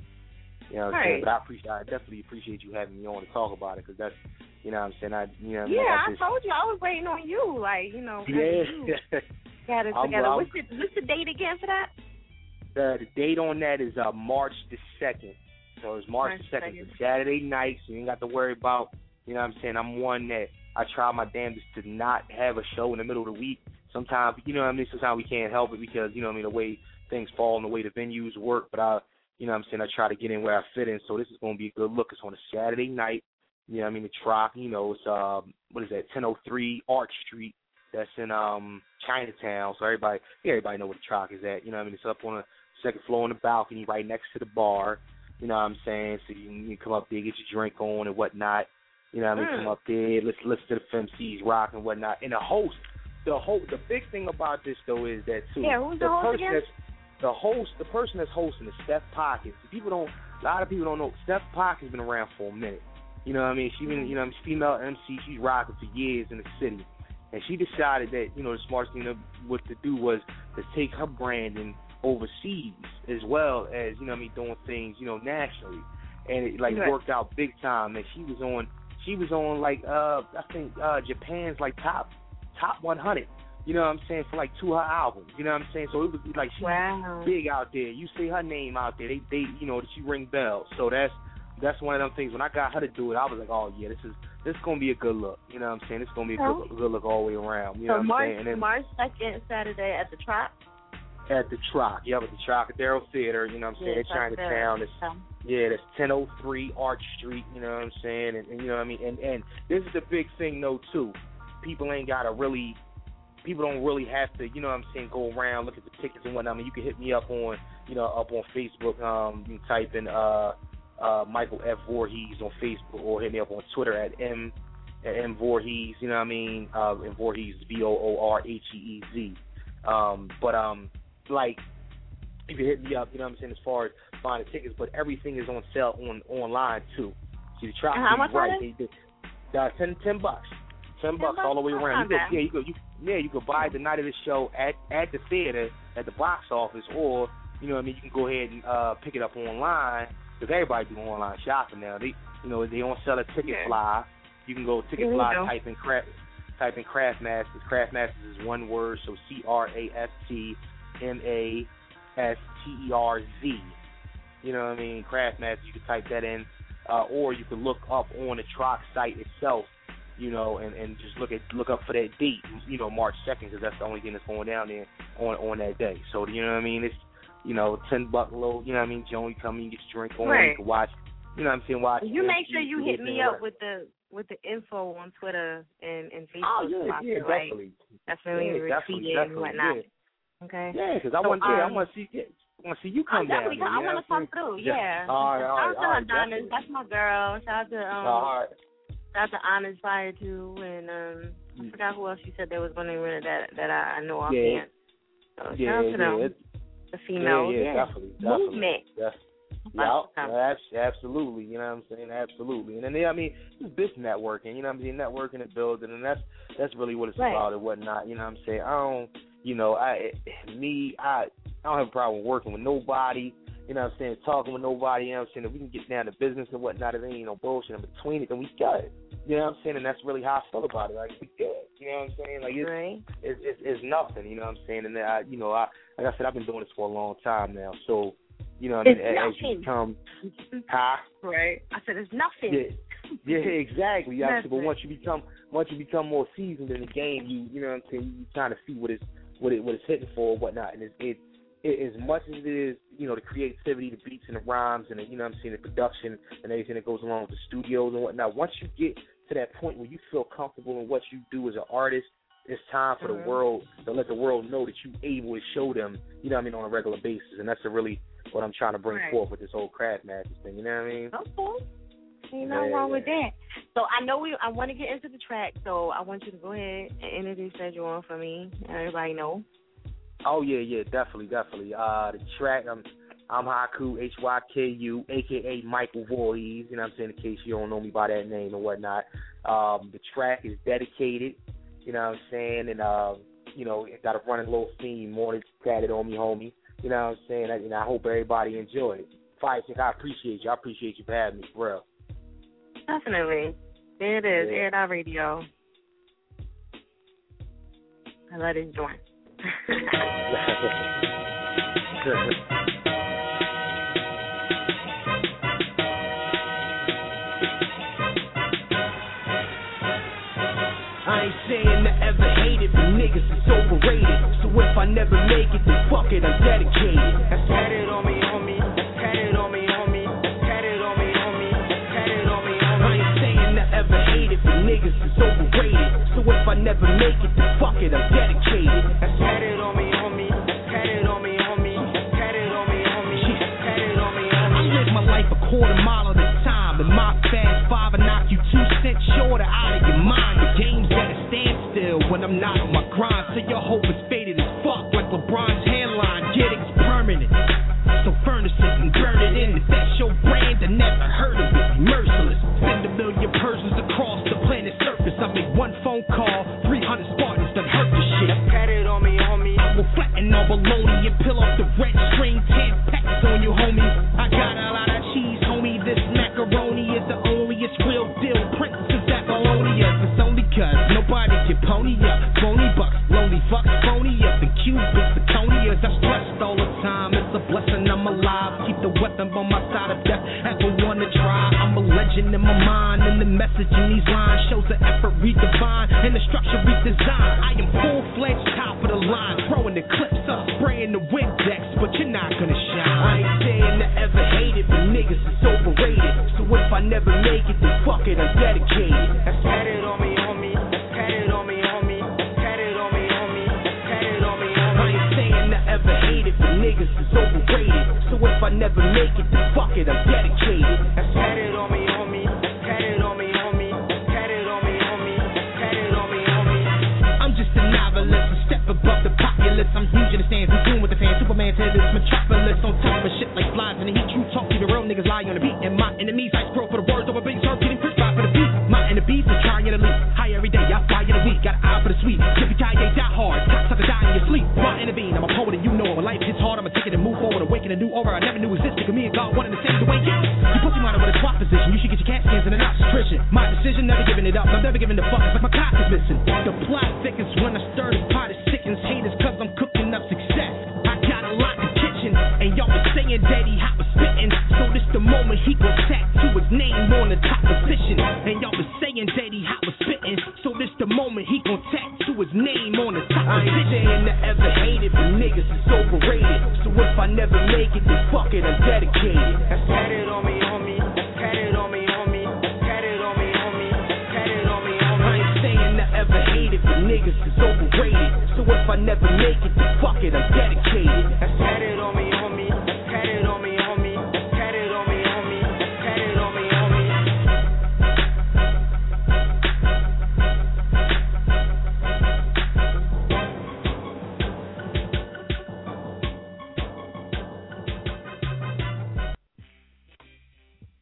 you know what I'm right. saying? But I appreciate, I definitely appreciate you having me on to talk about it, because that's, you know what I'm saying? I, you know, yeah, I, I told you. I was waiting on you. Like, you know. Yeah. You got it together. I'm, I'm, what's, the, what's the date again for that? The, the date on that is uh, March the second. So it's March the second. It's Saturday night, so you ain't got to worry about, you know what I'm saying? I'm one that I try my damnedest to not have a show in the middle of the week. Sometimes, you know what I mean? Sometimes we can't help it because, you know what I mean, the way things fall and the way the venues work. But, I, you know what I'm saying, I try to get in where I fit in. So this is going to be a good look. It's on a Saturday night. You know what I mean? The Trop, you know, it's, um, what is that, ten oh three Arch Street that's in um, Chinatown. So everybody, yeah, everybody know where the Troc is at. You know what I mean? It's up on the second floor on the balcony, right next to the bar. You know what I'm saying? So you can, you can come up there, get your drink on and whatnot. You know what I mean? Mm. Come up there, listen, listen to the F M Cs rock and whatnot. And the host, the host, the big thing about this though is that too. Yeah, who's the, the host again? The host, the person that's hosting is Steph Pockets. People don't, a lot of people don't know Steph Pockets has been around for a minute. You know what I mean? She's been, you know, female M C. She's rocking for years in the city, and she decided that, you know, the smartest thing to, what to do was to take her branding overseas as well as, you know what I mean, doing things, you know, nationally, and it like worked out big time. And she was on, she was on like uh, I think uh, Japan's like top top one hundred. You know what I'm saying, for like two of her albums. You know what I'm saying? So it was like she's wow. big out there. You see her name out there. They, they, you know, she ring bells. So that's that's one of them things. When I got her to do it, I was like, oh yeah, this is this is gonna be a good look. You know what I'm saying? It's gonna be a good, good look all the way around. You know so what March, I'm saying? And then, March second, Saturday at the Troc. At the Troc, yeah, at the Trocadero Theater. You know what I'm saying? Yeah, Chinatown. It's, yeah, that's ten oh three Arch Street. You know what I'm saying? And, and you know what I mean? And and this is the big thing though too. People ain't gotta really. People don't really have to, you know what I'm saying, go around, look at the tickets and whatnot. I mean, you can hit me up on, you know, up on Facebook. Um, you can type in uh, uh, Michael F. Voorhees on Facebook or hit me up on Twitter at M, at M Voorhees, you know what I mean? Uh, and Voorhees, V O O R H E E Z. Um, but, um, like, you can hit me up, you know what I'm saying, as far as buying the tickets, but everything is on sale on online, too. So you try to be right. They, they, uh, ten, ten bucks. Ten bucks all the way around. You could, yeah, you could, you, yeah, you could buy the night of the show at, at the theater, at the box office, or you know what I mean. You can go ahead and uh, pick it up online because everybody do online shopping now. They, you know, they don't sell a Ticketfly. You can go Ticketfly, type in craft, type in Craftmasters. Craftmasters is one word, so C R A F T M A S T E R Z. You know what I mean? Craftmasters. You can type that in, uh, or you can look up on the Troc site itself. You know, and, and just look at look up for that date, you know, March second, because that's the only thing that's going down there on, on that day. So, you know what I mean? It's, you know, ten buck low, you know what I mean? Joan, you come in, get your drink on, right. You can watch, you know what I'm saying, watch. You make sure you hit me up with the with the info on Twitter and, and Facebook. Oh, yeah, yeah, definitely. Definitely retweeting and whatnot. Okay? Yeah, because I want to see it. I want to see you come oh, down. Here, I want to come through, yeah. yeah. All right, all right. Shout out to Adonis. That's my girl. Shout out to, um, all right. That's the Honest Fire too, and um, I forgot who else you said that was going to win that that I, I know offhand. Yeah. So shout yeah, out to them, yeah. the female, yeah, yeah, yeah. Definitely, definitely. movement. That's, yeah, yeah, absolutely. You know what I'm saying? Absolutely. And then they, I mean, this networking. You know what I'm saying? Networking and building, and that's that's really what it's right. about and whatnot. You know what I'm saying? I don't, you know, I me, I, I don't have a problem working with nobody. You know what I'm saying? Talking with nobody, you know what I'm saying? If we can get down to business and whatnot, if there ain't no bullshit in between it, then we got it. You know what I'm saying? And that's really how I feel about it. Like, we good. You know what I'm saying? Like, it's, right. it's, it's, it's nothing, you know what I'm saying? And, I, you know, I, like I said, I've been doing this for a long time now. So, you know what I mean? As, as you become high. Right. I said, it's nothing. Yeah, yeah exactly. You know nothing. But once you become once you become more seasoned in the game, you you know what I'm saying? You kind of see what it's, what it, what it's hitting for and whatnot. And it's it, It, as much as it is, you know, the creativity, the beats and the rhymes and, the, you know what I'm saying, the production and everything that goes along with the studios and whatnot, once you get to that point where you feel comfortable in what you do as an artist, it's time for mm-hmm. the world to let the world know that you're able to show them, you know what I mean, on a regular basis. And that's really what I'm trying to bring right. forth with this whole Craftmasters thing, you know what I mean? Okay. Ain't nothing yeah. wrong with that. So I know we. I want to get into the track, so I want you to go ahead and introduce that you want for me. Everybody know. Oh yeah, yeah, definitely, definitely. Uh, the track, I'm, I'm Hyku, H Y K U, aka Michael Voorhees. You know what I'm saying? In case you don't know me by that name and whatnot. Um, the track is dedicated. You know what I'm saying? And uh, you know, it got a running little theme, more than tatted on me, homie. You know what I'm saying? I, and I hope everybody enjoyed it. Fire Chick, I appreciate you. I appreciate you for having me, for real. Definitely. There it is. Yeah. Air It Out Radio. I let it join. I ain't saying I ever hated, but niggas is overrated. So if I never make it, then fuck it, I'm dedicated. That's tatted on me, on me. That's tatted on me, on me. That's tatted on me, on me. That's tatted on me, on me. I ain't saying I ever hated, but niggas is overrated. So if I never make it, then fuck it. it, I'm dedicated. That's tatted on me, on me. That's tatted on me, on me. That's tatted on me, on me. That's tatted on me, on me. I live my life a quarter mile at a time. In my fast five, I knock you two cents short or out of your mind. The game's at a standstill when I'm not on my grind. So your hope is faded as fuck, like LeBron's hairline. Get it's permanent. So furnace it and burn it in. If that's your brand, I never heard of it. Merciless. Send a million Persians across the planet's surface. I make one phone call, three hundred Spartans done hurt the shit. That's tatted on me, homie. I will flatten all baloney and peel off the red string. Ten packs on you, homie. I got a lot of cheese, homie. This macaroni is the onlyest real deal. Princess Apollonia's. It's only cause nobody can pony up. Phony bucks, lonely fucks, phony up. The Cubans, the Tonias. I stressed all the time. It's a blessing. I'm alive, keep the weapon on my side of death. Ever wanna try? I'm a legend in my mind, and the message in these lines shows the effort redefined and the structure redesigned. I am full-fledged, top of the line, throwing the clips up, spraying the wig decks, but you're not gonna shine. I ain't saying I ever hated, but niggas is overrated. So if I never make it, then fuck it, I'm dedicated. That's tatted on me, on me. That's tatted on me, on me. That's tatted on me, on me. That's tatted on me, on me. I ain't saying I ever hated, but niggas is overrated. So if I never make it, then fuck it, I'm dedicated. That's tatted on me, on me. That's tatted on me, on me. That's tatted on me, on me. That's tatted on me, on me. I'm just a novelist, a step above the populace. I'm huge in the stands, I'm doing with the fans. Superman to this metropolis. On top of shit like flies in the heat. True talk to the real niggas, lie on the beat. And my enemies, I scroll for the words over big surf, getting pissed by for the beat. My enemies are trying to leap. High every day, I fly in a week. Got an eye for the sweet. Tippy tie, they die hard. Tops up to die in your sleep. I intervene, I'm a poet and you know it. When life hits hard, I'ma take it and move forward. Awaken a new aura I never knew existed. Cause me and God wanted to save the way. You pussy miner with a swap position. You should get your cat scans and an obstetrician. My decision, never giving it up. I'm never giving the fuck. It's like my cock is missing. The plot thickens when I stir the pot. It sickens haters cause I'm cooking up success. I got a lot in the kitchen. And y'all been saying that he hot was spitting. So this the moment he gon' tattoo his name on the top position. And y'all been saying that he hot was spitting. So this the moment he gon' tattoo his name on the top position. I ain't saying I ever hated, but niggas is overrated. So if I never make it, then fuck it, I'm dedicated. That's tatted on me, on me. That's tatted on me, on me. That's tatted on me, on me. That's tatted on me, on me. I ain't saying I ever hated, but niggas is overrated. So if I never make it, then fuck it, I'm dedicated. That's tatted on me, on me. That's tatted on me, on me. That's tatted on me, on me. That's tatted on me, on me.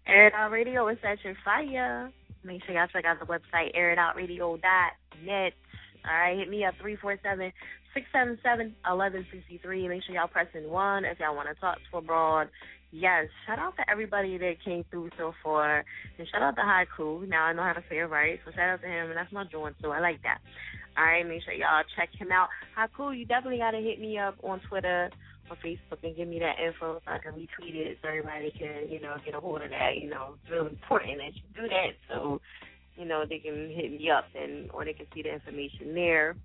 Air It Out Radio is at your fire. Make sure y'all check out the website, air it out radio dot net. All right, hit me up, three four seven, six seven seven, one one six three. Make sure y'all pressing one if y'all want to talk to abroad. Yes, shout out to everybody that came through so far. And shout out to Hyku. Now I know how to say it right, so shout out to him. And that's my joint, so I like that. All right, make sure y'all check him out. Hyku, you definitely got to hit me up on Twitter, on Facebook, and give me that info so I can retweet it so everybody can, you know, get a hold of that. You know, it's really important that you do that so, you know, they can hit me up and or they can see the information there.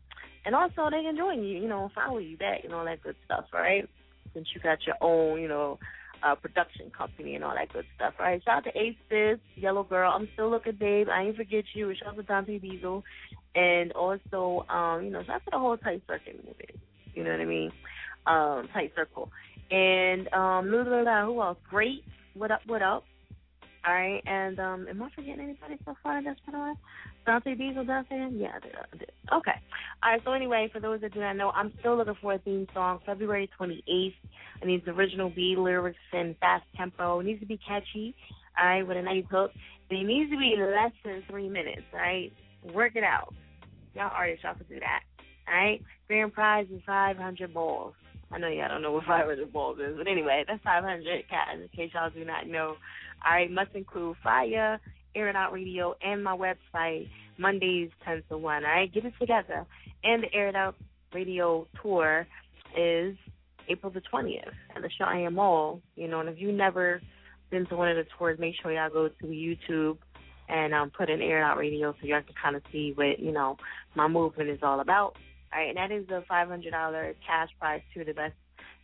And also they can join you, you know, follow you back and all that good stuff, right? Since you got your own, you know, uh, production company and all that good stuff, right? Shout out to Ace Spitz, Yellow Gyrl. I'm still looking, babe. I ain't forget you. Shout out to Dante Diesel. And also, um, you know, shout out to the whole tight circuit movement. You know what I mean? Um, tight circle. And um, blah, blah, blah, who else? Great. What up, what up? All right. And um, am I forgetting anybody so far that's been on? Dante Diesel, Dante? Yeah, I did, I did. Okay. All right. So anyway, for those that do not know, I'm still looking for a theme song. February twenty-eighth. It needs original beat, lyrics, and fast tempo. It needs to be catchy, all right, with a nice hook. And it needs to be less than three minutes, all right? Work it out. Y'all artists, y'all can do that, all right? Grand prize is five hundred balls. I know y'all don't know what five hundred balls is, but anyway, that's five hundred cats in case y'all do not know. All right, must include Fire, Air It Out Radio, and my website, Mondays ten to one. All right, get it together. And the Air It Out Radio tour is April the twentieth at the Cheyenne Mall. You know, and if you've never been to one of the tours, make sure y'all go to YouTube and um, put in Air It Out Radio so y'all can kind of see what, you know, my movement is all about. All right, and that is the five hundred dollars cash prize to the best,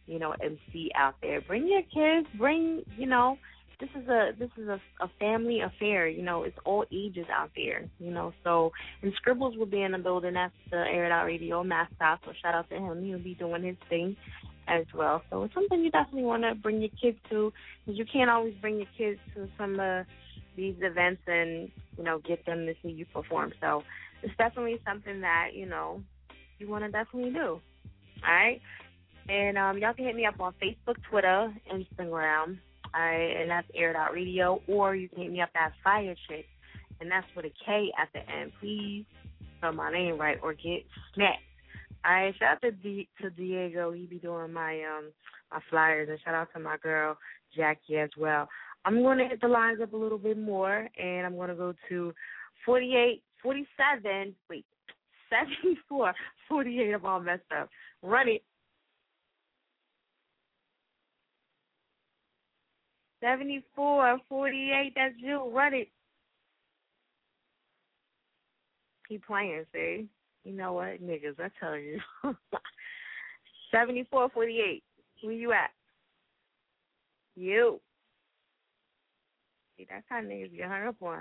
you know, M C out there. Bring your kids, bring, you know, this is a this is a, a family affair. You know, it's all ages out there. You know, so and Scribbles will be in the building after the Air It Out Radio mascot. So shout out to him. He'll be doing his thing as well. So it's something you definitely want to bring your kids to, because you can't always bring your kids to some of uh, these events and, you know, get them to see you perform. So it's definitely something that, you know, you want to definitely do. All right? And um, y'all can hit me up on Facebook, Twitter, Instagram, all right, and that's Air It Out Radio, or you can hit me up at Fire Chick, and that's with a K at the end. Please spell my name right or get snacked. All right, shout out to, D- to Diego. He be doing my um my flyers, and shout out to my girl Jackie as well. I'm going to hit the lines up a little bit more, and I'm going to go to forty-eight, forty-seven, wait, seventy-four, forty-eight, I'm all messed up. Run it. seventy-four, forty-eight, that's you. Run it. He playing, see? You know what, niggas, I tell you. seventy-four, forty-eight, where you at? You. See, that's how niggas get hung up on.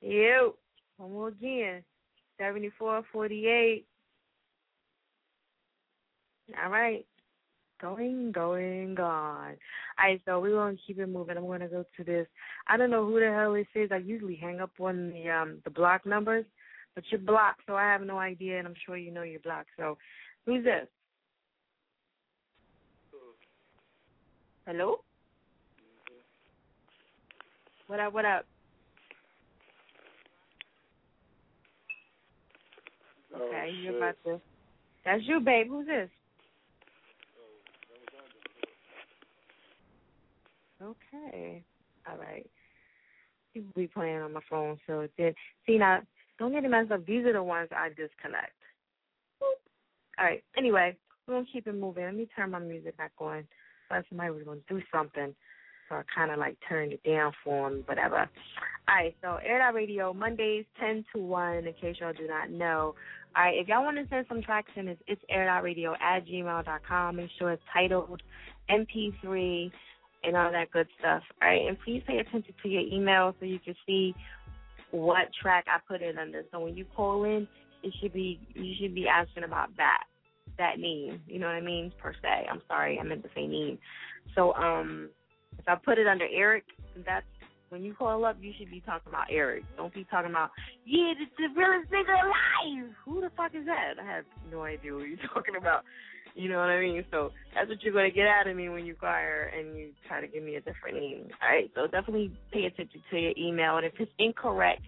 You. One more again. seventy-four, forty-eight. All right. Going, going, gone. All right, so we're going to keep it moving. I'm going to go to this. I don't know who the hell this is. I usually hang up on the um, the block numbers, but you're blocked, so I have no idea, and I'm sure you know you're blocked. So who's this? Hello? What up, what up? Okay, oh, you're about to. That's you, babe. Who's this? Okay. All right. People be playing on my phone, so it's in. See, now, don't get it messed up. These are the ones I disconnect. Boop. All right. Anyway, we're going to keep it moving. Let me turn my music back on. I thought somebody was going to do something, so I kind of, like, turned it down for them, whatever. All right, so Air It Out Radio, Mondays, ten to one, in case y'all do not know. All right, if y'all want to send some tracks in, it's, it's air it out radio at gmail dot com. Make sure it's titled M P three and all that good stuff. All right, and please pay attention to your email so you can see what track I put it under. So when you call in, it should be you should be asking about that that name. You know what I mean? Per se. I'm sorry, I meant to say name. So um, if I put it under Eric, that's when you call up, you should be talking about Eric. Don't be talking about, yeah, this is the realest nigga alive. Who the fuck is that? I have no idea what you're talking about. You know what I mean? So that's what you're going to get out of me when you fire and you try to give me a different name. All right? So definitely pay attention to your email. And if it's incorrect,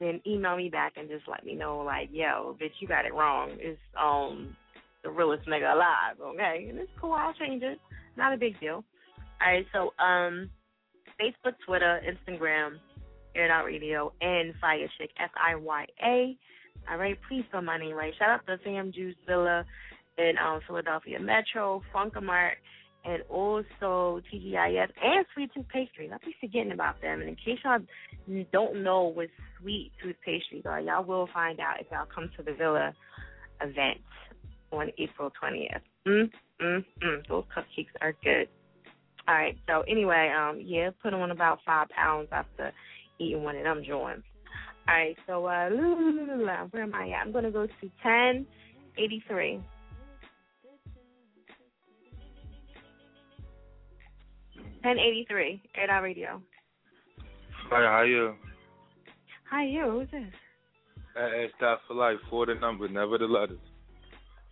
then email me back and just let me know, like, yo, bitch, you got it wrong. It's um the realest nigga alive, okay? And it's cool. I'll change it. Not a big deal. All right, so um. Facebook, Twitter, Instagram, Air It Out Radio, and Fire Chick, F I Y A. All right, please spell my name right. Shout out to Sam Juice Villa in um, Philadelphia Metro, Funkamart, and also T G I S and Sweet Tooth Pastries. I'll be forgetting about them. And in case y'all don't know what Sweet Tooth Pastries are, y'all will find out if y'all come to the Villa event on April twentieth. Mm, mm, mm. Those cupcakes are good. All right, so anyway, um, yeah, put on about five pounds after eating one of them joints. All right, so uh, where am I at? I'm going to go to ten eighty-three. ten eighty-three, Air It Out Radio. Hi, how are you? Hi, you. Who's this? Air It Out for life, for the number, never the letters.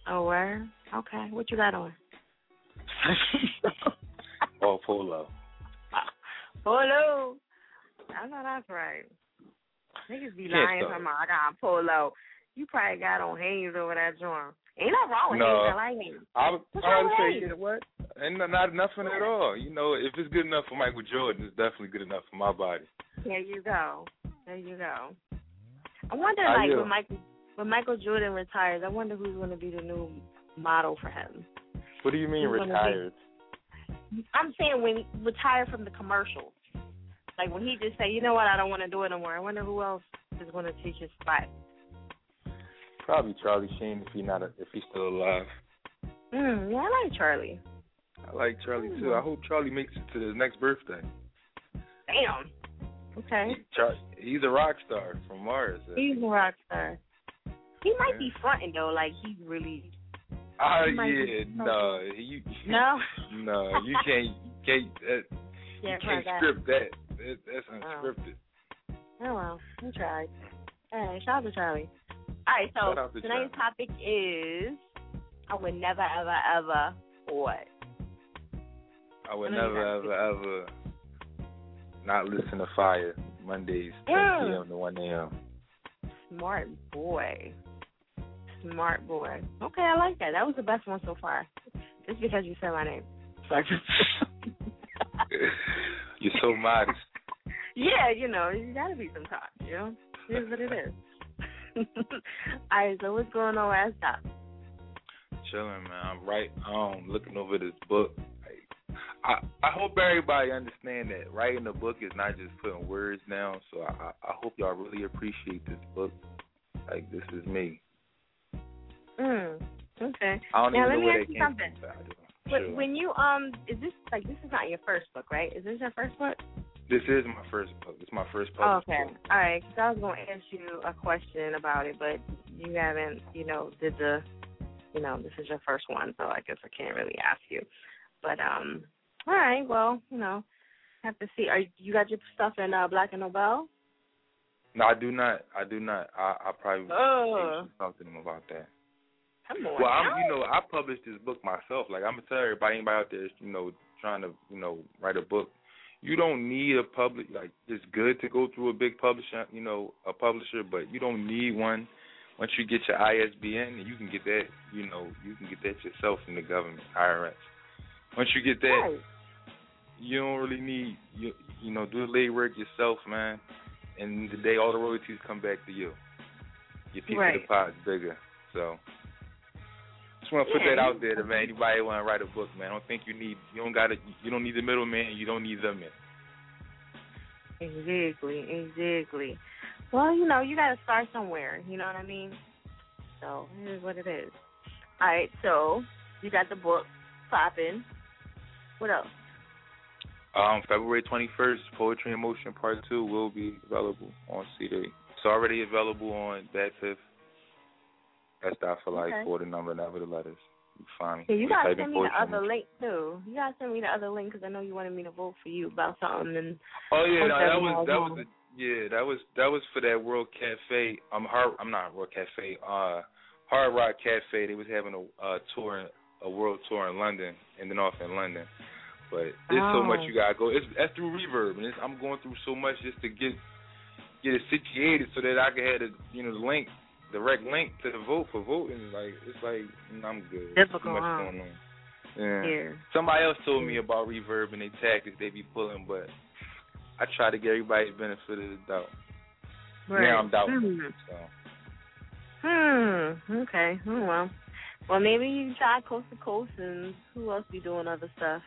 Oh, where? Okay, what you got on? Oh, Polo. Polo. I know that's right. Niggas be lying to me. I got on Polo. You probably got on Hanes over that joint. Ain't nothing wrong with no. Hanes. I like Hanes. I was trying to say, you know what? Ain't not nothing at all. You know, if it's good enough for Michael Jordan, it's definitely good enough for my body. There you go. There you go. I wonder, I like, do. when Michael when Michael Jordan retires, I wonder who's going to be the new model for him. What do you mean who's retired? I'm saying when retire from the commercials, like when he just say, you know what, I don't want to do it no more. I wonder who else is going to take his spot. Probably Charlie Sheen if he not a, if he's still alive. Mm, yeah, I like Charlie. I like Charlie mm. too. I hope Charlie makes it to his next birthday. Damn. Okay. He's a rock star from Mars. He's a rock star. He might yeah. be fronting though, like he really. Oh he yeah, no, you. No. No, you can't, you can't, that, yeah, you can't script that. that. That's unscripted. Oh, oh well, we tried. All right, shout out to Charlie. All right, so to tonight's Charlie. Topic is I would never, ever, ever what? I would I never, ever, ever. Not listen to Fire Mondays, ten p.m. to one a.m. Smart boy. Smart boy. Okay, I like that. That was the best one so far. Just because you said my name. You're so modest. Yeah, you know, you gotta be sometimes, you know? Here's what it is. Alright, so what's going on last time? Chilling, man. I'm right um looking over this book. I, I hope everybody understand that writing a book is not just putting words down. So I, I hope y'all really appreciate this book. Like, this is me. Mm, okay. I don't now even let know me where ask you something. When, sure. when you um, is this like this is not your first book, right? Is this your first book? This is my first book. It's my first published book. Okay. All right. Because I was gonna ask you a question about it, but you haven't, you know, did the, you know, this is your first one, so I guess I can't really ask you. But um. All right, well, you know, have to see. Are you got your stuff in uh, Black and Nobel? No, I do not. I do not. I, I probably oh. something about that. Come on. Well, I'm, you know, I published this book myself. Like, I'm gonna tell everybody, anybody out there, you know, trying to, you know, write a book. You don't need a public. Like, it's good to go through a big publisher, you know, a publisher, but you don't need one. Once you get your I S B N, you can get that. You know, you can get that yourself from the government, I R S. Once you get that. Right. You don't really need, you, you know, do the legwork yourself, man. And today, all the royalties come back to you. Your piece right. of the pot's bigger. So, just want to put yeah. that out there, to, man. Anybody want to write a book, man? I don't think you need, you don't got it. You don't need the middleman. You don't need the man. Exactly, exactly. Well, you know, you got to start somewhere. You know what I mean? So, here's what it is. All right, so you got the book popping. What else? Um, February twenty-first, Poetry in Motion Part two will be available on C D. It's already available on Bad Fifth. That's Dot for Life, okay. For the number, never the letters. You find me. Yeah, you gotta send me the other motion. Link, too. You gotta send me the other link, because I know you wanted me to vote for you about something. And oh, yeah, no, that was, that was, a, yeah, that was, that was for that World Cafe, um, Hard, I'm not World Cafe, uh, Hard Rock Cafe. They was having a, a tour, a world tour in London, and then off in London. But there's oh. so much you gotta go. It's that's through Reverb, and it's, I'm going through so much just to get get it situated so that I can have the you know the link, direct link to the vote for voting. Like it's like I'm good. Difficult, too much huh? going on. Yeah. yeah. Somebody else told me about Reverb and they tactics they be pulling, but I try to get everybody's benefit of the doubt. Right. Now I'm doubtful. Hmm. So. Hmm. Okay. Oh well. Well, maybe you try Coast to Coast, and who else be doing other stuff?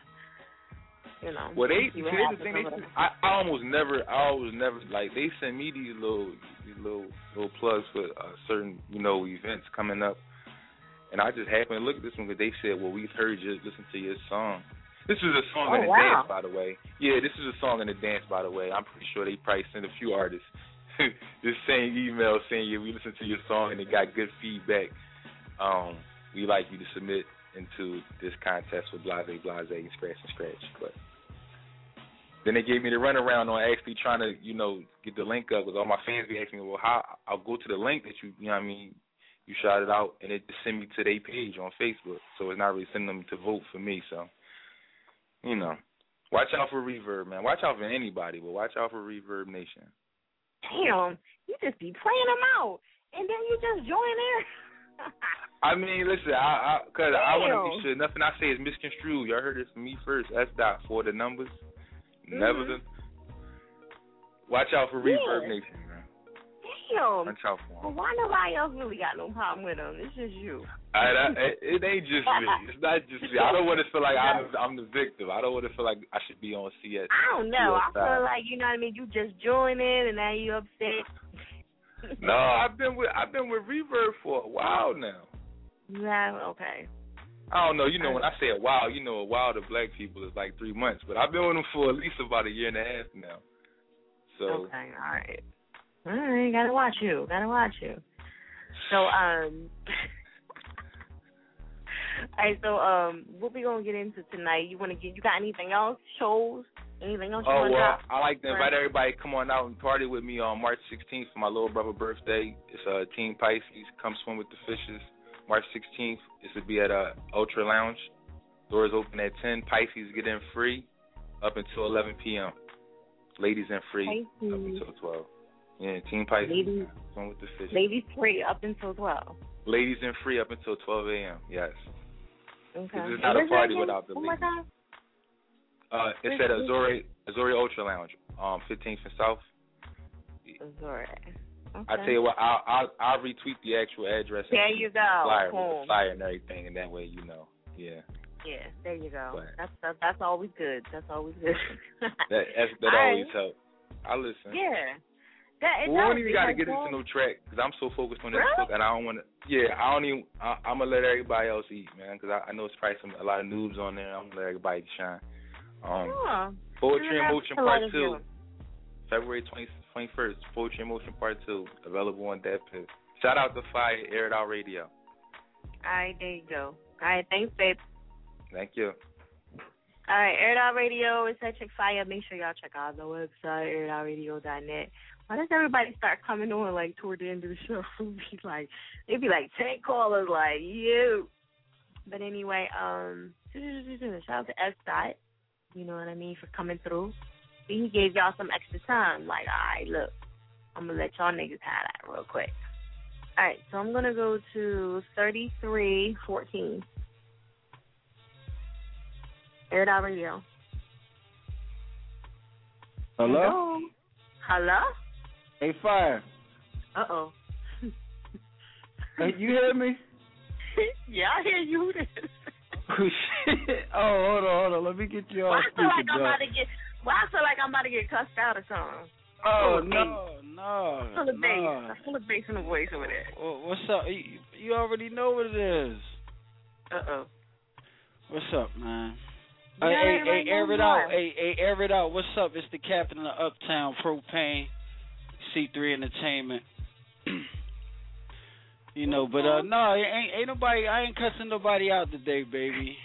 You know, well, they, see the thing, they I, I almost never, I always never, like, they send me these little, these little, little plugs for uh, certain, you know, events coming up, and I just happened to look at this one because they said, well, we've heard you, listen to your song. This is a song oh, and a wow. dance, by the way. Yeah, this is a song and a dance, by the way. I'm pretty sure they probably sent a few artists this same email saying, yeah, we listened to your song and it got good feedback. Um, we like you to submit into this contest with blase, blase, and scratch and scratch. But then they gave me the runaround on actually trying to, you know, get the link up, because all my fans be asking me, well, how I'll go to the link that you, you know what I mean, you shouted out, and it just sent me to their page on Facebook. So it's not really sending them to vote for me. So, you know, watch out for Reverb, man. Watch out for anybody, but watch out for Reverb Nation. Damn, you just be playing them out, and then you just join there. I mean, listen, I, I cause Damn. I want to be sure nothing I say is misconstrued. Y'all heard it from me first. F dot for the numbers. Mm-hmm. Never the. Watch out for yes. Reverb Nation, man. Damn. Watch out for him. Well, why nobody else really got no problem with them? It's just you. I, I, it ain't just me. It's not just me. I don't want to feel like I'm, I'm the victim. I don't want to feel like I should be on C S. I don't know. C S I feel like, you know what I mean, you just joined in and now you upset. No, I've been with I've been with Reverb for a while now. Yeah, okay. I don't know. You know, when I say a while, you know, a while to black people is like three months. But I've been with them for at least about a year and a half now. So okay, all right, all right. Gotta watch you. Gotta watch you. So um, all right. So um, what we gonna get into tonight? You wanna get? You got anything else? Shows? Anything else? Oh, you well, out? I like to invite everybody to come on out and party with me on March sixteenth for my little brother's birthday. It's uh, Team Pisces. Come swim with the fishes. March sixteenth. This would be at uh, Ultra Lounge. Doors open at ten. Pisces get in free up until eleven p.m. Ladies in free Pisces. Up until twelve. Yeah, Team Pisces. Ladies, swim with the fishes. Ladies free up until twelve. Ladies in free up until twelve a.m. Yes. Okay. Because it's not a party without the ladies. Oh, my God. Uh, it's at Azore Azore Ultra Lounge, um, fifteenth and South. Azore. Okay. I tell you what, I'll, I'll I'll retweet the actual address. There you go. Flyer, the flyer and everything, and that way you know. Yeah. Yeah. There you go. But that's that, that's always good. That's always good. that that's, that I, always helps. I listen. Yeah. That it well, we don't even got to get into no track because I'm so focused on this really? book, and I don't want to. Yeah, I don't even. I, I'm gonna let everybody else eat, man, because I, I know it's probably some a lot of noobs on there. I'm gonna let everybody shine. Um, yeah. Poetry in Motion Part two, February twenty-first. Poetry in Motion Part two, available on that page. Shout out to Fire, Air It Out Radio. Alright, there you go. Alright, thanks, babe. Thank you. Alright, Air It Out Radio is at Chick Fire. Make sure y'all check out the website, air it out radio dot net. Why does everybody start coming on like toward the end of the show? Be like, it'd be like ten callers, like you. But anyway, um, shout out to X Dot. You know what I mean, for coming through. He gave y'all some extra time. Like, all right, look, I'm going to let y'all niggas have that real quick. All right, so I'm going to go to thirty-three fourteen. Air It Out Radio. Hello? Hello? Hello? Hey, Fire. Uh-oh. Hey, you hear me? Yeah, I hear you. Oh, hold on, hold on. Let me get you off speaker. Well, I feel like I'm about to get. Well, I feel like I'm about to get cussed out or something. Oh, oh no, no, no. I feel the bass. I feel the bass in the voice over there. What's up? You already know what it is. Uh oh. What's up, man? Hey, hey, hey, air it out. Hey, hey, air it out. What's up? It's the captain of Uptown Propane, C three Entertainment. You know, but uh, no, ain't, ain't nobody. I ain't cussing nobody out today, baby.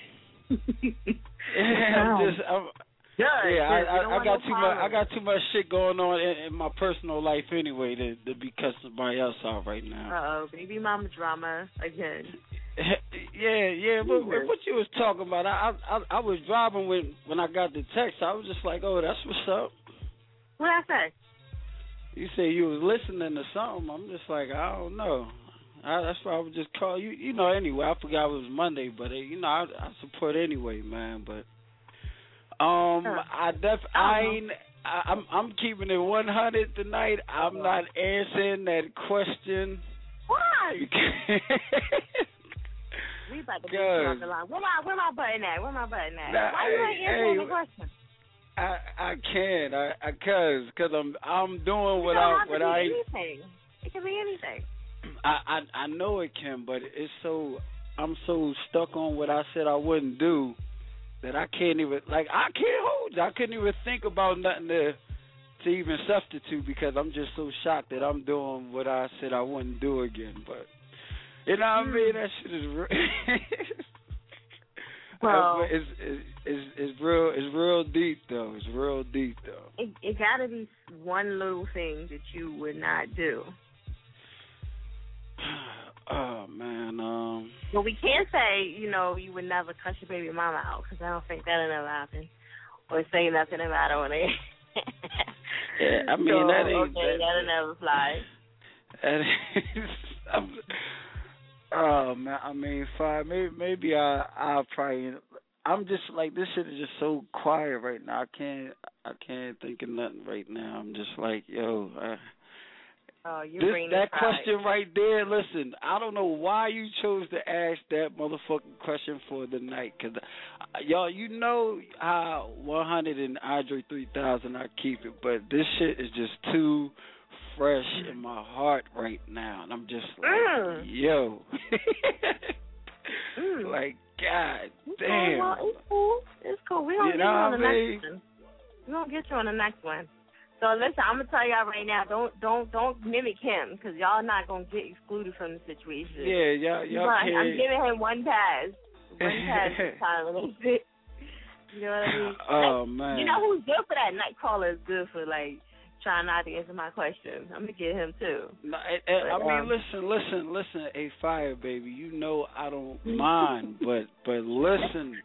I'm just, I'm, yeah, yeah. I, I, I got no too much. I got too much shit going on in, in my personal life anyway to, to be cussing somebody else out right now. Uh oh, baby mama drama again. yeah, yeah. But, but what you was talking about? I, I, I was driving when when I got the text. I was just like, oh, that's what's up. What I say? You say you was listening to something. I'm just like, I don't know. I, that's why I would just call you. You know, anyway, I forgot it was Monday, but, uh, you know, I, I support anyway, man. But um, huh. I def I ain't, I, I'm I'm keeping it one hundred tonight. I'm oh. not answering that question. Why? We about to be off the line. Where my, where my button at? Where my button at? Nah, why I, you not answering hey, the question? I I can't. I, I cause cause I'm I'm doing what I what I. It can be anything. It can be anything. I, I I know it can, but it's so I'm so stuck on what I said I wouldn't do that I can't even like I can't hold. I couldn't even think about nothing to to even substitute because I'm just so shocked that I'm doing what I said I wouldn't do again. But you know what mm. I mean? That shit is real. Well, uh, it's, it's it's it's real. It's real deep though. It's real deep though. It it gotta be one little thing that you would not do. Oh man. Um, well, we can't say you know you would never cuss your baby mama out because I don't think that'll ever happen, or say nothing about it on it. Yeah, I mean so, that ain't okay. That, that'll never fly. That is, oh man, I mean, fine. Maybe, maybe I, I'll probably. I'm just like this shit is just so quiet right now. I can't, I can't think of nothing right now. I'm just like, yo. I, Oh, you this, that question right there, listen, I don't know why you chose to ask that motherfucking question for the night. Because, uh, y'all, you know how one hundred and Andre three thousand I keep it, but this shit is just too fresh in my heart right now. And I'm just like, mm. yo. mm. Like, God damn. Well, it's cool. It's cool. We don't you get you on the mean? next one. We don't get you on the next one. So listen, I'm gonna tell y'all right now, don't don't don't mimic him, cause y'all not gonna get excluded from the situation. Yeah, y'all y'all. I'm, I'm giving him one pass, one pass this time. You know what I mean? Oh like, man. You know who's good for that? Nightcrawler is good for like trying not to answer my question. I'm gonna get him too. No, I, I, but, I mean, um, listen, listen, listen. A fire baby. You know I don't mind, but but listen.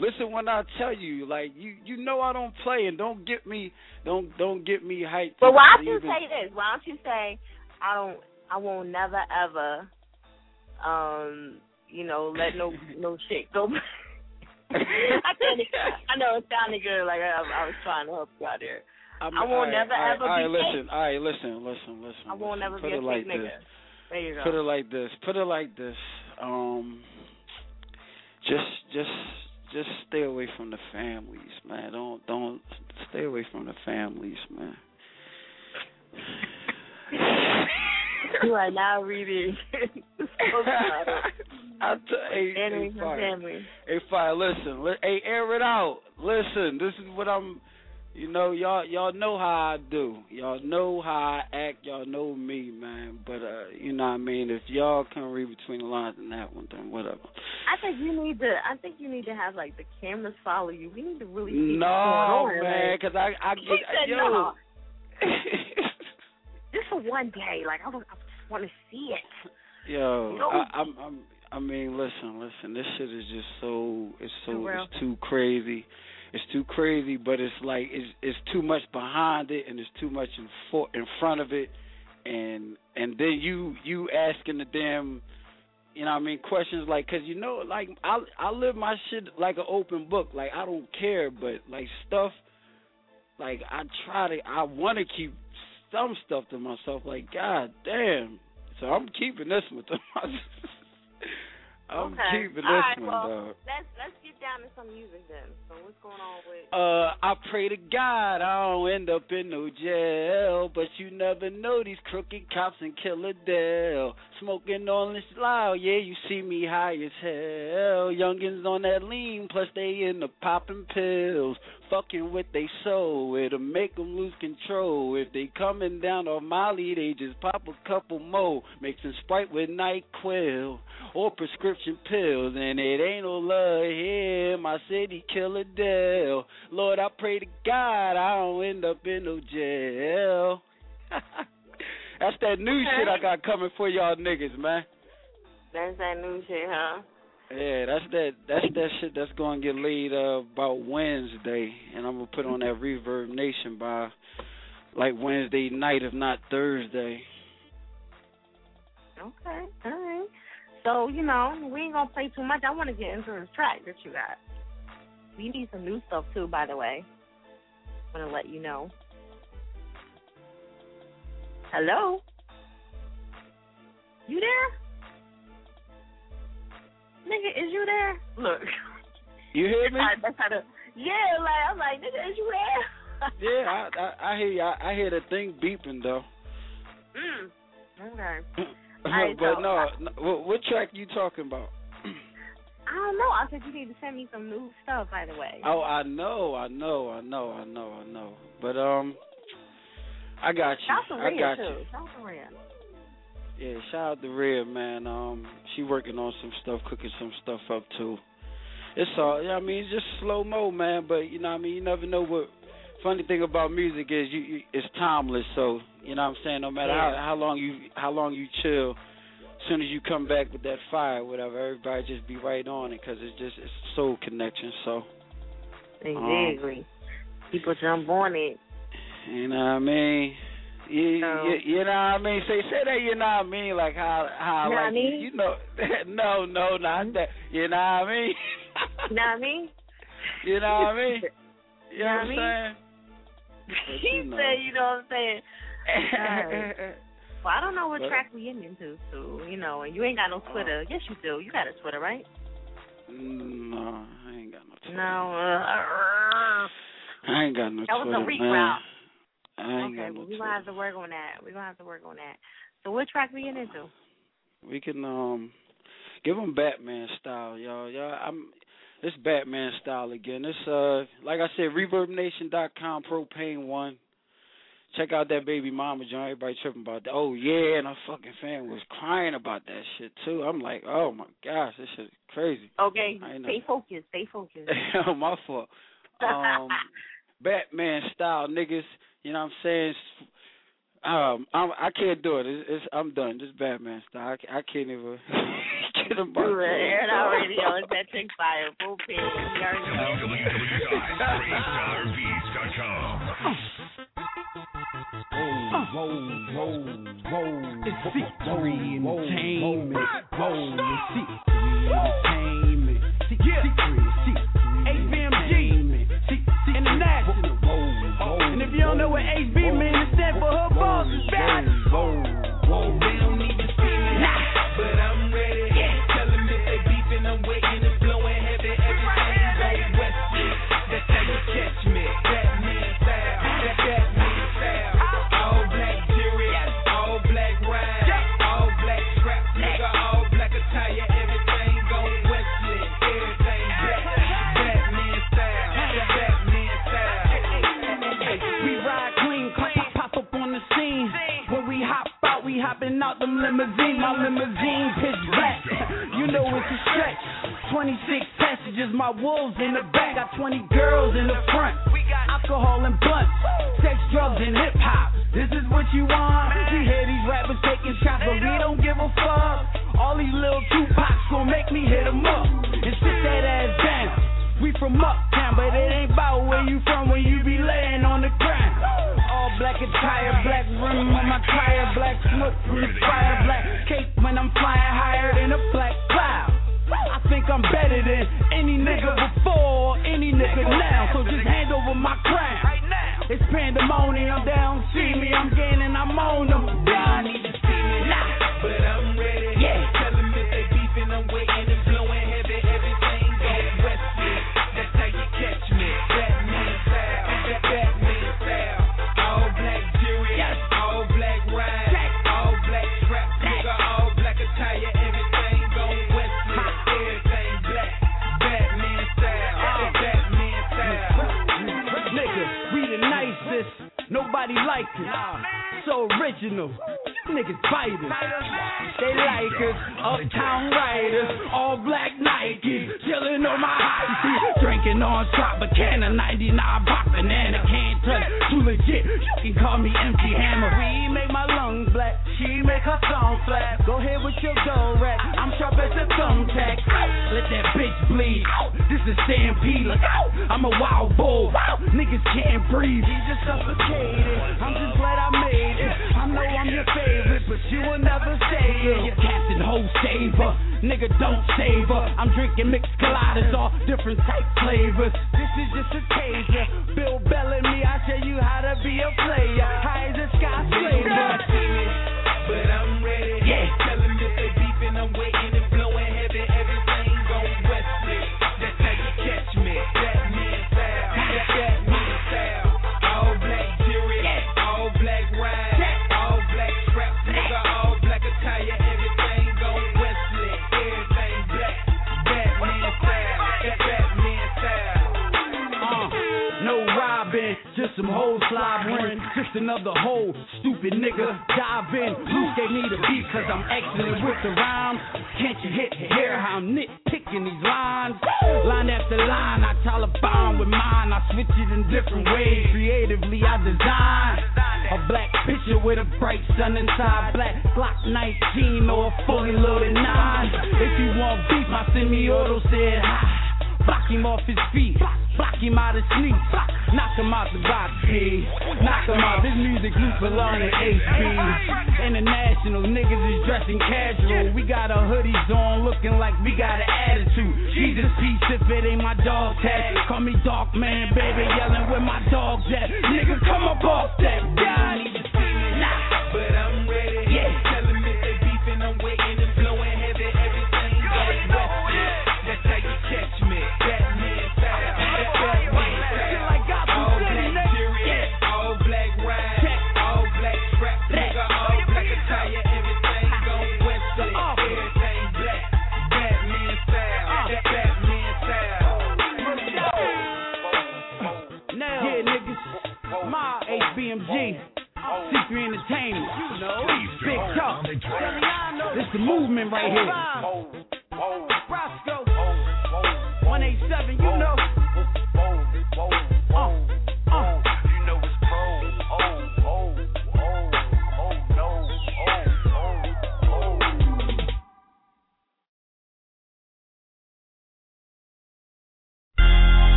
Listen when I tell you, like you, you know I don't play, and don't get me, don't don't get me hyped. But why don't you say this? Why don't you say, I don't, I won't never ever, um, you know, let no no shit go. I can't. I know it sounded good, like I, I was trying to help you out there. I'm, I won't right, never right, ever right, be. All right, listen, all right, listen, listen, listen. I won't listen, never be a like nigga. This. There you go. Put it like this. Put it like this. Um, just, just. Just stay away from the families, man. Don't don't stay away from the families, man. You are now reading. I t- hey, hey, fire. Hey, fire. Listen. Hey, air it out. Listen. This is what I'm. You know, y'all y'all know how I do. Y'all know how I act. Y'all know me, man. But, uh, you know what I mean? If y'all can read between the lines and that one, then whatever. I think you need to, I think you need to have, like, the cameras follow you. We need to really see no, what's going on. No, man, because like, I, I get, said, yo. No. Just for one day. Like, I, I just want to see it. Yo, you know? I, I'm, I'm, I mean, listen, listen. This shit is just so, it's so, too it's too crazy. It's too crazy, but it's like it's, it's too much behind it, and it's too much in for, in front of it, and and then you you asking the damn, you know what I mean, questions like, cause you know, like I I live my shit like an open book, like I don't care, but like stuff, like I try to I want to keep some stuff to myself, like God damn, so I'm keeping this one to myself. I'm okay. keeping this right, one, well, dog. Let's, let's get down to some music then. So what's going on with... Uh, I pray to God I don't end up in no jail, but you never know these crooked cops in Killadale. Smoking on this loud, yeah, you see me high as hell. Youngins on that lean, plus they in the popping pills. Fucking with they soul, it'll make them lose control. If they coming down on Molly, they just pop a couple more. Mix some Sprite with NyQuil or prescription pills, and it ain't no love here. My city, Killadale. Lord, I pray to God I don't end up in no jail. That's that new okay. shit I got coming for y'all niggas, man. That's that new shit, huh? Yeah, that's that that's that shit that's gonna get laid uh, about Wednesday, and I'm gonna put on that Reverb Nation by like Wednesday night, if not Thursday. Okay, all right. So you know we ain't gonna play too much. I want to get into this track that you got. We need some new stuff too, by the way. I'm gonna let you know. Hello? You there? Nigga, is you there? Look. You hear me? I, that's how to, yeah, like, I'm like, nigga, is you there? Yeah, I, I, I hear you. I, I hear the thing beeping, though. Mm. Okay. I but no, no what, what track you talking about? I don't know. I said you need to send me some new stuff, by the way. Oh, I know, I know, I know, I know, I know. But, um, I got you. Shout out to Rhea, I got too. you. Shout out to Rhea. Yeah, shout out to Rhea, man. Um, she working on some stuff, cooking some stuff up too. It's all, you know what I mean, it's just slow mo, man. But you know what I mean, you never know what. Funny thing about music is you, you it's timeless. So you know what I'm saying, no matter yeah. how, how long you how long you chill, as soon as you come back with that fire, whatever, everybody just be right on it because it's just it's soul connection. So exactly, um, people jump on it. You know what I mean? You, you, you know what I mean? Say say that you know what I mean, like how how you know like I mean? you know no, no, not that you know what I mean. You know what I mean? You know what I mean? You know what I'm saying? He said you know what I'm saying. Right. Well, I don't know what but, track we getting into, so you know, and you ain't got no Twitter. Uh, yes you do. You got a Twitter, right? No, I ain't got no Twitter. No, uh, I ain't got no Twitter. That was a weak route. Okay, well, we're going to have to work on that. We're going to have to work on that. So what track we getting into? We can um, give them Batman style, y'all. Y'all, I'm, it's Batman style again. It's, uh, like I said, reverb nation dot com, Propane one. Check out that baby mama joint. Everybody tripping about that. Oh, yeah, and a fucking fan was crying about that shit, too. I'm like, oh, my gosh, this shit is crazy. Okay, stay focused, stay focused. My fault. Um, Batman-style niggas, you know what I'm saying? Um, I'm, I can't do it. It's, it's, I'm done. Just Batman-style. I, I can't even... Air It Out Radio is that chick fire. Full page. We already know. w w w dot strange dollar beats dot com Roll, roll, roll. It's Victory Entertainment. Roll, Entertainment. Secret Entertainment. International. And if you don't know what A B means, it's that for her boss is back. Roll, roll. They don't need to see me. But I'm hopping out them limousine, my limousine pitch black. You know it's a stretch. twenty-six passages, my wolves in the back. Got twenty girls in the front. Alcohol and blunts, sex, drugs, and hip hop. This is what you want. You hear these rappers taking shots, but we don't give a fuck. All these little Tupacs gon' make me hit 'em up and sit that ass down. We from uptown, but it ain't about where you from when you be laying on the ground. All black attire, black rim on my tire, black smoke from the fire, black cape when I'm flying higher than a black cloud. I think I'm better than any nigga before, any nigga now, so just hand over my crown. It's pandemonium, they don't see me, I'm gaining, I'm on them. They don't need to see me now, but I'm ready. Yeah. Tell them if they beefing, I'm waiting. Nobody like it, nah. So original. Niggas bite us. They like us, uptown riders, all black Nike, chillin' on my high seat, drinking on top, but can of ninety-nine pop banana, can't touch, too legit. You can call me Empty Hammer. We make my lungs black, she make her song flat. Go ahead with your gold rap, I'm sharp as a thumbtack. Let that bitch bleed. This is Stampede. I'm a wild bull. Niggas can't breathe. He just suffocated. I'm just glad I made it. I know I'm your favorite. But you will never save her. Your captain, ho, save her. Nigga, don't save her. I'm drinking mixed coladas, all different type flavors. This is just a taser. Bill Bell and me, I tell you how to be a player. High as a sky slaver. But I'm ready. Yeah. Tell them if they beefing, I'm waiting and blowing heavy. Everything going westward. That's how you catch me. Batman style. Batman style. All black jewelry. All black ride. Just some hoes slobbering, just another hoe, stupid nigga, dive in. Loose gave me the beat cause I'm excellent with the rhymes. Can't you hit hear how I'm nitpicking these lines? Line after line, I Taliban with mine. I switch it in different ways, creatively I design. A black picture with a bright sun inside, black Glock nineteen or a fully loaded nine. If you want beef, my semi-auto said hi. Block him off his feet, block, block him out of sleep, block, knock him out the box, G. Knock him out, this music loose belong to H B. International niggas is dressing casual. We got our hoodies on looking like we got an attitude. Jesus peace if it ain't my dog tag. Call me Dark Man, baby, yelling with my dog jack. Nigga, come up off that guy. Nah, but I'm ready. Yeah. Tell him if they beefing, I'm waiting and blowing heavy. Everything going west. That's how you catch me. Batman style. Batman style. Like all black jewelry, all black ride, all black strap, nigga, all black attire. Everything gon' west it. Everything black. Batman style. Batman style. Now, yeah, niggas, my H B M G. Secret Entertainment. Big Talk. This the movement right here. Roscoe. one eighty-seven, you know.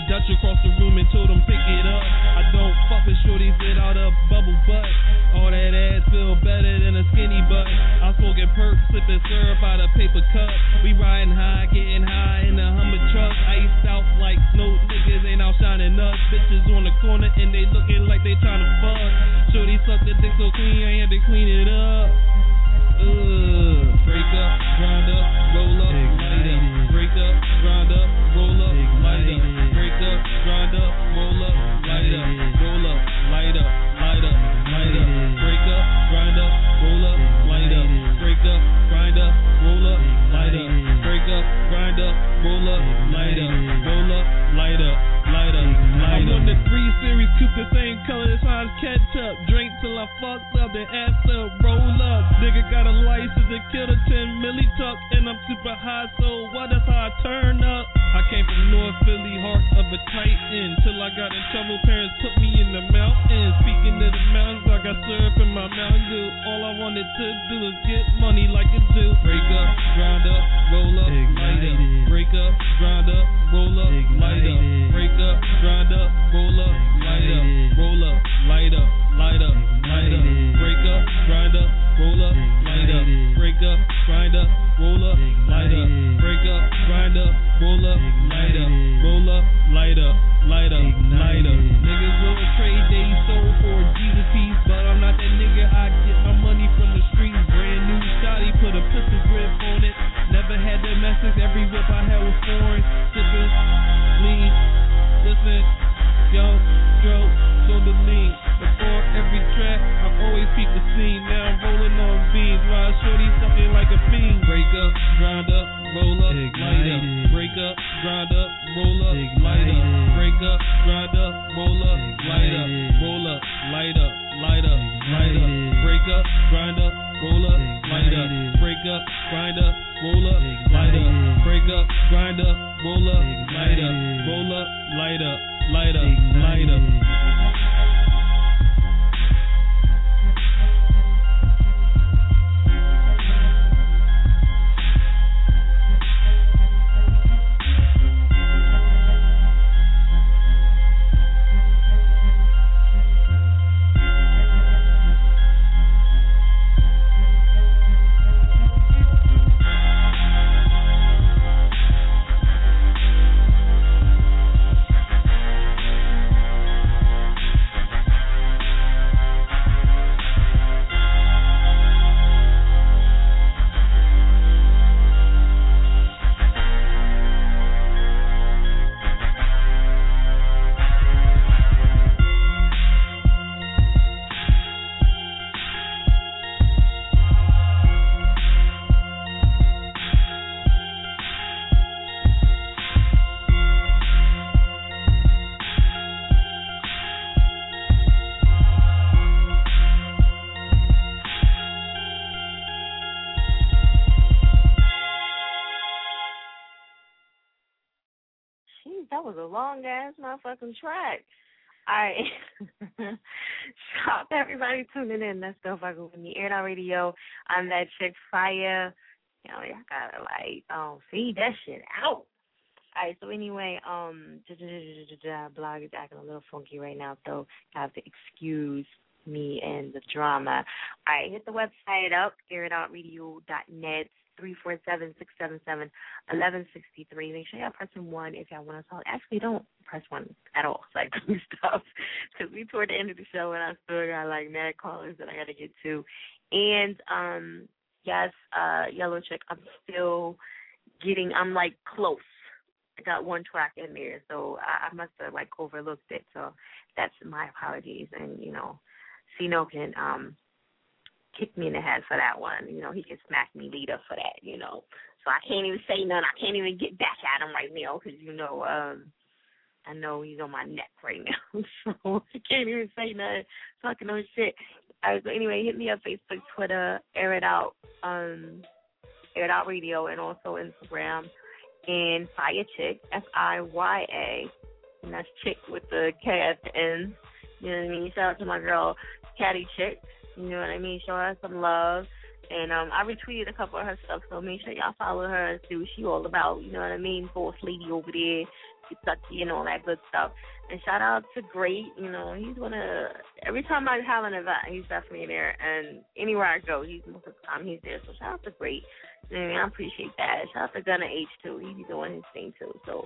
Across the room and told them pick it up. I don't fuck with shorties without a bubble butt. All that ass feel better than a skinny butt. I'm smoking perp, slipping syrup out of paper cup. We riding high, getting high in the Hummer truck. Iced out like snow, niggas ain't outshining us. Bitches on the corner and they looking like they trying to fuck. Shorty suck the dick so clean, I had to clean it up. Ugh. Break up, grind up, roll up, light up. Break up, grind up, roll up, light up. Grind up, roll up, light up, roll up, light up, light up, light up, break up, grind up, roll up, light up, break up, grind up, roll up, light up, break up, grind up, roll up, light up, roll up, light up, light up, light up. I'm on the three series coupe, the same color as hot ketchup. Drink till I fucked up, then after roll up. Nigga got a license to kill a ten milli tuck, and I'm super high, so what? That's how I turn up. I came from North Philly, heart of a titan. Till I got in trouble, parents put me in the mountains. Speaking of the mountains, I got syrup in my Mountain Dew. All I wanted to do is get money like a zoo. Break up, grind up, roll up, light up. Break up, grind up, roll up, light up. Break up, grind up, roll up, light up. Roll up, light up, light up, light up. Break up, grind up, roll up, light up. Break up, grind up, roll up, light up. Break up, grind up, roll up. Light up, roll up, light up, light up, light up. Niggas will trade their soul for a Jesus piece, but I'm not that nigga. I get my money from the streets. Brand new shotty, put a pistol grip on it. Never had the message. Every whip I had was foreign. Sipping, lean, listen, yo, stroke, so the lean. Before every track, I always keep the scene. Now I'm rolling on beans, ride shorty something like a fiend. Break up, grind up. Roll up, Ignited. Light up, break up, grind up, roll up, Ignited. Light up, break up, grind up, roll up, Ignited. Light up, roll up, light up, light up, light up, break up, grind up, roll up, Ignited. Light up, break up, grind up, roll up, Ignited. Light up, break up, grind up, roll up, Ignited. Light up, roll up, light up, light up, light up. That was a long-ass motherfucking track. I stop everybody tuning in. That's still fucking with me. Air It Out Radio. I'm that chick, Fire. You know, y'all gotta, like, um, feed that shit out. All right, so anyway, um, blog is acting a little funky right now, so I have to excuse me and the drama. All right, hit the website up, air it out radio dot net. three four seven, six seven seven, one one six three. Make sure y'all press one if y'all want to talk. Actually, don't press one at all. It's like do stuff. Because we toward the end of the show and I still got like mad callers that I got to get to. And um, yes, uh, Yellow Chick, I'm still getting, I'm like close. I got one track in there, so I, I must have like overlooked it. So that's my apologies. And, you know, Cineo can um, kick me in the head for that one. You know, he can smack me later for that, you know. So I can't even say nothing. I can't even get back at him right now because, you know, um, I know he's on my neck right now. So I can't even say nothing. Talking no shit. All right, so anyway, hit me up Facebook, Twitter, Air It Out, um, Air It Out Radio, and also Instagram. And Fire Chick, F I Y A, and that's chick with the K at the end. You know what I mean? Shout out to my girl, Catty Chick. You know what I mean? Show her some love. And um, I retweeted a couple of her stuff, so make sure y'all follow her and see what she all about. You know what I mean? Boss lady over there, Kentucky and all that good stuff. And shout out to Great. You know, he's one of, every time I have an event, he's definitely there. And anywhere I go, he's most of the time he's there. So shout out to Great. You know what I mean? I appreciate that. Shout out to Gunna H too. He's doing his thing too. So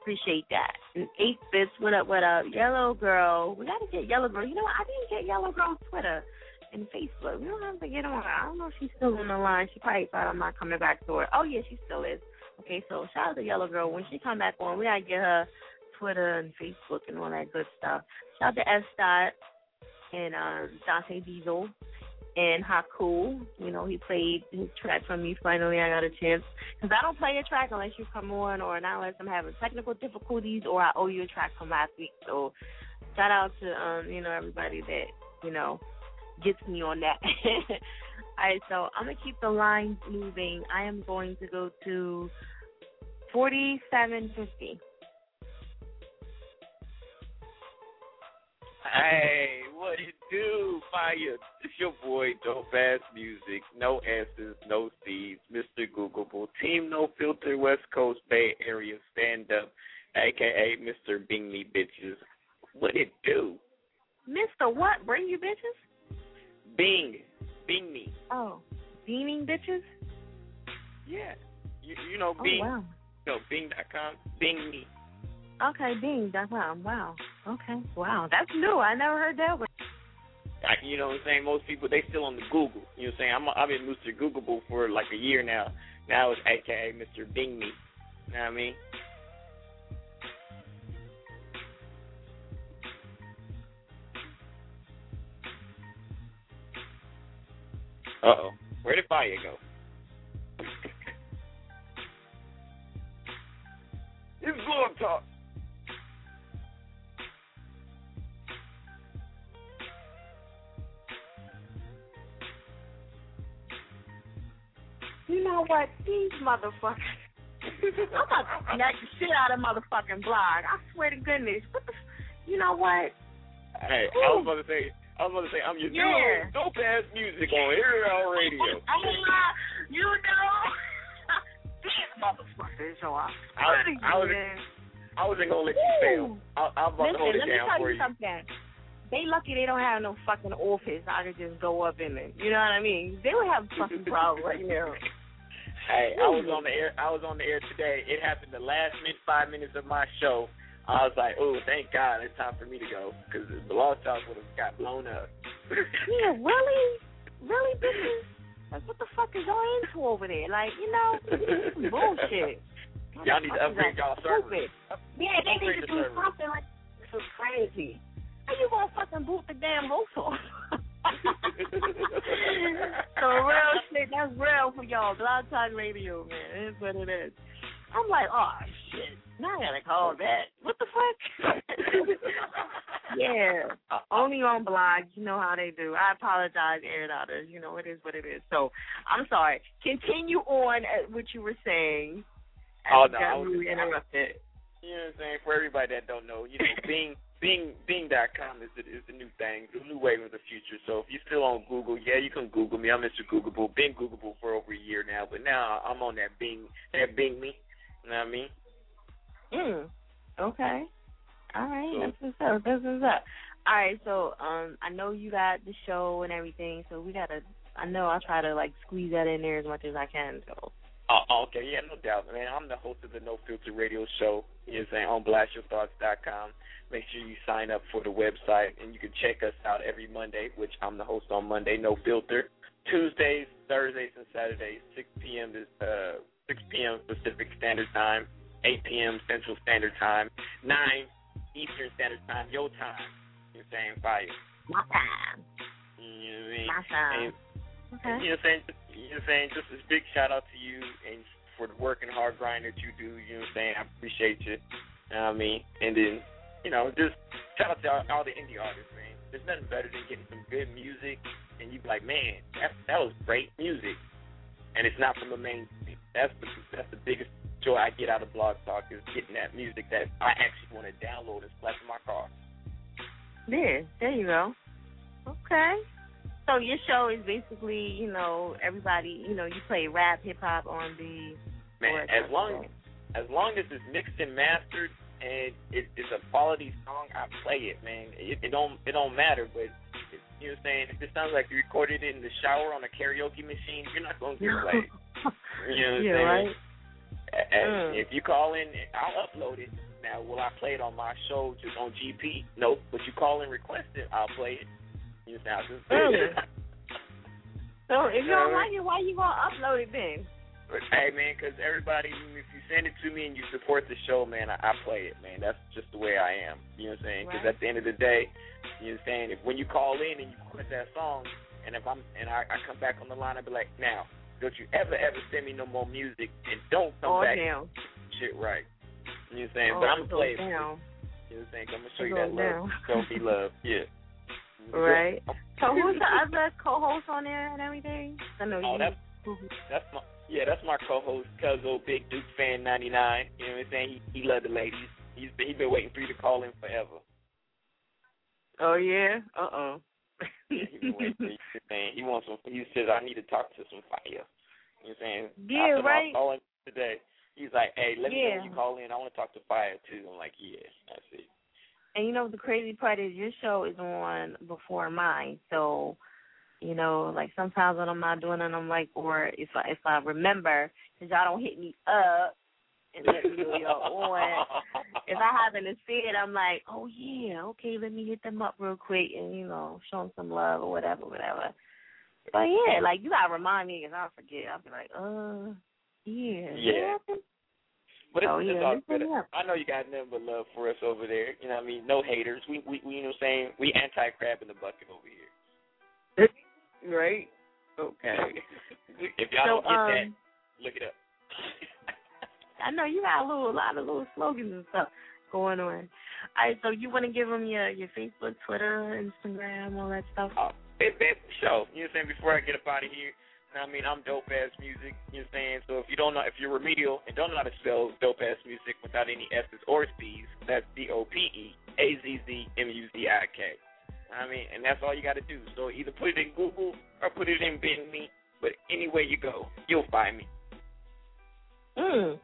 appreciate that. And Ace Spitz, what up, what up? Yellow Gyrl. We gotta get Yellow Gyrl. You know what? I didn't get Yellow Gyrl's Twitter and Facebook. We don't have to get on. I don't know if she's still on the line. She probably thought I'm not coming back to her. Oh yeah, she still is. Okay, so shout out to Yellow Gyrl. When she come back on, we gotta get her Twitter and Facebook and all that good stuff. Shout out to S. Dot and um, Dante Diesel and Hyku. You know, he played his track for me. Finally, I got a chance. Because I don't play a track unless you come on or not unless I'm having technical difficulties or I owe you a track from last week. So shout out to, um, you know, everybody that, you know, gets me on that. All right, so I'm going to keep the lines moving. I am going to go to forty-seven fifty. Hey, what it do, Fire? It's your boy, Dope Ass Music, No Answers, No Seeds, Mister Googleable, Team No Filter, West Coast Bay Area Stand Up, a k a. Mister Bing Me Bitches. What it do? Mister what? Bring you bitches? Bing. Bing me. Oh, beaming bitches? Yeah. You, you know, Bing. Oh, wow. No, Bing dot com, Bing me. Okay, Bing dot com. Wow. Okay. Wow. That's new. I never heard that one. Like, you know what I'm saying? Most people, they still on the Google. You know what I'm saying? I'm, I've been Mister Googleable for like a year now. Now it's a k a. Mister Bing Me. You know what I mean? Uh-oh. Where did Fire go? It's Blog Talk. You know what? These motherfuckers. I'm about to knock the shit out of motherfucking blog. I swear to goodness. What the? You know what? Hey, ooh. I was about to say, I was about to say, I'm your yeah. new dope-ass music on Air It Out Radio. I mean, uh, you know, these motherfuckers, yo. I swear to you, man. I wasn't going to let you fail. I, I was about Listen, to hold it down for you. Let me tell you something. They lucky they don't have no fucking office. I could just go up in it. You know what I mean? They would have a fucking problem right now. Hey, I was on the air. I was on the air today. It happened the last minute, five minutes of my show. I was like, oh, thank God, it's time for me to go because the Blog Talk would have got blown up. Yeah, really, really, bitches. Like, what the fuck is y'all into over there? Like, you know, bullshit. Y'all need to upgrade y'all service. Yeah, they need to do something like this. Is crazy. How you gonna fucking boot the damn host off? So real shit, that's real for y'all. Blog Talk Radio, man. It is what it is. I'm like, oh shit, now I gotta call that. What the fuck? Yeah, uh, only on blog. You know how they do. I apologize, Air It Out. You know it is what it is. So I'm sorry. Continue on at what you were saying. Oh no, I was really interrupted. You know what I'm saying? For everybody that don't know, you know, being. Bing, Bing dot com is the, is the new thing, the new wave of the future. So if you're still on Google, yeah, you can Google me. I'm Mister Googleable. Been Googleable for over a year now, but now I'm on that Bing, that Bing me. You know what I mean? Mm. Okay. All right. So, that's what's up. That's what's up. All right. So um, I know you got the show and everything, so we got to I know I try to, like, squeeze that in there as much as I can. So. Oh, okay, yeah, no doubt, man. I'm the host of the No Filter Radio Show. You're saying on blast your thoughts dot com. Make sure you sign up for the website, and you can check us out every Monday, which I'm the host on Monday, No Filter. Tuesdays, Thursdays, and Saturdays, six p.m. to uh, six p.m. Pacific Standard Time, eight p.m. Central Standard Time, nine Eastern Standard Time, your time. You're saying fire. My time. You know what I mean? My time. And, okay. You know what I'm saying? You know what I'm saying? Just a big shout out to you and for the work and hard grind that you do. You know what I'm saying? I appreciate you. You know what I mean? And then, you know, just shout out to all, all the indie artists, man. There's nothing better than getting some good music and you be like, man, that, that was great music. And it's not from the mainstream. That's the, that's the biggest joy I get out of Blog Talk is getting that music that I actually want to download and slap in my car. Yeah, there you go. Okay. So your show is basically, you know, everybody, you know, you play rap, hip-hop, R and B. Man, as long, as long as it's mixed and mastered and it, it's a quality song, I play it, man. It, it don't it don't matter, but, it, you know what I'm saying, if it sounds like you recorded it in the shower on a karaoke machine, you're not going to get played. You know what I'm yeah, saying? Right? And mm. if you call in, I'll upload it. Now, will I play it on my show just on G P? Nope. But you call and request it, I'll play it. Now, just really? So if you don't like it, why you gonna upload it then? Hey man, because everybody, if you send it to me and you support the show, man, I, I play it, man. That's just the way I am. You know what I'm saying? Because right. at the end of the day, you know what I'm saying. If when you call in and you quit that song, and if I'm and I, I come back on the line, I be like, now, don't you ever ever send me no more music, and don't come oh, back. Down. Shit, right? You know what I'm saying? Oh, but I'm gonna play it. You know what I'm saying? I'm gonna show you that love. It's gonna be love. Yeah. Right. So who's the other co-host on there and everything? I know oh, you. That's, that's my yeah, that's my co-host, Cuzzo, Big Duke Fan ninety-nine. You know what I'm saying? He he loves the ladies. He's been, he's been waiting for you to call in forever. Oh yeah. Uh oh. Yeah, he's been waiting for you. He wants some. He says I need to talk to some fire. You know what I'm saying? Yeah, After right. Calling today, he's like, hey, let yeah. me know when you call in. I want to talk to fire too. I'm like, yeah, that's it. And, you know, the crazy part is your show is on before mine. So, you know, like sometimes when I'm not doing it, I'm like, or if I, if I remember, because y'all don't hit me up and let me know y'all on. If I happen to see it, I'm like, oh, yeah, okay, let me hit them up real quick and, you know, show them some love or whatever, whatever. But, yeah, like, you got to remind me because I'll forget. I'll be like, uh, yeah. Yeah. yeah. But it's, oh, yeah, it's all good. I know you got nothing but love for us over there. You know what I mean? No haters. We, we, we you know what I'm saying? We anti-crab in the bucket over here. Right? Okay. If y'all so, don't get um, that, look it up. I know you got a, little, a lot of little slogans and stuff going on. All right, so you want to give them your, your Facebook, Twitter, Instagram, all that stuff? Oh, it, it, sure. You know what I'm saying? Before I get up out of here. I mean, I'm dope-ass music, you know what I'm saying? So if you don't know, if you're remedial and don't know how to spell dope-ass music without any S's or C's, that's D O P E A Z Z M U Z I K. I mean, and that's all you got to do. So either put it in Google or put it in Bend Me, but anywhere you go, you'll find me. Mm.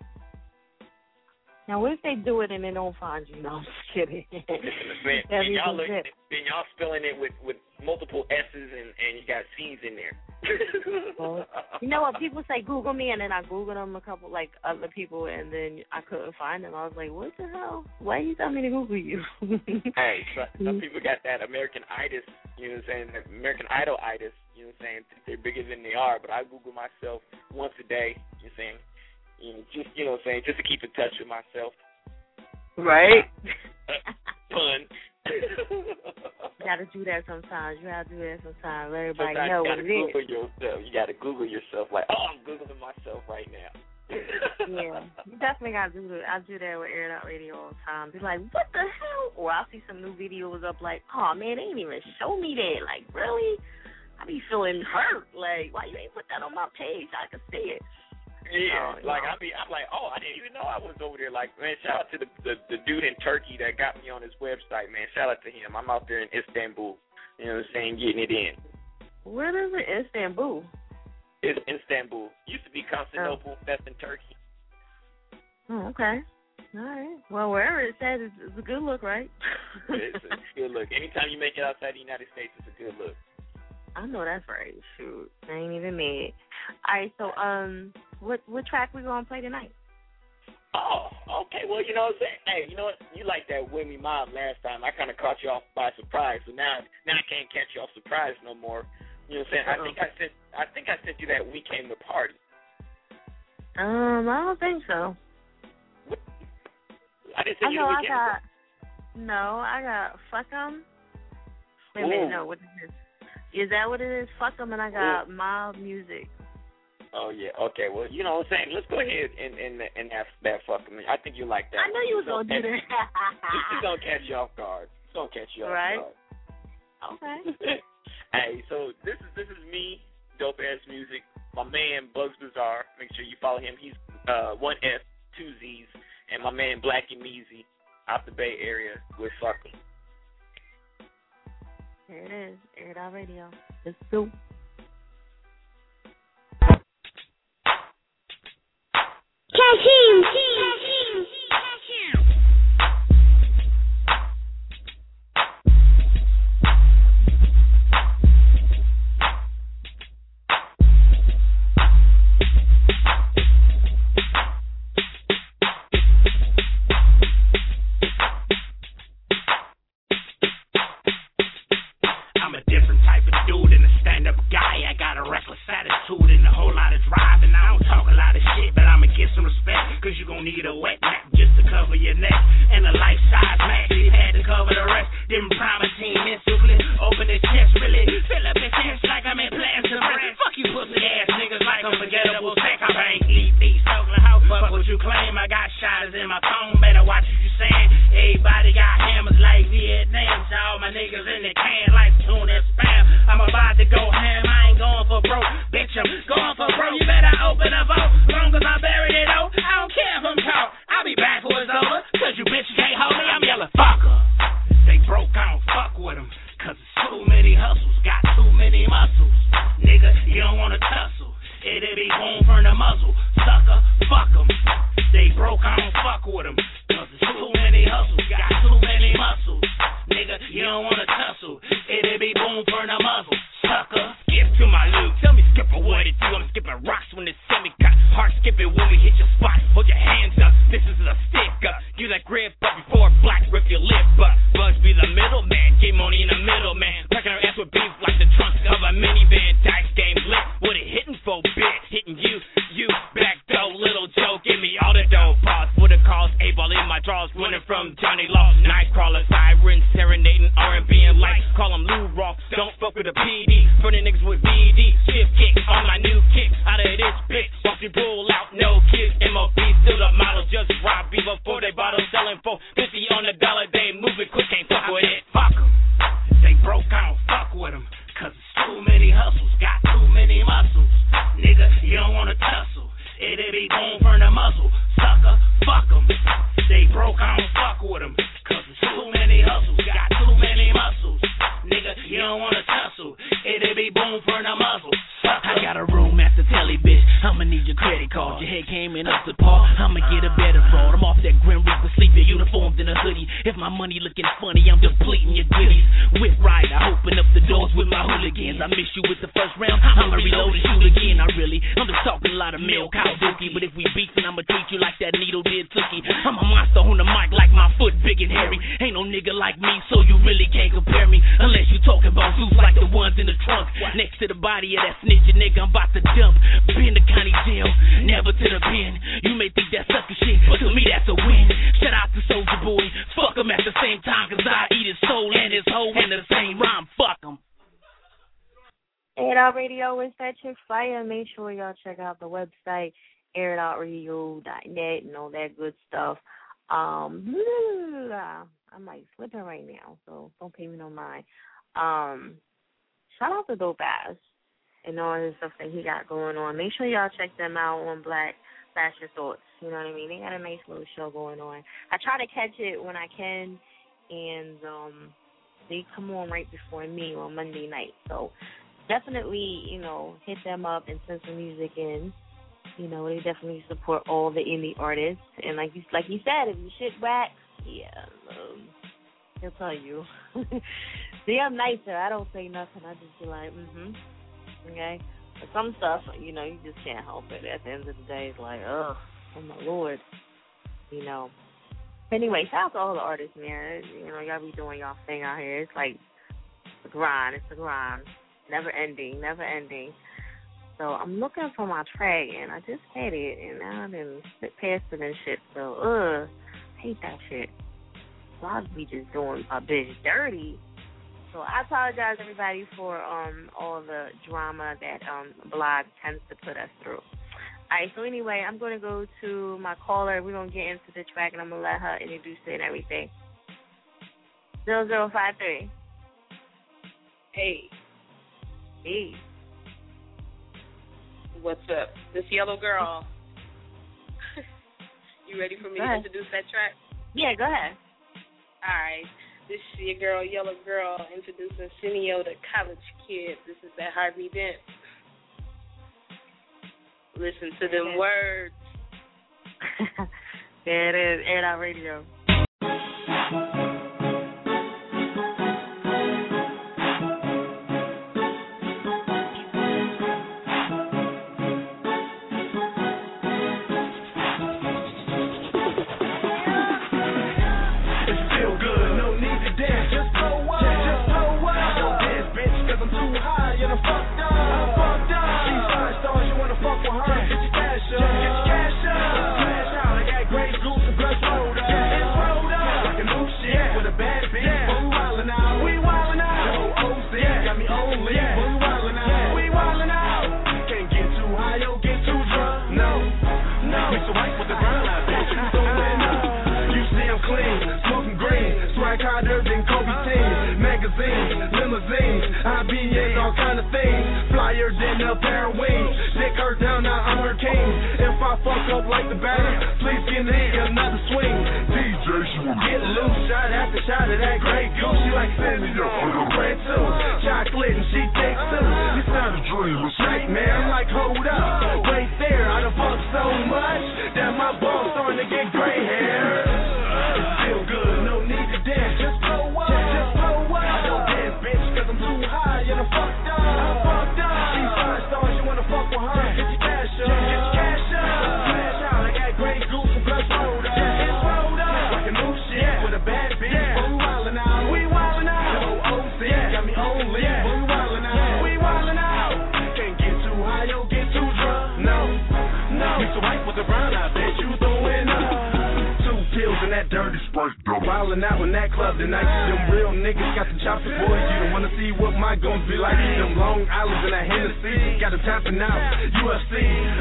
Now, what if they do it and they don't find you? No, I'm just kidding. Man, and y'all look, and y'all spelling it with, with multiple S's and, and you got C's in there. Well, you know what? People say Google me, and then I Googled them a couple, like, other people, and then I couldn't find them. I was like, what the hell? Why you tell me to Google you? Hey, some people got that American-itis, you know what I'm saying, American-idol-itis, you know what I'm saying, they're bigger than they are, but I Google myself once a day, you know what I'm saying, Just you know what I'm saying, just to keep in touch with myself. Right. Fun. You gotta do that sometimes. You gotta do that sometimes. Let everybody sometimes know what it Google is. Yourself. You gotta Google yourself. Like, oh, I'm Googling myself right now. Yeah, you definitely gotta do that. I do that with Air It Out Radio all the time. Be like, what the hell? Or I'll see some new videos up. Like, oh man, they ain't even show me that. Like, really? I be feeling hurt. Like, why you ain't put that on my page? I can see it. Yeah, oh, like yeah. I mean, I'm like, oh, I didn't even know I was over there. Like, man, shout out to the, the the dude in Turkey that got me on his website, man. Shout out to him. I'm out there in Istanbul, you know what I'm saying, getting it in. Where is it, Istanbul? It's Istanbul. Used to be Constantinople. Oh. That's in Turkey. Oh, okay. All right. Well, wherever it's at, it's, it's a good look, right? It's a good look. Anytime you make it outside the United States, it's a good look. I know that's right. Shoot, I ain't even mad. All right, so um, what what track we gonna play tonight? Oh, okay. Well, you know what I'm saying? Hey, you know what? You like that Wimmy Mob last time. I kind of caught you off by surprise, so now now I can't catch you off surprise no more. You know what I'm saying? Uh-uh. I think I sent I think I sent you that We Came to Party. Um, I don't think so. What? I didn't send I you know, the weekend. I got, no, I got Fuck 'Em. Wait a minute, no, what is this? Is that what it is? Fuck 'Em, and I got Ooh. Mild Music. Oh, yeah, okay, well, you know what I'm saying? Let's go ahead and, and, and have that Fuck 'Em. I think you like that. I know you was going to do that. This is going to catch you off guard. It's going to catch you off right? guard. Okay. Hey, so this is this is me, Dope Ass Music, my man Bugs Bazaar. Make sure you follow him. He's uh, one F, two Z's. And my man Black and Measy out the Bay Area with Fuck 'Em. There it is, Air It Out Radio. Let's go. Cash in, cash in, cash in. Make sure y'all check out the website, air it out radio dot net, and all that good stuff. Um, I'm like slipping right now, so don't pay me no mind. Um, shout out to Dope Ass and all his stuff that he got going on. Make sure y'all check them out on Black Fashion Thoughts. You know what I mean? They got a nice little show going on. I try to catch it when I can, and um, they come on right before me on Monday night, so definitely, you know, hit them up and send some music in. You know, they definitely support all the indie artists. And like you, like you said, if you shit whack, yeah, um, can tell you. See, I'm nicer. I don't say nothing. I just be like, mm-hmm. Okay? But some stuff, you know, you just can't help it. At the end of the day, it's like, ugh, oh, my Lord. You know. Anyway, shout out to all the artists, man. You know, y'all be doing y'all thing out here. It's like the grind. It's the grind. Never ending. Never ending. So I'm looking for my track, and I just had it, and now I done passed it and shit. So, ugh, I hate that shit. So I be just doing a bitch dirty. So I apologize, everybody, for um all the drama that um blog tends to put us through. All right, so anyway, I'm going to go to my caller. We're going to get into the track, and I'm going to let her introduce it and everything. zero zero five three. Hey. Hey. What's up? This Yellow Gyrl. You ready for me to introduce that track? Yeah, go ahead. All right. This is your girl, Yellow Gyrl, introducing Cineo, the college kid. This is that Harvey Dent. Listen to them yeah. words. There it is. Air It Out Radio. Limousines, I B As, all kind of things. Flyer than a pair of wings. Dick her down, now I'm her king. If I fuck up like the batter, please give me another swing. D J, she wanna get loose, shot after shot of that great goose. She like Cindy, I'm a brand too. Chocolate and she thick too. It's not a dream, it's right, man. I'm like, hold up, wait there. I done fucked so much that my balls starting to get gray hair. It's still good, no need to dance, just blow up. Wildin' out in that club tonight. Them real niggas got the chops of boys. You don't wanna see what my gon' be like. Them Long Islands and that Hennessy got them tapping out. U F C,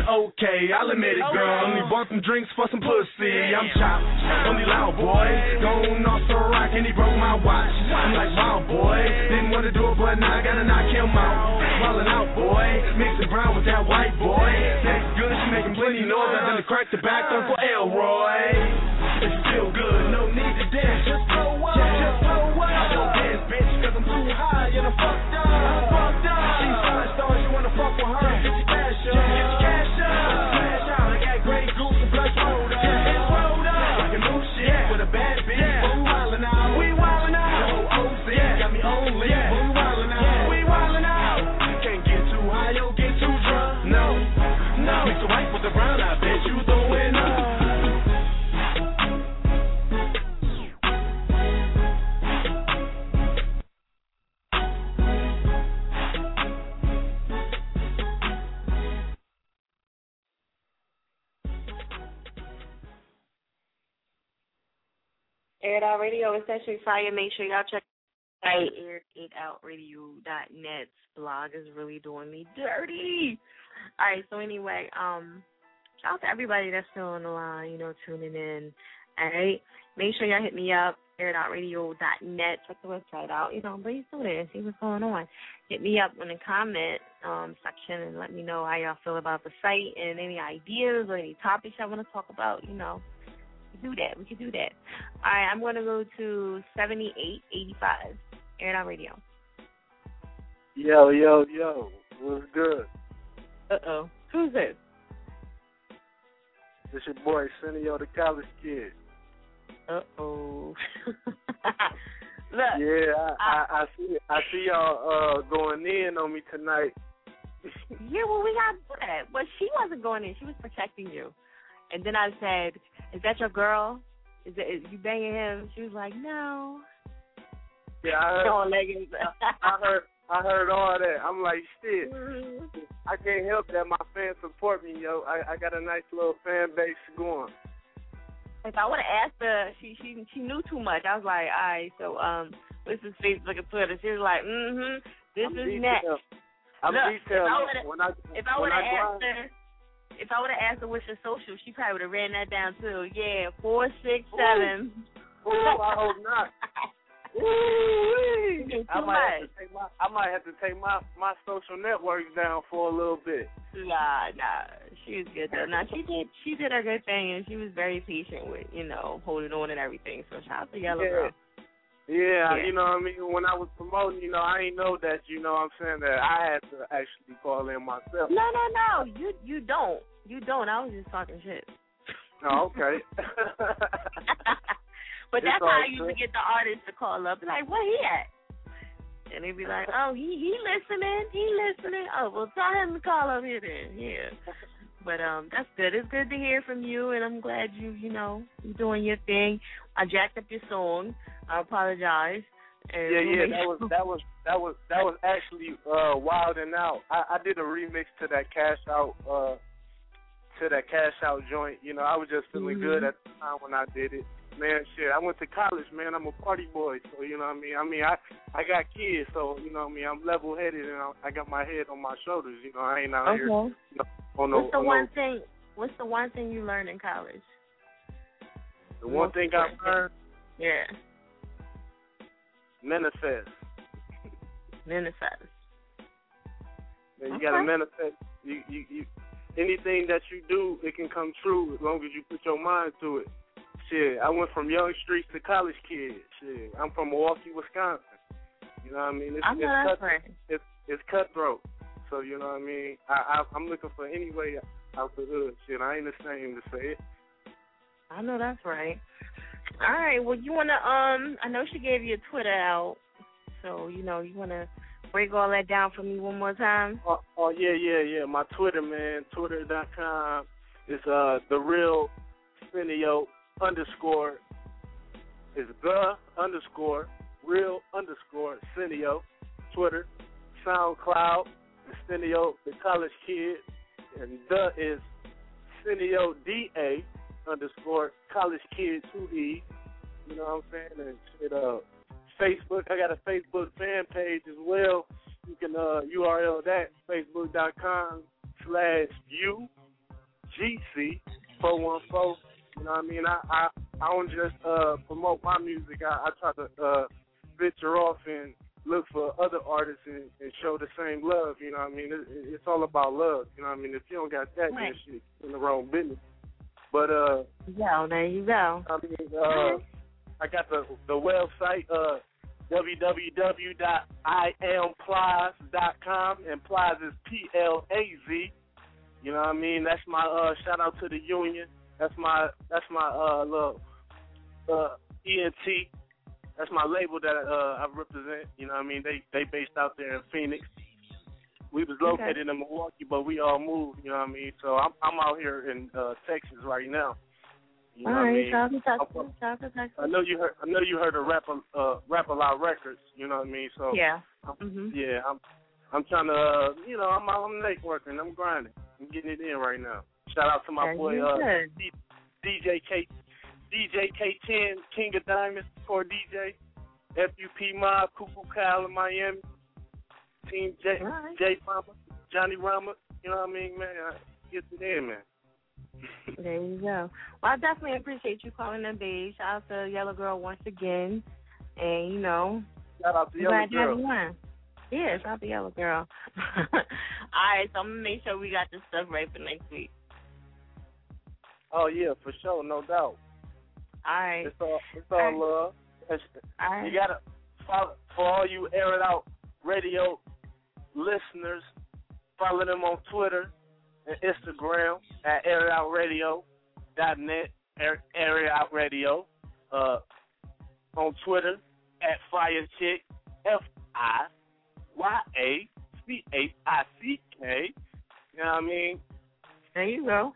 okay, I'll admit it, girl. Only bought some drinks for some pussy. I'm chopped, only loud boy. Gone off the rock and he broke my watch. I'm like, wow, boy. Didn't wanna do it, but now I gotta knock him out. Wildin' out, boy. Mixing brown with that white boy. That's good, she making plenty noise. I'm gonna crack the back up for Elroy. It's still good, no need to dance, just blow up, just, just blow up. I don't dance, bitch, cause I'm too high and I'm fucked up, I'm fucked up. She's five stars, you wanna fuck with her, get your cash up, get your cash up. Smash out, I got Great Goose and Blood rolled up, it's rolled up. Like a new shit yeah. with a bad bitch, yeah. but we wildin' out, we wildin' out. The whole O C yeah. got me on lead, yeah. but we wildin' out, yeah. we wildin' out. Can't get too high, yo, get too drunk, no, no. Mix the white with the brown, I bet you throwin' up. Air It Out Radio is actually fire. Make sure y'all check out air it out radio dot net. Blog is really doing me dirty. All right, so anyway, um, shout out to everybody that's still on the line, you know, tuning in. All right, make sure y'all hit me up, air it out radio dot net. Check the website out, you know, please do this, see what's going on. Hit me up in the comment um, section and let me know how y'all feel about the site and any ideas or any topics y'all want to talk about, you know. Do that. We can do that. All right, I'm going to go to seventy-eight eighty-five. Air It Out Radio. Yo, yo, yo. What's good? Uh-oh. Who's this? It's your boy, Cineo, the college kid. Uh-oh. Look, yeah, I, I, I see I see y'all uh, going in on me tonight. Yeah, well, we got that. Well, she wasn't going in. She was protecting you. And then I said, is that your girl? Is, that, is you banging him? She was like, no. Yeah, I heard, on leggings. I, I, heard, I heard all that. I'm like, shit, mm-hmm. I can't help that. My fans support me, yo. I, I got a nice little fan base going. If I would have asked her, she, she she knew too much. I was like, all right, so um, this is Facebook and Twitter. She was like, mm-hmm, this I'm is detailed. Next. I'm Look, detailed. If I would have asked her, if I would have asked her what's your social, she probably would have ran that down too. Yeah, four, six, ooh. seven. Oh, I hope not. Ooh, I might much. have to take my I might have to take my, my social networks down for a little bit. Nah, nah, she was good though. Nah, she did she did her good thing and she was very patient with you know holding on and everything. So shout out to Yellow Gyrl. Yeah, yeah, you know what I mean. When I was promoting, you know, I ain't know that. You know what I'm saying, that I had to actually call in myself. No, no, no, you you don't, you don't. I was just talking shit. Oh, okay. But that's how I used to get the artists to call up, like, where he at? And they'd be like, oh, he, he listening, he listening. Oh, well, tell him to call up here then, yeah. But um, that's good. It's good to hear from you, and I'm glad you, you know, you're doing your thing. I jacked up your song. I apologize. And yeah, yeah, that was that was that was that was actually uh, Wild and Out. I, I did a remix to that Cash Out uh, to that Cash Out joint. You know, I was just feeling mm-hmm. good at the time when I did it. Man, shit, I went to college, man. I'm a party boy, so you know what I mean? I mean, I, I got kids, so you know what I mean? I'm level-headed, and I, I got my head on my shoulders. You know, I ain't out okay. here. Okay. You know, on what's the on one no, thing, what's the one thing you learned in college? The one what's thing I learned? Yeah. Manifest. Manifest. Man, you okay. got to manifest. You, you, you, anything that you do, it can come true as long as you put your mind to it. Shit, I went from young streets to college kids. Shit, I'm from Milwaukee, Wisconsin. You know what I mean? It's, I'm it's, cut, it's, it's cutthroat. So, you know what I mean? I, I, I'm looking for any way out the hood. Shit, I ain't ashamed to say it. I know that's right. All right, well, you want to, um, I know she gave you a Twitter out. So, you know, you want to break all that down for me one more time? Oh, oh yeah, yeah, yeah. My Twitter, man, twitter dot com is uh, the real Cineo. Underscore is the underscore real underscore Cineo. Twitter, SoundCloud, the Cineo, the college kid, and the is Cineo D A underscore college kid two D. You know what I'm saying? And shit, uh, Facebook. I got a Facebook fan page as well. You can uh, U R L that facebook dot com slash U G C four one four. You know what I mean? I, I, I don't just uh, promote my music. I, I try to uh, venture off and look for other artists and, and show the same love. You know what I mean? It, it's all about love. You know what I mean? If you don't got that, right. Then shit, you're in the wrong business. But uh, yeah, there you go. I mean, uh, I got the the website uh, w w w dot i am plies dot com, and Plies is P L A Z. You know what I mean? That's my uh, shout out to the union. That's my that's my uh, little uh, E N T. That's my label that uh, I represent. You know what I mean? They they based out there in Phoenix. We was located okay. in Milwaukee, but we all moved. You know what I mean? So I'm I'm out here in uh, Texas right now. You know all what right, I mean? Texas, Texas, Texas. I know you heard I know you heard the rap uh, rap a lot records. You know what I mean? So yeah, I'm, mm-hmm. yeah. I'm I'm trying to uh, you know I'm I'm networking. I'm grinding. I'm getting it in right now. Shout out to my there boy uh, D J K ten, King of Diamonds, poor D J, F U P Mob, Cuckoo Kyle in Miami, Team J, right. J Mama, Johnny Rama. You know what I mean, man? Get to there, man. There you go. Well, I definitely appreciate you calling in, babe. Shout out to Yellow Gyrl once again, and you know, shout out to Yellow Gyrl. Yeah, shout out to Yellow Gyrl. All right, so I'm gonna make sure we got this stuff right for next week. Oh, yeah, for sure, no doubt. All right. It's all, it's all, all love. It's, all right. You got to follow, for all you Air It Out Radio listeners, follow them on Twitter and Instagram at air it out radio dot net, air, air it out radio, uh, on Twitter, at Fire Chick, F I Y A C H I C K. You know what I mean? There you go.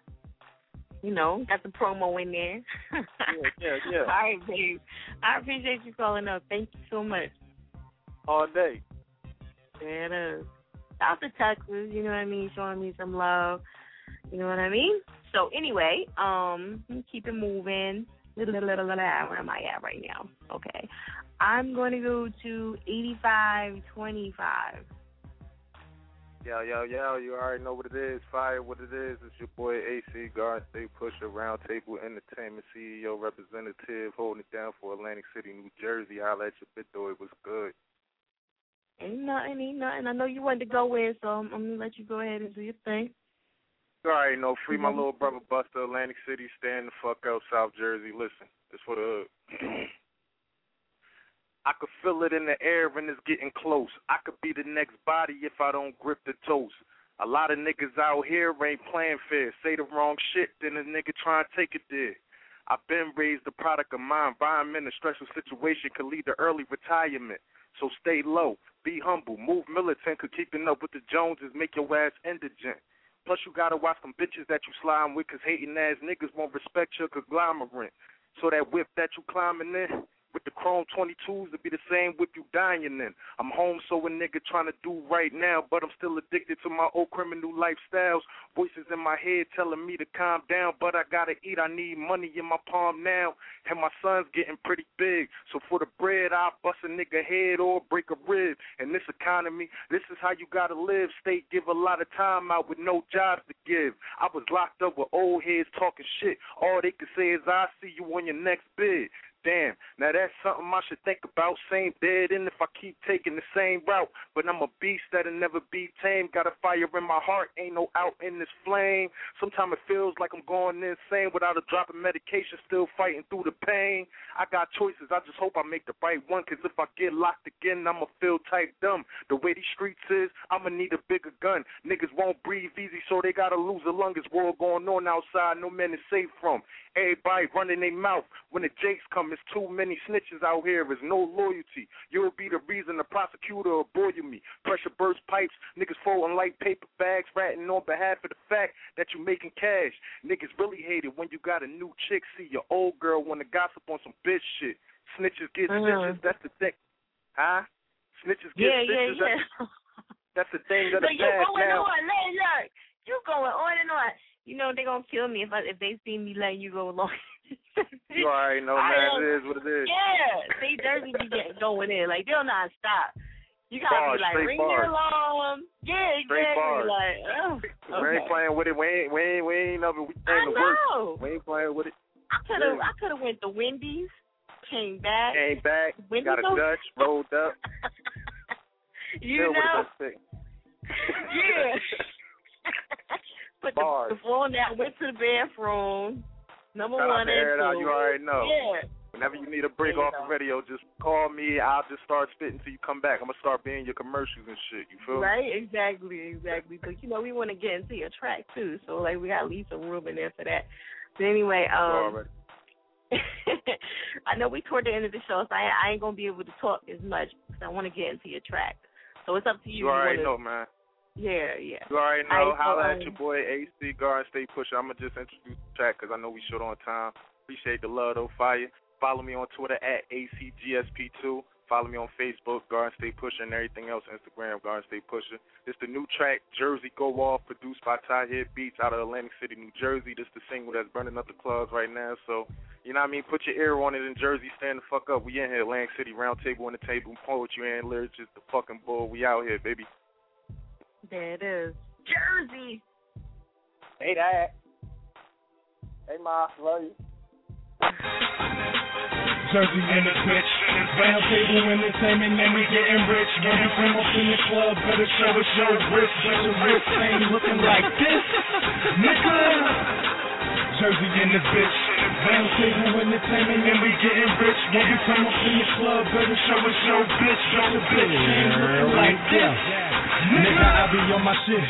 You know, got the promo in there. yeah, yeah, yeah. All right, babe. I appreciate you calling up. Thank you so much. All day. There it is. Out to Texas, you know what I mean? Showing me some love. You know what I mean? So, anyway, um, keep it moving. Little, little, little, little, where am I at right now? Okay. I'm going to go to eighty-five twenty-five. Yo, yo, yo, you already know what it is. Fire, what it is. It's your boy, A C Guard State Pusher, Roundtable Entertainment C E O representative, holding it down for Atlantic City, New Jersey. Holla at your bit, though. It was good. Ain't nothing, ain't nothing. I know you wanted to go in, so I'm, I'm going to let you go ahead and do your thing. All right, no, free my little brother Buster, Atlantic City, stand the fuck up, South Jersey. Listen, it's for the hood. I could feel it in the air and it's getting close. I could be the next body if I don't grip the toast. A lot of niggas out here ain't playing fair. Say the wrong shit, then a nigga try and take it there. I've been raised the product of my environment. A stressful situation could lead to early retirement. So stay low, be humble, move militant, cause keeping up with the Joneses make your ass indigent. Plus, you got to watch them bitches that you slime with, because hating-ass niggas won't respect your conglomerate. So that whip that you climbing in with the chrome twenty-twos would be the same whip you dying in. I'm home, so a nigga trying to do right now, but I'm still addicted to my old criminal lifestyles. Voices in my head telling me to calm down, but I got to eat. I need money in my palm now, and my son's getting pretty big. So for the bread, I'll bust a nigga head or break a rib. In this economy, this is how you got to live. State give a lot of time out with no jobs to give. I was locked up with old heads talking shit. All they could say is, I see you on your next bid. Damn, now that's something I should think about. Same dead end if I keep taking the same route. But I'm a beast that'll never be tamed. Got a fire in my heart, ain't no out in this flame. Sometimes it feels like I'm going insane without a drop of medication, still fighting through the pain. I got choices, I just hope I make the right one, because if I get locked again, I'ma feel type dumb. The way these streets is, I'ma need a bigger gun. Niggas won't breathe easy, so they gotta lose the longest world going on outside, no man is safe from. Everybody running their mouth when the jakes come. There's too many snitches out here. There's no loyalty. You'll be the reason the prosecutor will boil me. Pressure burst pipes. Niggas folding like paper bags, ratting on behalf of the fact that you making cash. Niggas really hate it when you got a new chick see your old girl want to gossip on some bitch shit. Snitches get mm-hmm. stitches. That's the thing. Huh? Snitches get yeah, stitches. Yeah, yeah. That's the thing that so the past now. Look, you're going on and on. You know they're going to kill me if I, if they see me letting you go along. You already know, man. It is what it is. Yeah, they Jersey be getting going in. Like, they'll not stop. You got to be like, ring your alarm. Yeah, exactly. Like, oh, okay. We ain't playing with it. We ain't, we ain't, we ain't up and we playing the work. We ain't playing with it. I could have yeah. I could have went to Wendy's, came back. Came back, Wendy's got a Dutch, rolled up. You know? Yeah. Put the, the phone down, went to the bathroom. Number Shout one and two. You already know. Yeah. Whenever you need a break off know. the radio, just call me. I'll just start spitting till you come back. I'm going to start being your commercials and shit. You feel right? me? Right? Exactly, exactly. But, you know, we want to get into your track, too. So, like, we got to leave some room in there for that. But anyway, um, I know we toward the end of the show, so I, I ain't going to be able to talk as much because I want to get into your track. So it's up to you. You already you know, man. Yeah, yeah. You already know. Holla at your boy, A C Guard State Pusher. I'm going to just introduce the track because I know we short on time. Appreciate the love, though, Fire. Follow me on Twitter at A C G S P two. Follow me on Facebook, Garden State Pusher, and everything else, Instagram, Garden State Pusher. It's the new track, Jersey Go Off, produced by Tyhead Beats out of Atlantic City, New Jersey. This the single that's burning up the clubs right now. So, you know what I mean? Put your ear on it in Jersey. Stand the fuck up. We in here, Atlantic City, round table on the table, poetry and lyrics, just the fucking bull. We out here, baby. There it is. Jersey. Hey, Dad. Hey, Ma. Love you. Jersey in this bitch. Round table entertainment and we getting rich. Getting from up in the club, better show us your wrist. But your wrist ain't looking like this, nigga. Jersey in this bitch. Round table entertainment and we getting rich. Getting from up in the club, better show us your bitch. But your bitch ain't looking like this. Nigga, I be on my shit.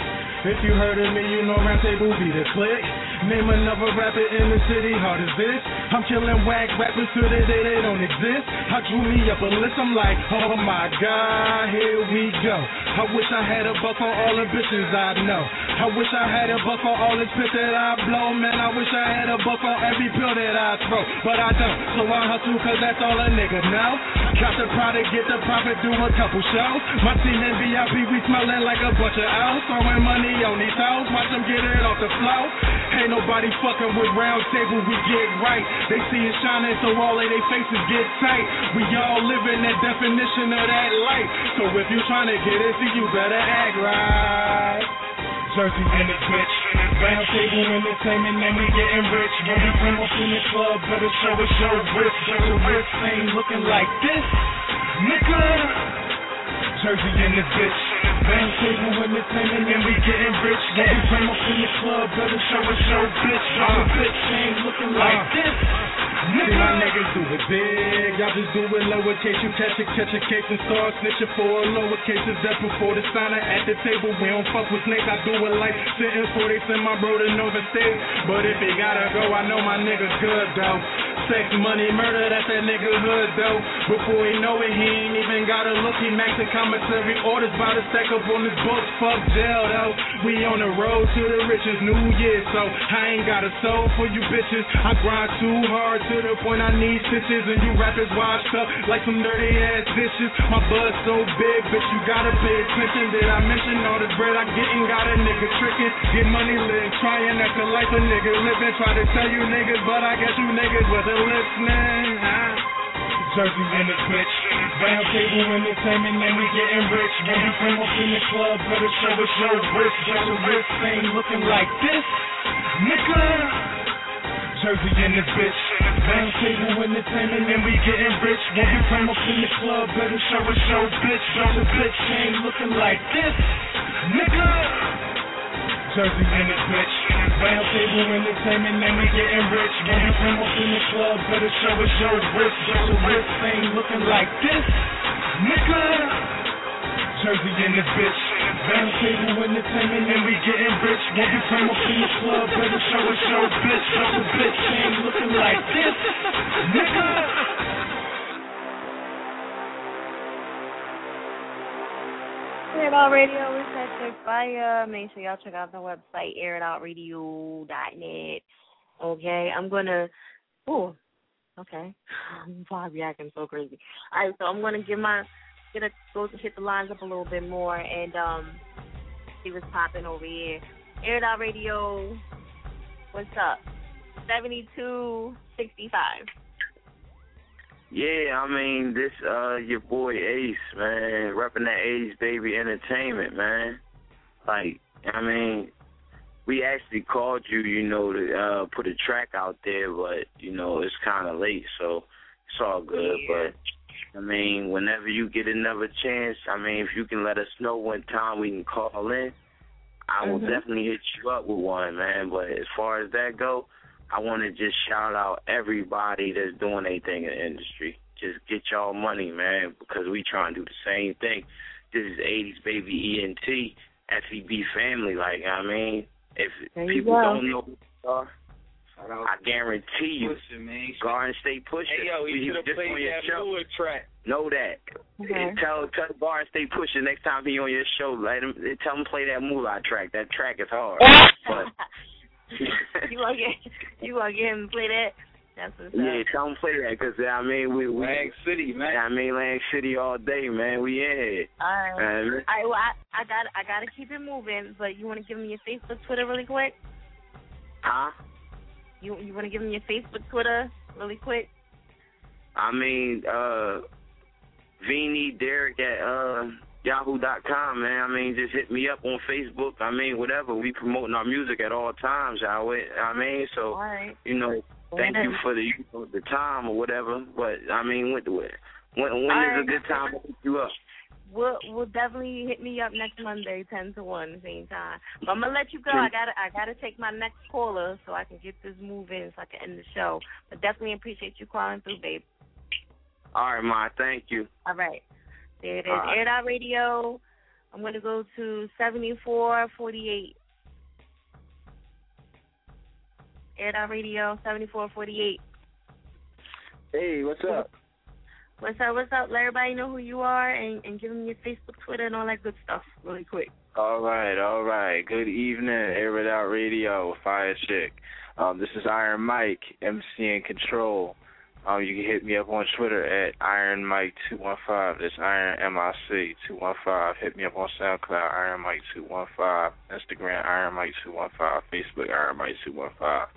If you heard of me, you know Round Table be the click. Name another rapper in the city, hard as this. I'm killing whack rappers to the day they don't exist. I drew me up a list, I'm like, oh my God, here we go. I wish I had a buck on all the bitches I know. I wish I had a buck on all this piss that I blow. Man, I wish I had a buck on every pill that I throw. But I don't, so I hustle cause that's all a nigga know. Got the product, get the profit, do a couple shows. My team in V I P, we smelling like a bunch of owls. Throwing money on these hoes, watch them get it off the flow. Ain't nobody fucking with Round Table, we get right. They see it shining, so all of their faces get tight. We all living that definition of that life. So if you tryna get it, see, you better act right. Jersey in the bitch, Round Table Entertainment, and we getting rich. When we bring up in the club, better show us your wrist. Your wrist ain't looking like this, nigga. Jersey in the bitch, Round Table Entertainment, and we getting rich. When we bring up in the club, better show us your bitch. Your bitch ain't looking like this. See, my niggas do it big, y'all just do it lowercase. You catch it, catch a case and start snitching for a lowercase. Is that before the signer at the table? We don't fuck with snakes, I do it like sitting for they send my bro to Nova State. But if he gotta go, I know my nigga good though. Sex, money, murder, that's that nigga hood though. Before he know it, he ain't even gotta look. He maxed the commissary orders by the stack up on his books. Fuck jail though. We on the road to the riches, New Year, so I ain't got a soul for you bitches. I grind too hard to the point I need stitches, and you rappers washed up like some dirty ass dishes. My blood's so big, bitch, you gotta pay attention. Did I mention all the bread I getting? Got a nigga tricking, get money lit, trying that's the life a nigga living. Try to tell you niggas, but I guess you niggas wasn't listening. Jersey in the bitch, Round Table Entertainment, and we getting rich. When we bring up in the club, better show us your wrist. Your wrist ain't looking like this, nigga. Jersey in the bitch, Round Table Entertainment, and we getting rich. When we bring up in the club, better show us your bitch. Your bitch ain't looking like this, nigga. Jersey in the bitch, Round Table Entertainment, and we getting rich. When we bring up in the club, better show us your wrist. Your wrist ain't looking like this, nigga. Jersey in the bitch, Round Table Entertainment, and we getting rich. When we bring up in the club, better show us your bitch. Show the bitch ain't looking like this, nigga. Air It Out Radio is at your fire. Make sure y'all check out the website, air it out radio dot net. Okay, I'm gonna. Ooh, okay. Why are you acting so crazy? All right, so I'm gonna give my. Gonna go hit the lines up a little bit more and um, see what's popping over here. Air It Out Radio, what's up? seventy-two sixty-five. Yeah, I mean, this uh, your boy Ace, man, repping that Ace Baby Entertainment, man. Like, I mean, we actually called you, you know, to uh, put a track out there, but you know it's kind of late, so it's all good, yeah. But. I mean, whenever you get another chance, I mean, if you can let us know when time we can call in, I will mm-hmm. definitely hit you up with one, man. But as far as that go, I want to just shout out everybody that's doing anything in the industry. Just get y'all money, man, because we trying to do the same thing. This is eighties Baby E N T, F E B family. Like, I mean, if there people don't know who we are, I guarantee you, Pusher, Garden State Pusher. Hey, yo, he should have played that show. Track. Know that. Okay. And tell, tell Garden State Pusher next time he on your show, let him, tell him play that Moolah track. That track is hard. you want to get him to play that? That's what's yeah, up. Tell him play that because, I mean, we. we Lang City, man. I mean, Lang City all day, man. We in here. All right. Um, all right, well, I, I got I gotta keep it moving, but you want to give me your Facebook, Twitter really quick? Huh? You you want to give them your Facebook, Twitter, really quick? I mean, uh, Vini Derek at uh, yahoo dot com, man. I mean, just hit me up on Facebook. I mean, whatever. We promoting our music at all times, y'all. I mean, so, right. you know, thank you for the, you know, the time or whatever. But, I mean, when, when, when is right. a good time to hit you up? We'll, we'll definitely hit me up next Monday, ten to one, same time. But I'm going to let you go. I got I gotta take my next caller so I can get this moving so I can end the show. But definitely appreciate you calling through, babe. All right, Ma. Thank you. All right. There it is. Right. Air It Out Radio. I'm going to go to seventy-four forty-eight. Air It Out Radio, seventy-four forty-eight. Hey, what's up? What's up, what's up? Let everybody know who you are and, and give them your Facebook, Twitter, and all that good stuff really quick. All right, all right. Good evening, Air It Out Radio, Fire Chick. Um, this is Iron Mike, M C in Control. Um, you can hit me up on Twitter at Iron Mike two one five. That's Iron M I C two one five. Hit me up on SoundCloud, Iron Mike two one five. Instagram, Iron Mike two one five. Facebook, Iron Mike two one five.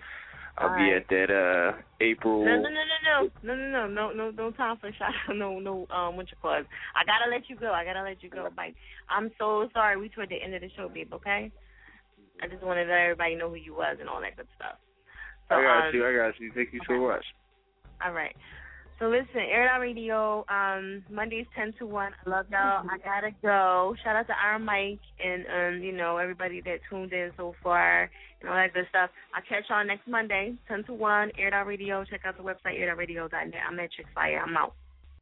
I'll All be right. at that uh, April. No, no, no, no, no, no, no, no, no, no time for shout out. No, no, um, what you call it? I gotta let you go. I gotta let you go, Mike. I'm so sorry. We toward the end of the show, babe. Okay. I just wanted to let everybody know who you was and all that good stuff. So, I got um, you. I got you. Thank you okay. so much. All right. So listen, Air It Out Radio, um, Mondays ten to one. I love y'all. I got to go. Shout out to Iron Mike and, um, you know, everybody that tuned in so far and all that good stuff. I'll catch y'all next Monday, ten to one, Air It Out Radio. Check out the website, air it out radio dot net. I'm at Chick Fire. I'm out.